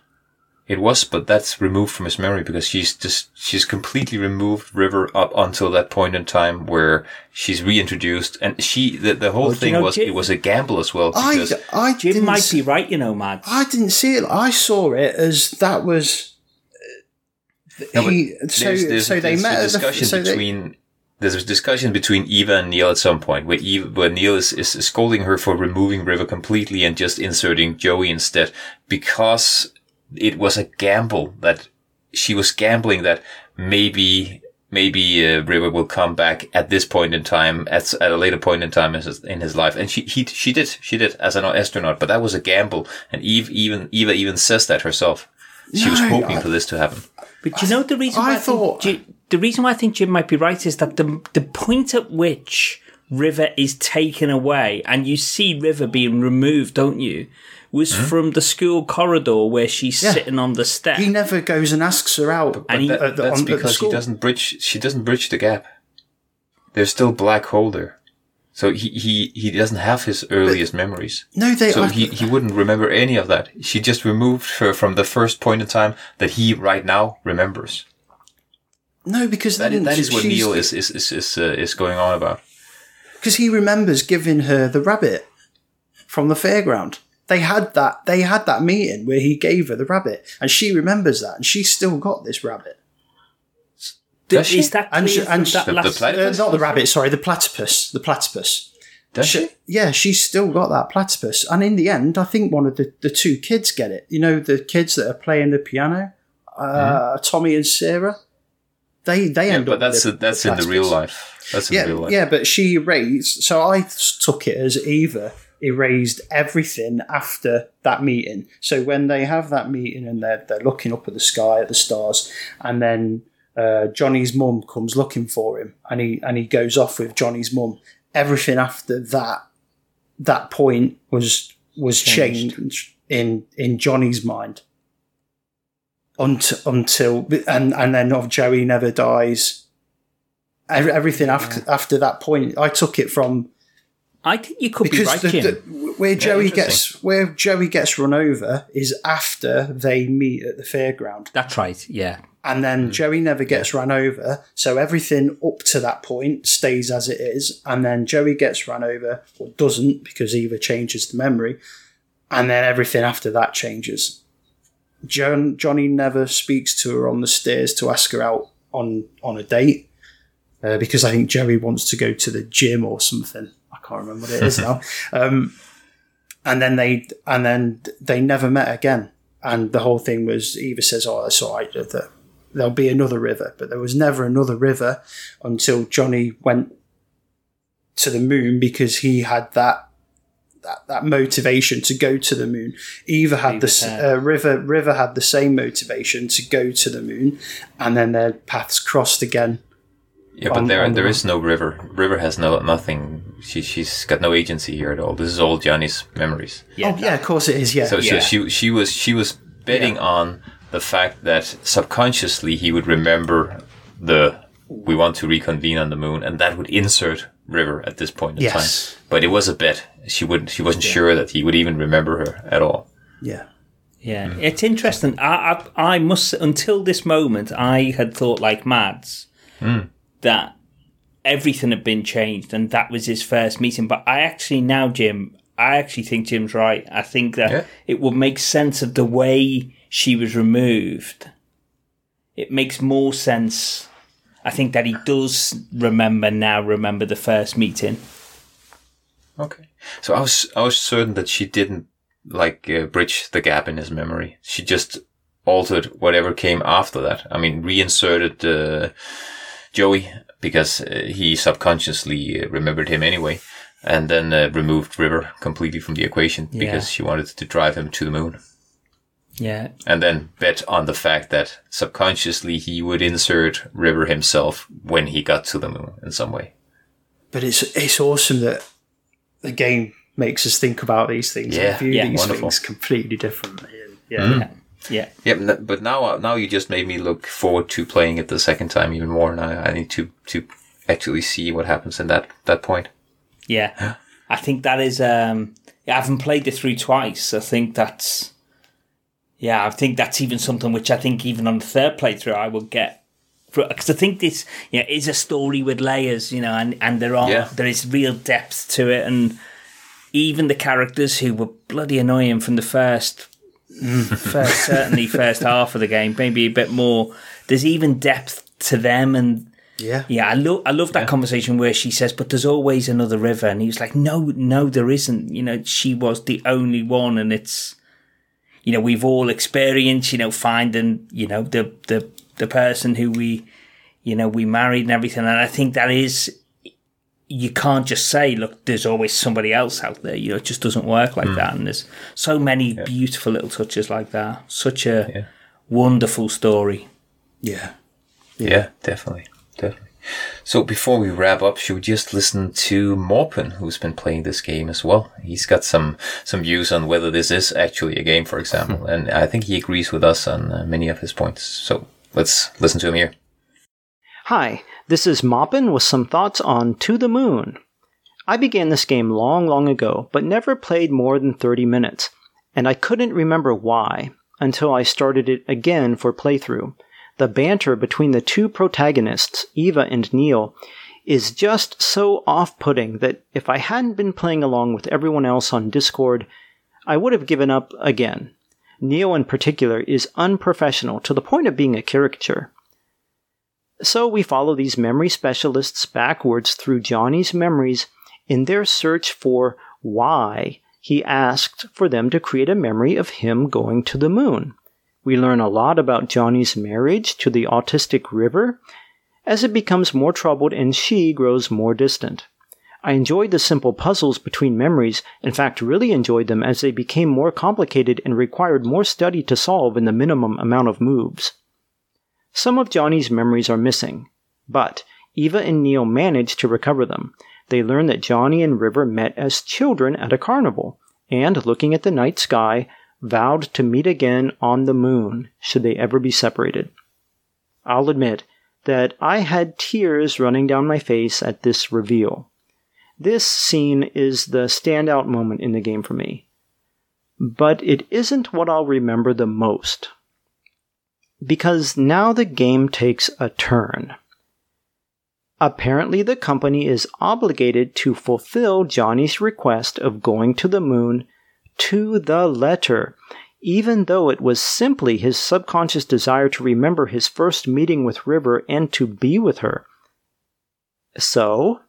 It was, but that's removed from his memory because she's just she's completely removed River up until that point in time where she's reintroduced, and she the, the whole well, thing you know, was Jim, it was a gamble as well. Because I, I Jim might be right, you know, man. I didn't see it. I saw it as that was no, he. So there's, there's, so they there's met. A discussion so between they, there's a discussion between Eva and Neil at some point where Eva where Neil is, is scolding her for removing River completely and just inserting Joey instead because. It was a gamble that she was gambling that maybe, maybe uh, River will come back at this point in time, at, at a later point in time in his, in his life. And she, he, she did, she did as an astronaut, but that was a gamble. And Eve even, Eva even says that herself. She no, was hoping I, for this to happen. But do you know the reason I why I thought... think, you, the reason why I think Jim might be right is that the the point at which River is taken away, and you see River being removed, don't you, was mm-hmm. from the school corridor where she's yeah. sitting on the step. He never goes and asks her out. But, but and he, that, that's on, because he doesn't bridge, she doesn't bridge the gap. They're still black holder. So he, he, he doesn't have his earliest but, memories. No, they So are, he, he wouldn't remember any of that. She just removed her from the first point in time that he right now remembers. No, because that, then that is what Neil is, is, is, is, uh, is going on about. Because he remembers giving her the rabbit from the fairground. They had that, they had that meeting where he gave her the rabbit, and she remembers that, and she's still got this rabbit. Does she? Is that and she, and that the, last, the platypus? Uh, not the rabbit, sorry, the platypus. The platypus. Does she, she? Yeah, she's still got that platypus. And in the end, I think one of the, the two kids get it. You know, the kids that are playing the piano, uh, mm. Tommy and Sarah. They they yeah, end but up. But that's with a, that's the in the real life. That's in yeah, real life. Yeah, but she erased. So I took it as Eva erased everything after that meeting. So when they have that meeting and they're they're looking up at the sky at the stars, and then. Uh, Johnny's mum comes looking for him, and he and he goes off with Johnny's mum. Everything after that that point was was changed, changed in in Johnny's mind. Until until and and then of Joey never dies. Everything yeah. after after that point, I took it from. I think you could be right, the, Jim. The, where yeah, Joey gets where Joey gets run over is after they meet at the fairground. That's right. Yeah. And then mm. Joey never gets run over, so everything up to that point stays as it is, and then Joey gets run over, or doesn't, because Eva changes the memory, and then everything after that changes. John, Johnny never speaks to her on the stairs to ask her out on, on a date, uh, because I think Joey wants to go to the gym or something. I can't remember what it is now. Um, and then they and then they never met again, and the whole thing was, Eva says, oh, that's all right, that there'll be another river, but there was never another river until Johnny went to the moon because he had that that, that motivation to go to the moon. Eva had Eva the uh, river river had the same motivation to go to the moon, and then their paths crossed again. Yeah, on, but there there the is no river. River has no nothing. She she's got no agency here at all. This is all Johnny's memories. Yeah, oh, yeah, of course it is. Yeah. So, yeah. so she she was she was betting yeah. on. The fact that subconsciously he would remember the we want to reconvene on the moon, and that would insert River at this point in yes. time. But it was a bet. She wouldn't. She wasn't yeah. sure that he would even remember her at all. Yeah, yeah. Mm. It's interesting. I, I I must until this moment I had thought like Mads mm. that everything had been changed and that was his first meeting. But I actually now, Jim, I actually think Jim's right. I think that yeah. it would make sense of the way. She was removed. It makes more sense, I think, that he does remember now. Remember the first meeting. Okay, so I was I was certain that she didn't like uh, bridge the gap in his memory. She just altered whatever came after that. I mean, reinserted uh, Joey because uh, he subconsciously remembered him anyway, and then uh, removed River completely from the equation yeah. because she wanted to drive him to the moon. Yeah. And then bet on the fact that subconsciously he would insert River himself when he got to the moon in some way. But it's it's awesome that the game makes us think about these things yeah, and view yeah, these wonderful. things completely differently. Yeah. Mm-hmm. Yeah. Yeah. yeah. But now now you just made me look forward to playing it the second time even more, and I, I need to, to actually see what happens in that, that point. Yeah. I think that is... Um, I haven't played it through twice. I think that's... Yeah, I think that's even something which I think even on the third playthrough I will get, because I think this you know, is a story with layers, you know, and, and there are yeah. there is real depth to it, and even the characters who were bloody annoying from the first, first certainly first half of the game, maybe a bit more. There's even depth to them, and yeah, yeah, I love I love that yeah. conversation where she says, "But there's always another river," and he was like, "No, no, there isn't." You know, she was the only one, and it's. You know, we've all experienced, you know, finding, you know, the, the, the person who we, you know, we married and everything. And I think that is, you can't just say, look, there's always somebody else out there. You know, it just doesn't work like mm. that. And there's so many yeah. beautiful little touches like that. Such a yeah. wonderful story. Yeah. Yeah, yeah, definitely. Definitely. So before we wrap up, should we just listen to Morpen, who's been playing this game as well? He's got some, some views on whether this is actually a game, for example. And I think he agrees with us on uh, many of his points. So let's listen to him here. Hi, this is Morpen with some thoughts on To the Moon. I began this game long, long ago, but never played more than thirty minutes. And I couldn't remember why until I started it again for playthrough. The banter between the two protagonists, Eva and Neil, is just so off-putting that if I hadn't been playing along with everyone else on Discord, I would have given up again. Neil in particular is unprofessional to the point of being a caricature. So we follow these memory specialists backwards through Johnny's memories in their search for why he asked for them to create a memory of him going to the moon. We learn a lot about Johnny's marriage to the autistic River as it becomes more troubled and she grows more distant. I enjoyed the simple puzzles between memories, in fact really enjoyed them as they became more complicated and required more study to solve in the minimum amount of moves. Some of Johnny's memories are missing, but Eva and Neil manage to recover them. They learn that Johnny and River met as children at a carnival, and, looking at the night sky, vowed to meet again on the moon, should they ever be separated. I'll admit that I had tears running down my face at this reveal. This scene is the standout moment in the game for me, but it isn't what I'll remember the most, because now the game takes a turn. Apparently, the company is obligated to fulfill Johnny's request of going to the moon to the letter, even though it was simply his subconscious desire to remember his first meeting with River and to be with her. So,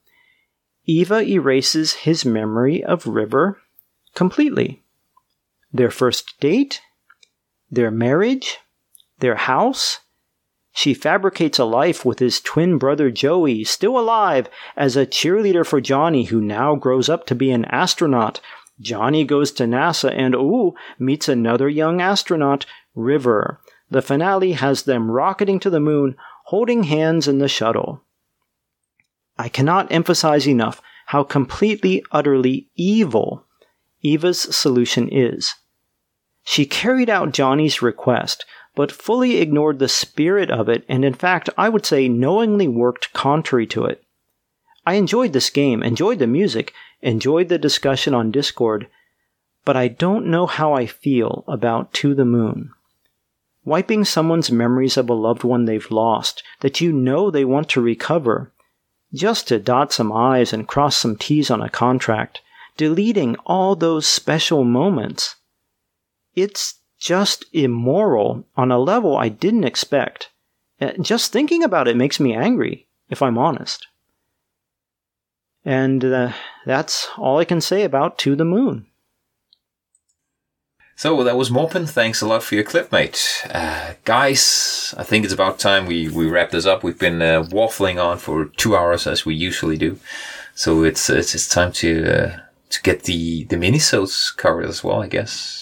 Eva erases his memory of River completely. Their first date, their marriage, their house. She fabricates a life with his twin brother Joey, still alive, as a cheerleader for Johnny, who now grows up to be an astronaut. Johnny goes to NASA and, ooh, meets another young astronaut, River. The finale has them rocketing to the moon, holding hands in the shuttle. I cannot emphasize enough how completely, utterly evil Eva's solution is. She carried out Johnny's request, but fully ignored the spirit of it, and in fact, I would say knowingly worked contrary to it. I enjoyed this game, enjoyed the music, enjoyed the discussion on Discord, but I don't know how I feel about To the Moon. Wiping someone's memories of a loved one they've lost, that you know they want to recover, just to dot some I's and cross some T's on a contract, deleting all those special moments. It's just immoral on a level I didn't expect. Just thinking about it makes me angry, if I'm honest. And uh, that's all I can say about To the Moon. So that was Morpen. Thanks a lot for your clip, mate. Uh, guys, I think it's about time we, we wrap this up. We've been uh, waffling on for two hours as we usually do. So it's it's, it's time to uh, to get the, the minisodes covered as well, I guess.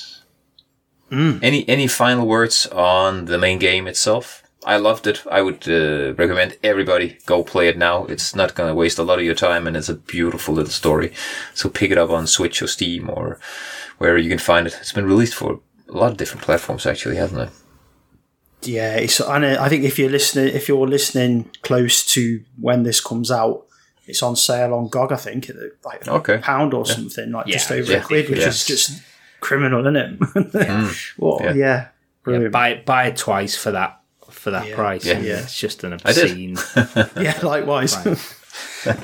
Mm. Any, any final words on the main game itself? I loved it. I would uh, recommend everybody go play it now. It's not going to waste a lot of your time, and it's a beautiful little story. So pick it up on Switch or Steam or wherever you can find it. It's been released for a lot of different platforms, actually, hasn't it? Yeah, it's. And I think if you're listening, if you're listening close to when this comes out, it's on sale on G O G. I think like okay. a pound or yeah. something, like yeah. just over yeah. a quid, which yeah. is just criminal, isn't it? mm. Well, yeah, yeah. yeah buy buy it twice for that. for that yeah, price yeah. yeah it's just an obscene yeah likewise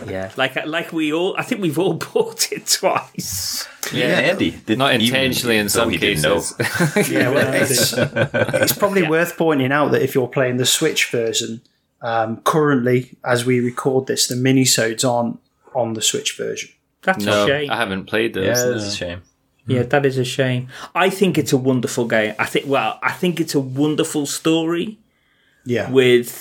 yeah like like we all I think we've all bought it twice yeah, yeah. Andy didn't not intentionally even, in some cases yeah well, it's, it's probably yeah. worth pointing out that if you're playing the Switch version um, currently as we record this the minisodes aren't on the Switch version. That's no, a shame I haven't played those. Yeah that's no. a shame. Yeah, that is a shame. I think it's a wonderful game. I think well I think it's a wonderful story. Yeah. With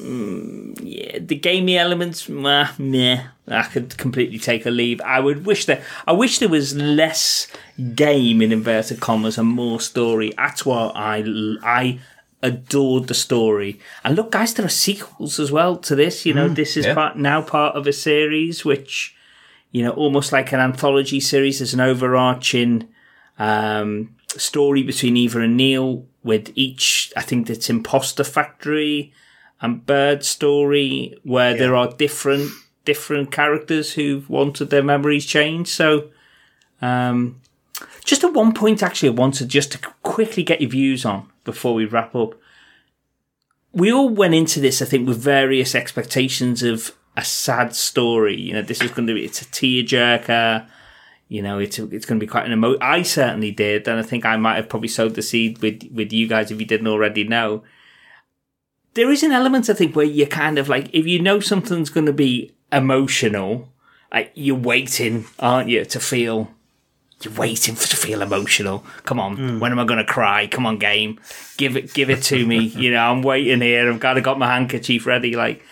um, yeah, the gamey elements, meh, meh. I could completely take a leave. I would wish that I wish there was less game in inverted commas and more story. That's what I I adored the story. And look, guys, there are sequels as well to this. You know, mm, this is yeah. part, now part of a series, which, you know, almost like an anthology series. There's an overarching um, story between Eva and Neil with each, I think it's Imposter Factory and Bird Story, where yeah. there are different different characters who've wanted their memories changed. So, um, just at one point, actually, I wanted just to quickly get your views on before we wrap up. We all went into this, I think, with various expectations of a sad story. You know, this is going to be, it's a tearjerker. You know, it's it's going to be quite an emo. I certainly did, and I think I might have probably sowed the seed with, with you guys if you didn't already know. There is an element, I think, where you're kind of like, if you know something's going to be emotional, like you're waiting, aren't you, to feel... You're waiting for, to feel emotional. Come on, mm. when am I going to cry? Come on, game. Give it give it to me. You know, I'm waiting here. I've kind of got my handkerchief ready. Like,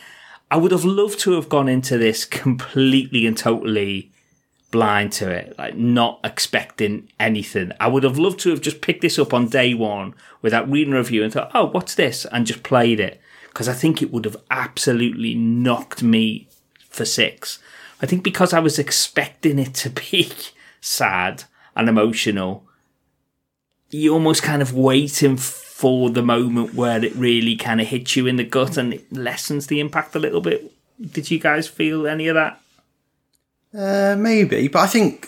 I would have loved to have gone into this completely and totally blind to it, like not expecting anything. I would have loved to have just picked this up on day one without reading a review and thought, oh, what's this? And just played it. Because I think it would have absolutely knocked me for six. I think because I was expecting it to be... sad and emotional, you're almost kind of waiting for the moment where it really kind of hits you in the gut and it lessens the impact a little bit. Did you guys feel any of that? Uh, maybe, but I think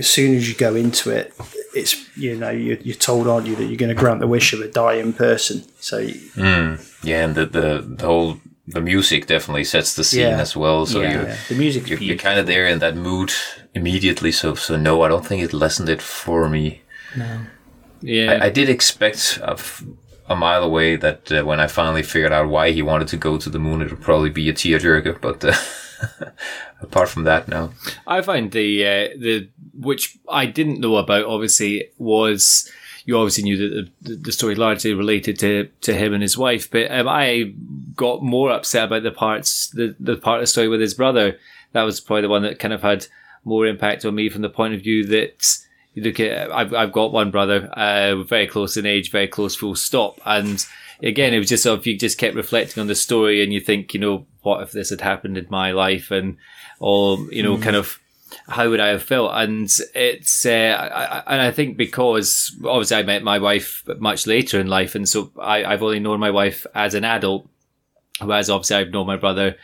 as soon as you go into it, it's, you know, you're, you're told, aren't you, that you're going to grant the wish of a dying person. So you... mm, yeah, and the, the the whole the music definitely sets the scene yeah. as well. So yeah, you yeah. the music you're, you're kind of there in that mood immediately, so so no, I don't think it lessened it for me. No, yeah, I, I did expect a, f- a mile away that uh, when I finally figured out why he wanted to go to the moon, it would probably be a tearjerker. But uh, apart from that, no. I find the uh, the which I didn't know about obviously was. You obviously knew that the, the story largely related to, to him and his wife, but um, I got more upset about the parts, the, the part of the story with his brother. That was probably the one that kind of had more impact on me from the point of view that you look at. I've I've got one brother, uh, very close in age, very close, full stop. And again, it was just sort of, you just kept reflecting on the story, and you think, you know, what if this had happened in my life, and all, you know, mm. kind of. How would I have felt? And it's, uh, I, and I think because obviously I met my wife much later in life, and so I, I've only known my wife as an adult, whereas obviously I've known my brother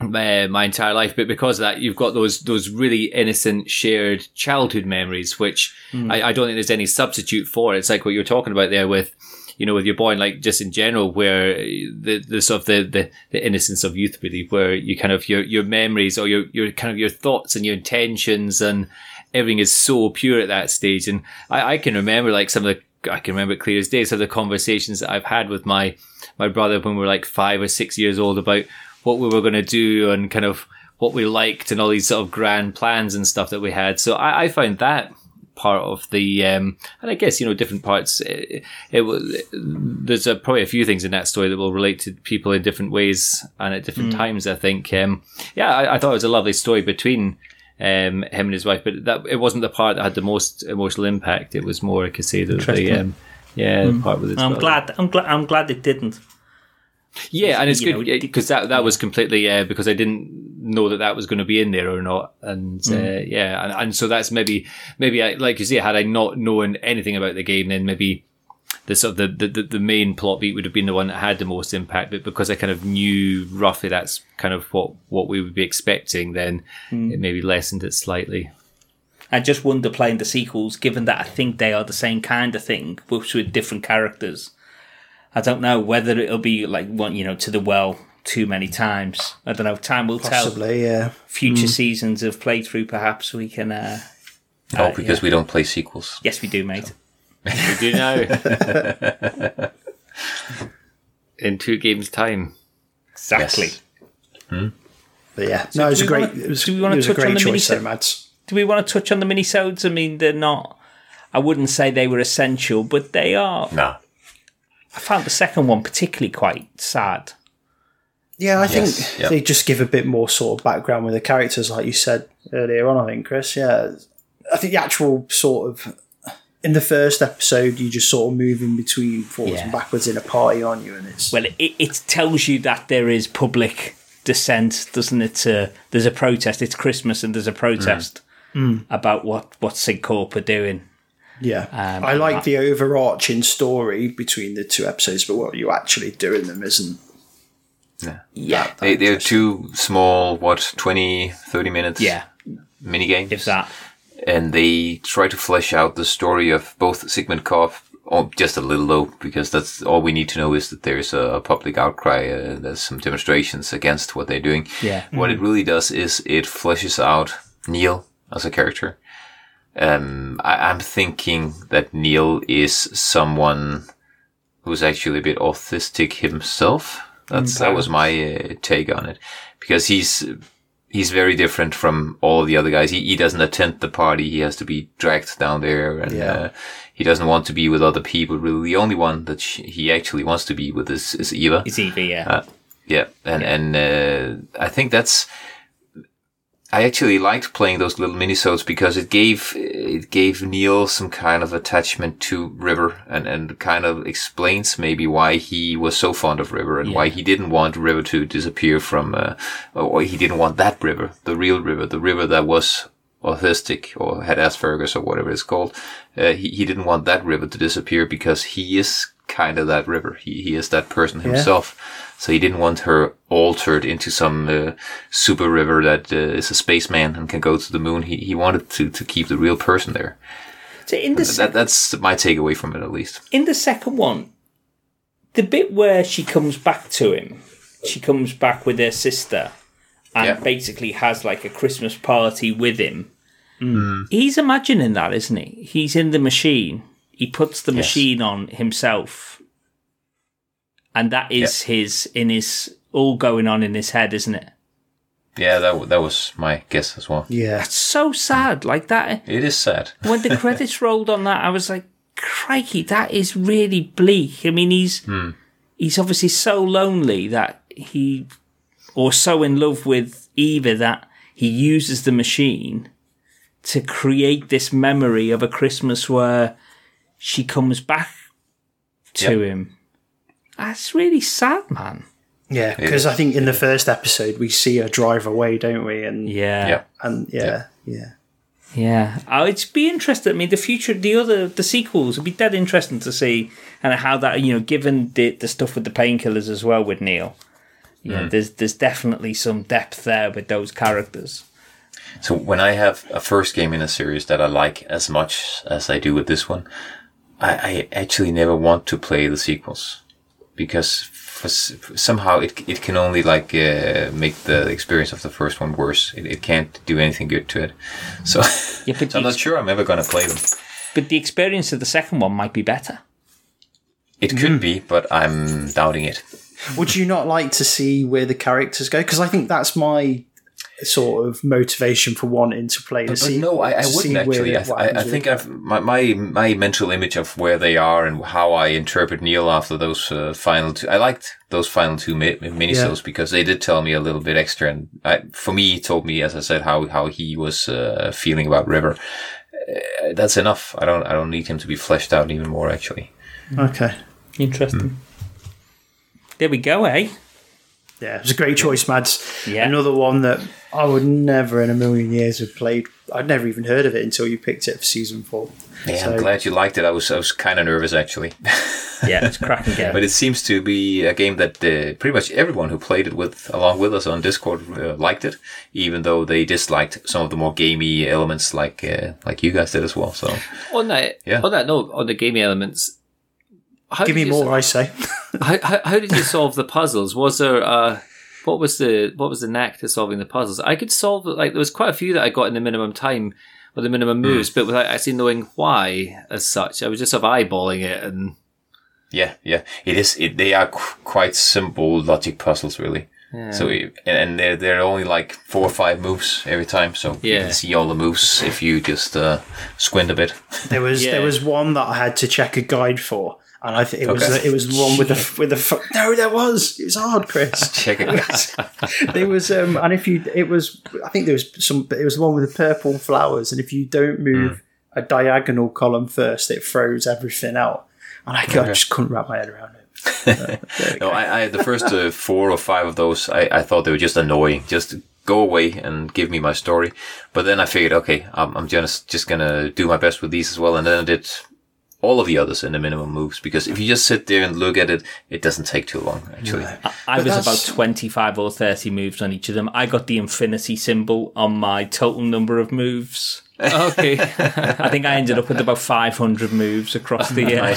uh, my entire life. But because of that, you've got those those really innocent shared childhood memories, which mm. I, I don't think there's any substitute for. It's like what you're talking about there with, you know, with your boy, and like just in general, where the, the sort of the, the, the innocence of youth, really, where you kind of your, your memories or your, your kind of your thoughts and your intentions and everything is so pure at that stage. And I, I can remember like some of the, I can remember it clear as day, some of the conversations that I've had with my, my brother when we were like five or six years old about what we were going to do and kind of what we liked and all these sort of grand plans and stuff that we had. So I, I found that part of the um and I guess, you know, different parts it, it was there's a, probably a few things in that story that will relate to people in different ways and at different mm. times. I think um yeah I, I thought it was a lovely story between um him and his wife, but that it wasn't the part that had the most emotional impact. It was more, I could say, the, the um yeah mm. the part with his I'm brother. glad I'm glad I'm glad it didn't. Yeah, and it's you good because that that was completely uh, because I didn't know that that was going to be in there or not, and mm. uh, yeah, and, and so that's maybe maybe I, like you say, had I not known anything about the game, then maybe the sort of the, the, the main plot beat would have been the one that had the most impact. But because I kind of knew roughly that's kind of what, what we would be expecting, then mm. it maybe lessened it slightly. I just wonder playing the sequels, given that I think they are the same kind of thing, which with different characters. I don't know whether it'll be like one, you know, to the well too many times. I don't know. Time will Possibly, tell. Possibly, yeah. Future mm. seasons of playthrough, perhaps we can. Uh, oh, uh, because yeah. we don't play sequels. Yes, we do, mate. We do now. In two games' time. Exactly. Yes. Hmm? But yeah, so no, it was a great. Wanna, it was, do we want to touch on the choice, mini- Mads. Do we want to touch on the minisodes? I mean, they're not. I wouldn't say they were essential, but they are. No. Nah. I found the second one particularly quite sad. Yeah, I yes, think yep. they just give a bit more sort of background with the characters, like you said earlier on, I think, Chris. Yeah, I think the actual sort of in the first episode, you just sort of moving between forwards yeah. and backwards in a party, aren't you? And it's well, it, it tells you that there is public dissent, doesn't it? To, there's a protest. It's Christmas, and there's a protest mm. about what what Sig Corp are doing. Yeah, um, I like that. The overarching story between the two episodes, but what you actually do in them isn't. Yeah, yeah. That, that they, they're two small, what, twenty, thirty minutes. Yeah, mini games. If that. And they try to flesh out the story of both Sigmund Corp, or just a little though, because that's all we need to know is that there is a public outcry, uh, there's some demonstrations against what they're doing. Yeah. Mm-hmm. What it really does is it fleshes out Neil as a character. Um, I, I'm thinking that Neil is someone who's actually a bit autistic himself. That's mm-hmm. that was my uh, take on it, because he's. He's very different from all the other guys. He he doesn't attend the party. He has to be dragged down there, and yeah. uh, he doesn't want to be with other people. Really, the only one that she, he actually wants to be with is, is Eva. It's Eva, yeah, uh, yeah, and yeah. and uh, I think that's. I actually liked playing those little minisodes because it gave it gave Neil some kind of attachment to River, and and kind of explains maybe why he was so fond of River, and yeah. why he didn't want River to disappear from, uh, or he didn't want that River, the real River, the River that was autistic or had Asperger's or whatever it's called. Uh, he he didn't want that River to disappear because he is kind of that River. He he is that person himself. Yeah. So he didn't want her altered into some uh, super River that uh, is a spaceman and can go to the moon. He he wanted to to keep the real person there. So in the that, sec- that's my takeaway from it, at least. In the second one, the bit where she comes back to him, she comes back with her sister. And yeah. basically has like a Christmas party with him. Mm. He's imagining that, isn't he? He's in the machine. He puts the yes. machine on himself. And that is yeah. his, in his, all going on in his head, isn't it? Yeah, that that was my guess as well. Yeah. That's so sad. Like that. It is sad. When the credits rolled on that, I was like, crikey, that is really bleak. I mean, he's mm. he's obviously so lonely that he... or so in love with Eva that he uses the machine to create this memory of a Christmas where she comes back to yep. him. That's really sad, man. Yeah, because I think in the first episode we see her drive away, don't we? And yeah, yep. and yeah, yep. yeah, yeah. Oh, it'd be interesting. I mean, the future, the other, the sequels would be dead interesting to see, and how that, you know, given the the stuff with the painkillers as well with Neil. Yeah, mm. there's there's definitely some depth there with those characters. So when I have a first game in a series that I like as much as I do with this one, I, I actually never want to play the sequels, because for, for somehow it it can only like uh, make the experience of the first one worse. It it can't do anything good to it. So, yeah, so I'm not sure I'm ever going to play them. But the experience of the second one might be better. It could mm. be, but I'm doubting it. Would you not like to see where the characters go? Because I think that's my sort of motivation for wanting to play the sequel. No, I, I wouldn't actually. I, I, I think I've, my, my my mental image of where they are and how I interpret Neil after those uh, final two. I liked those final two mi- minisodes yeah. because they did tell me a little bit extra. And I, for me, he told me, as I said, how, how he was uh, feeling about River. Uh, that's enough. I don't I don't need him to be fleshed out even more, actually. Okay. Interesting. Mm. There we go, eh? Yeah, it was a great choice, Mads. Yeah. Another one that I would never in a million years have played. I'd never even heard of it until you picked it for season four. Yeah, so. I'm glad you liked it. I was I was kind of nervous, actually. Yeah, it's cracking game. But it seems to be a game that uh, pretty much everyone who played it with, along with us on Discord, uh, liked it, even though they disliked some of the more gamey elements, like uh, like you guys did as well. So on that, yeah. on that note, on the gamey elements. How Give me more, solve, I say. how, how, how did you solve the puzzles? Was there uh, what was the what was the knack to solving the puzzles? I could solve like there was quite a few that I got in the minimum time or the minimum moves, mm. but without actually knowing why as such. I was just sort of eyeballing it, and yeah, yeah, it is. It, they are qu- quite simple logic puzzles, really. Yeah. So it, and they're they're only like four or five moves every time, so yeah. you can see all the moves if you just uh, squint a bit. There was yeah. there was one that I had to check a guide for. And I think it was okay. it was one with the with the no there was it was hard Chris check it out. There was um and if you it was I think there was some it was the one with the purple flowers, and if you don't move mm. a diagonal column first that throws everything out. And I, okay. I just couldn't wrap my head around it. No, I, I the first uh, four or five of those, I, I thought they were just annoying. Just go away and give me my story. But then I figured, okay, I'm, I'm just just gonna do my best with these as well. And then I did all of the others in the minimum moves, because if you just sit there and look at it, it doesn't take too long. Actually, no. I, I was that's... about twenty-five or thirty moves on each of them. I got the infinity symbol on my total number of moves. Okay, I think I ended up with about five hundred moves across the year.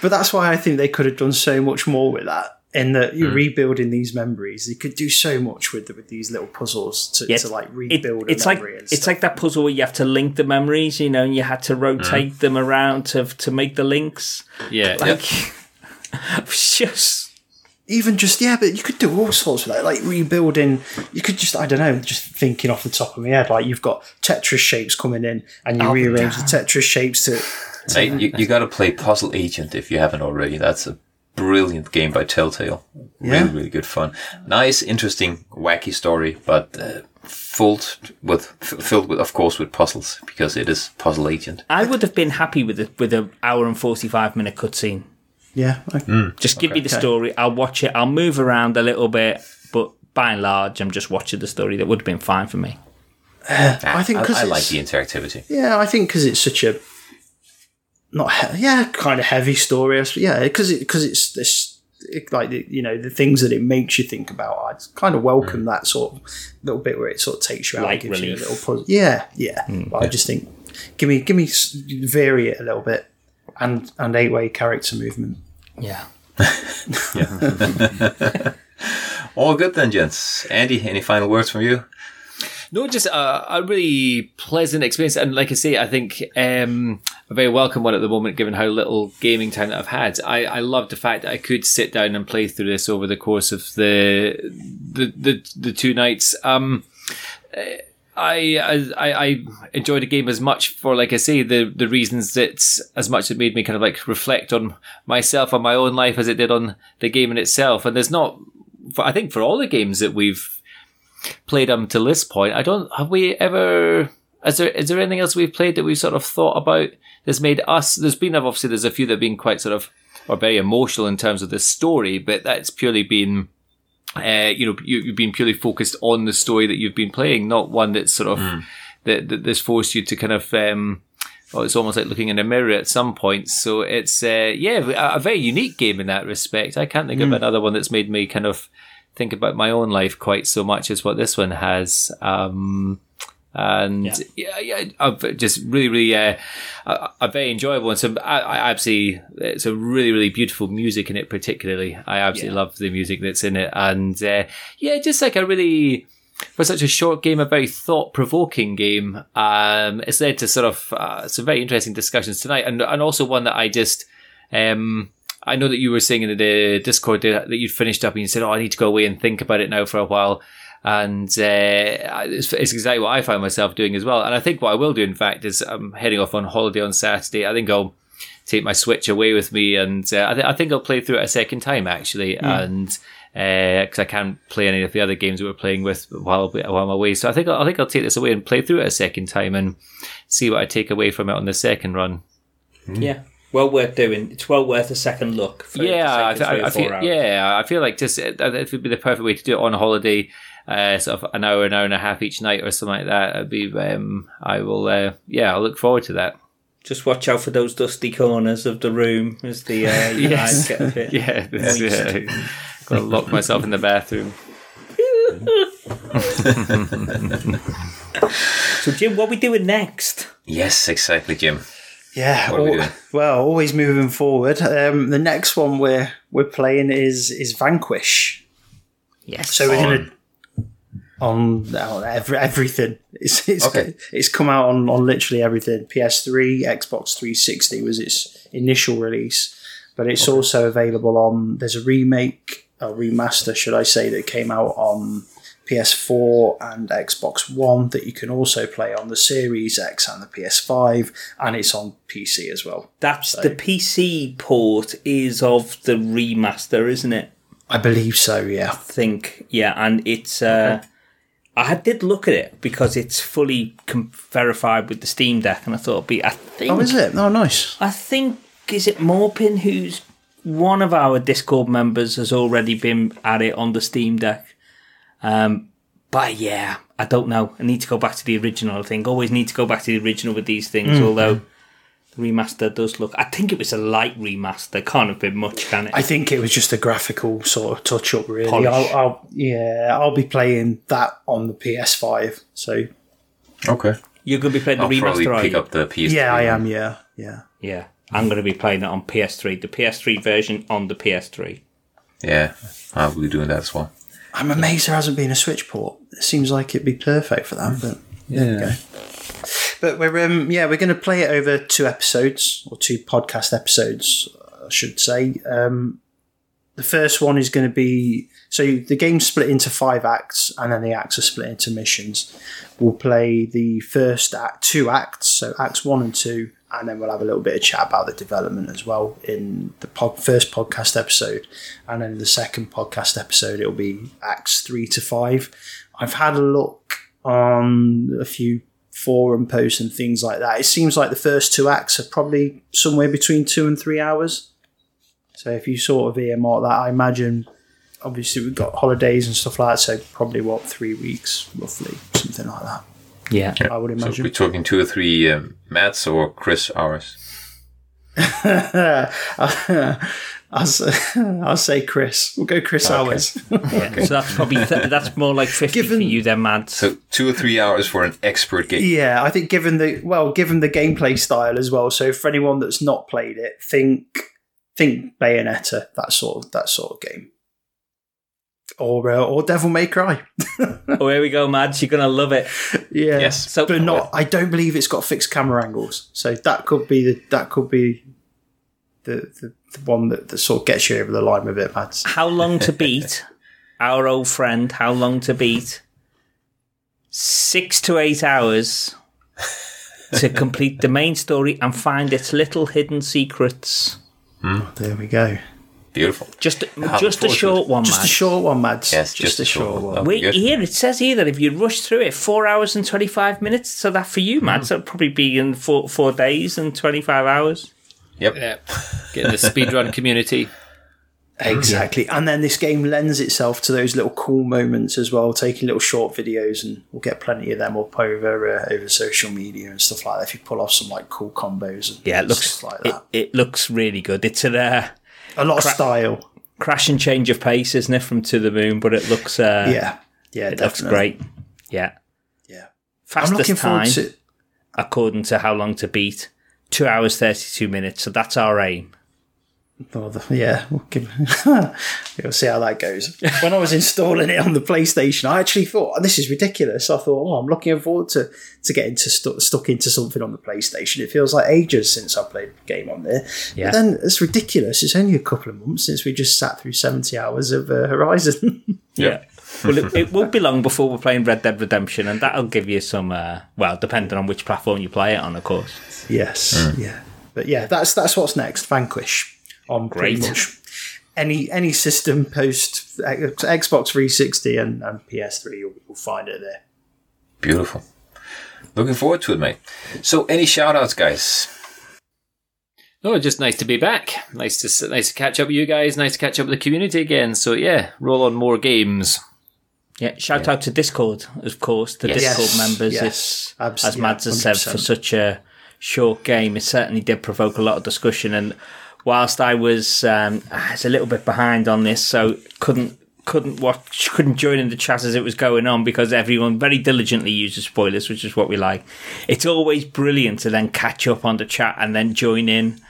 But that's why I think they could have done so much more with that. In that you're mm. rebuilding these memories, you could do so much with with these little puzzles to, yeah, to like rebuild. It, it's a memory like and stuff. It's like that puzzle where you have to link the memories, you know, and you had to rotate mm. them around to to make the links. Yeah, like yep. just even just yeah, but you could do all sorts with that, like rebuilding. You could just I don't know, just thinking off the top of my head, like you've got Tetris shapes coming in, and you oh, rearrange damn. the Tetris shapes to. to hey, you, you got to play Puzzle Agent if you haven't already. That's a brilliant game by Telltale. Really, yeah. really good fun. Nice, interesting, wacky story, but uh, filled with, filled with, of course, with puzzles, because it is Puzzle Agent. I would have been happy with a, with an hour and forty-five minute cutscene. Yeah. Okay. Mm. Just give okay. me the story. I'll watch it. I'll move around a little bit, but by and large, I'm just watching the story. That would have been fine for me. Uh, nah, I think cause I, I like the interactivity. Yeah, I think because it's such a. Not he- yeah, kind of heavy story. Yeah, because it, cause it's this it, like the, you know the things that it makes you think about. I kind of welcome mm. that sort of little bit where it sort of takes you out, like and gives relief. You a little puzzle. Yeah, yeah. Mm, but yeah. I just think give me give me vary it a little bit and and eight way character movement. Yeah, yeah. All good then, gents. Andy, any final words from you? No, just a, a really pleasant experience. And like I say, I think um, a very welcome one at the moment, given how little gaming time that I've had. I, I loved the fact that I could sit down and play through this over the course of the the the, the two nights. Um, I, I I enjoyed the game as much for, like I say, the, the reasons that as much it made me kind of like reflect on myself, on my own life, as it did on the game in itself. And there's not, I think for all the games that we've played them to this point. I don't. Have we ever? Is there is there anything else we've played that we've sort of thought about that's made us? There's been obviously there's a few that have been quite sort of or very emotional in terms of the story, but that's purely been, uh, you know, you, you've been purely focused on the story that you've been playing, not one that's sort of mm. that that this forced you to kind of. Um, well, it's almost like looking in a mirror at some point. So it's uh, yeah, a very unique game in that respect. I can't think mm. of another one that's made me kind of. Think about my own life quite so much as what this one has, um, and yeah, yeah, yeah I've just really, really uh, a, a very enjoyable one. So I, I absolutely, it's a really, really beautiful music in it. Particularly, I absolutely yeah. love the music that's in it, and uh, yeah, just like a really for such a short game, a very thought-provoking game. Um, it's led to sort of uh, some very interesting discussions tonight, and and also one that I just. Um, I know that you were saying in the Discord that you'd finished up and you said, oh, I need to go away and think about it now for a while. And uh, it's, it's exactly what I find myself doing as well. And I think what I will do, in fact, is I'm heading off on holiday on Saturday. I think I'll take my Switch away with me. And uh, I, th- I think I'll play through it a second time, actually. Mm. And because uh, I can't play any of the other games we were playing with while, while I'm away. So I think, I'll, I think I'll take this away and play through it a second time and see what I take away from it on the second run. Mm. Yeah. Well worth doing. It's well worth a second look. For yeah, I, I, I feel. Hours. Yeah, I feel like just it, it would be the perfect way to do it on holiday, uh, sort of an hour, an hour and a half each night or something like that. It'd be. Um, I will. Uh, yeah, I'll look forward to that. Just watch out for those dusty corners of the room as the uh, eyes get a bit. yeah, this, yeah. Gotta lock myself in the bathroom. So, Jim, what are we doing next? Yes, exactly, Jim. Yeah, all, well, always moving forward. Um, the next one we're we're playing is is Vanquish. Yes. So we're on. gonna on, on every, everything. It's it's, okay. it's come out on, on literally everything. P S three, Xbox three sixty was its initial release, but it's okay. also available on. There's a remake, a remaster, should I say, that came out on P S four and Xbox One that you can also play on the Series X and the P S five, and it's on P C as well. That's so. The P C port is of the remaster, isn't it? I believe so, yeah. I think, yeah, and it's uh, okay. I did look at it because it's fully com- verified with the Steam Deck, and I thought it'd be, I think... Oh, is it? Oh, nice. I think, is it Morpin, who's one of our Discord members, has already been at it on the Steam Deck. Um, but yeah, I don't know. I need to go back to the original, I think. Always need to go back to the original with these things, mm. although... Remaster does look... I think it was a light remaster. Can't have been much, can it? I think it was just a graphical sort of touch-up, really. I'll, I'll, yeah, I'll be playing that on the P S five, so... Okay. You're going to be playing the I'll remaster, probably pick up the P S three. Yeah, I am, yeah. Yeah. Yeah. I'm going to be playing it on P S three. The P S three version on the P S three. Yeah, I'll be doing that as well. I'm amazed there hasn't been a Switch port. It seems like it'd be perfect for that, but... Yeah. There you go. But we're um, yeah we're going to play it over two episodes or two podcast episodes, I should say. Um, the first one is going to be so the game's split into five acts, and then the acts are split into missions. We'll play the first act, two acts, so acts one and two, and then we'll have a little bit of chat about the development as well in the pod, first podcast episode, and then the second podcast episode it'll be acts three to five. I've had a look on a few forum posts and things like that. It seems like the first two acts are probably somewhere between two and three hours. So if you sort of earmark that, I imagine, obviously we've got holidays and stuff like that, so probably, what, three weeks, roughly, something like that. Yeah, yeah. I would imagine. So we're talking two or three um, Matt's or Chris hours? I'll say, I'll say Chris. We'll go Chris okay. hours. Yeah, okay. So that's probably th- that's more like fifty given, for you then, Mads. So two or three hours for an expert game. Yeah, I think given the well, given the gameplay style as well. So for anyone that's not played it, think think Bayonetta, that sort of that sort of game, or uh, or Devil May Cry. Oh, here we go, Mads. You're gonna love it. Yeah. Yes. So, but not. I don't believe it's got fixed camera angles. So that could be the that could be the. the The one that, that sort of gets you over the line with it, Mads. How long to beat? Our old friend, how long to beat? Six to eight hours to complete the main story and find its little hidden secrets. Mm. There we go. Beautiful. Just, just a short one, Mads. Just a short one, Mads. Yes, just, just a short, short one. Wait, here it says here that if you rush through it, four hours and twenty-five minutes. So that for you, Mads, mm. that'll probably be in four four days and twenty-five hours. Yep. yep. Get in the speedrun community. Exactly. And then this game lends itself to those little cool moments as well, taking little short videos, and we'll get plenty of them up over uh, over social media and stuff like that if you pull off some like cool combos and yeah, it looks, stuff like that. It, it looks really good. It's an, uh, a lot cra- of style. Crash and change of pace, isn't it, from To the Moon, but it looks uh, yeah. Yeah, it definitely. Looks great. Yeah. Yeah. Fastest I'm looking forward time, to- according to how long to beat. Two hours, thirty-two minutes. So that's our aim. Oh, the, yeah, we'll, give, we'll see how that goes. When I was installing it on the PlayStation, I actually thought, oh, this is ridiculous. I thought, oh, I'm looking forward to, to getting to stu- stuck into something on the PlayStation. It feels like ages since I played a game on there. Yeah. But then it's ridiculous. It's only a couple of months since we just sat through seventy hours of uh, Horizon. yeah. yeah. Well, it, it won't be long before we're playing Red Dead Redemption, and that'll give you some, uh, well, depending on which platform you play it on, of course. Yes, mm. yeah. But yeah, that's that's what's next, Vanquish. On Great. Pretty much any, any system post Xbox three sixty and, and P S three, you'll, you'll find it there. Beautiful. Looking forward to it, mate. So any shout-outs, guys? Oh, just nice to be back. Nice to nice to catch up with you guys. Nice to catch up with the community again. So yeah, roll on more games. Yeah, shout yeah. out to Discord, of course, the yes. Discord yes. members. Yes. Abs- as yeah, Mads has one hundred percent said, for such a short game, it certainly did provoke a lot of discussion. And whilst I was, um, I was a little bit behind on this, so couldn't couldn't watch, couldn't join in the chat as it was going on because everyone very diligently uses spoilers, which is what we like. It's always brilliant to then catch up on the chat and then join in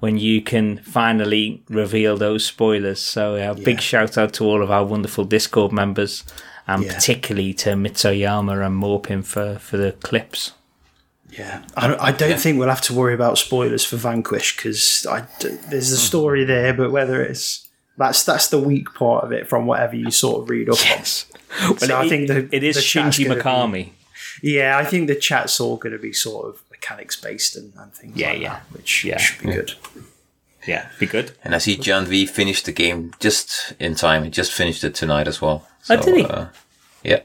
when you can finally reveal those spoilers. So a uh, yeah. big shout out to all of our wonderful Discord members, and yeah. particularly to Mitsoyama and Morpin for, for the clips. Yeah, I, I don't yeah. think we'll have to worry about spoilers for Vanquish because there's a story there, but whether it's... That's that's the weak part of it from whatever you sort of read up yes. on. So well, I it, think the, it is the Shinji Mikami. Be, yeah, I think the chat's all going to be sort of mechanics based and, and things yeah, like yeah. that, which yeah. should be yeah. good. Yeah, be good. And I see John V finished the game just in time. He just finished it tonight as well. So, oh, did he? Uh, yeah.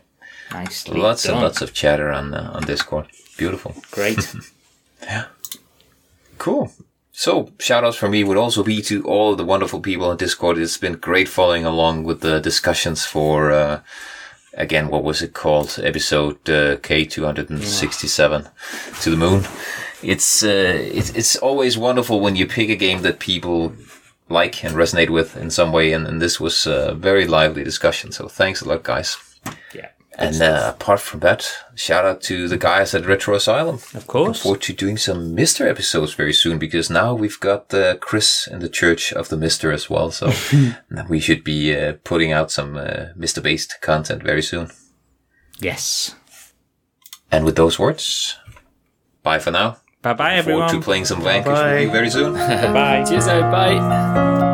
Nicely lots done. and lots of chatter on uh, on Discord. Beautiful. Great. Yeah. Cool. So, shout-outs from me would also be to all the wonderful people on Discord. It's been great following along with the discussions for, uh, again, what was it called? Episode uh, K two sixty-seven, yeah. To the Moon. It's, uh, it's, it's always wonderful when you pick a game that people like and resonate with in some way, and, and this was a very lively discussion, so thanks a lot, guys. Yeah. And uh, apart from that, shout out to the guys at Retro Asylum. Of course. I look forward to doing some Mister episodes very soon, because now we've got uh, Chris in the Church of the Mister as well. So we should be uh, putting out some uh, Mister-based content very soon. Yes. And with those words, bye for now. Bye-bye, everyone. Look forward to playing some Vanquish with you very soon. Bye. Cheers out. Bye.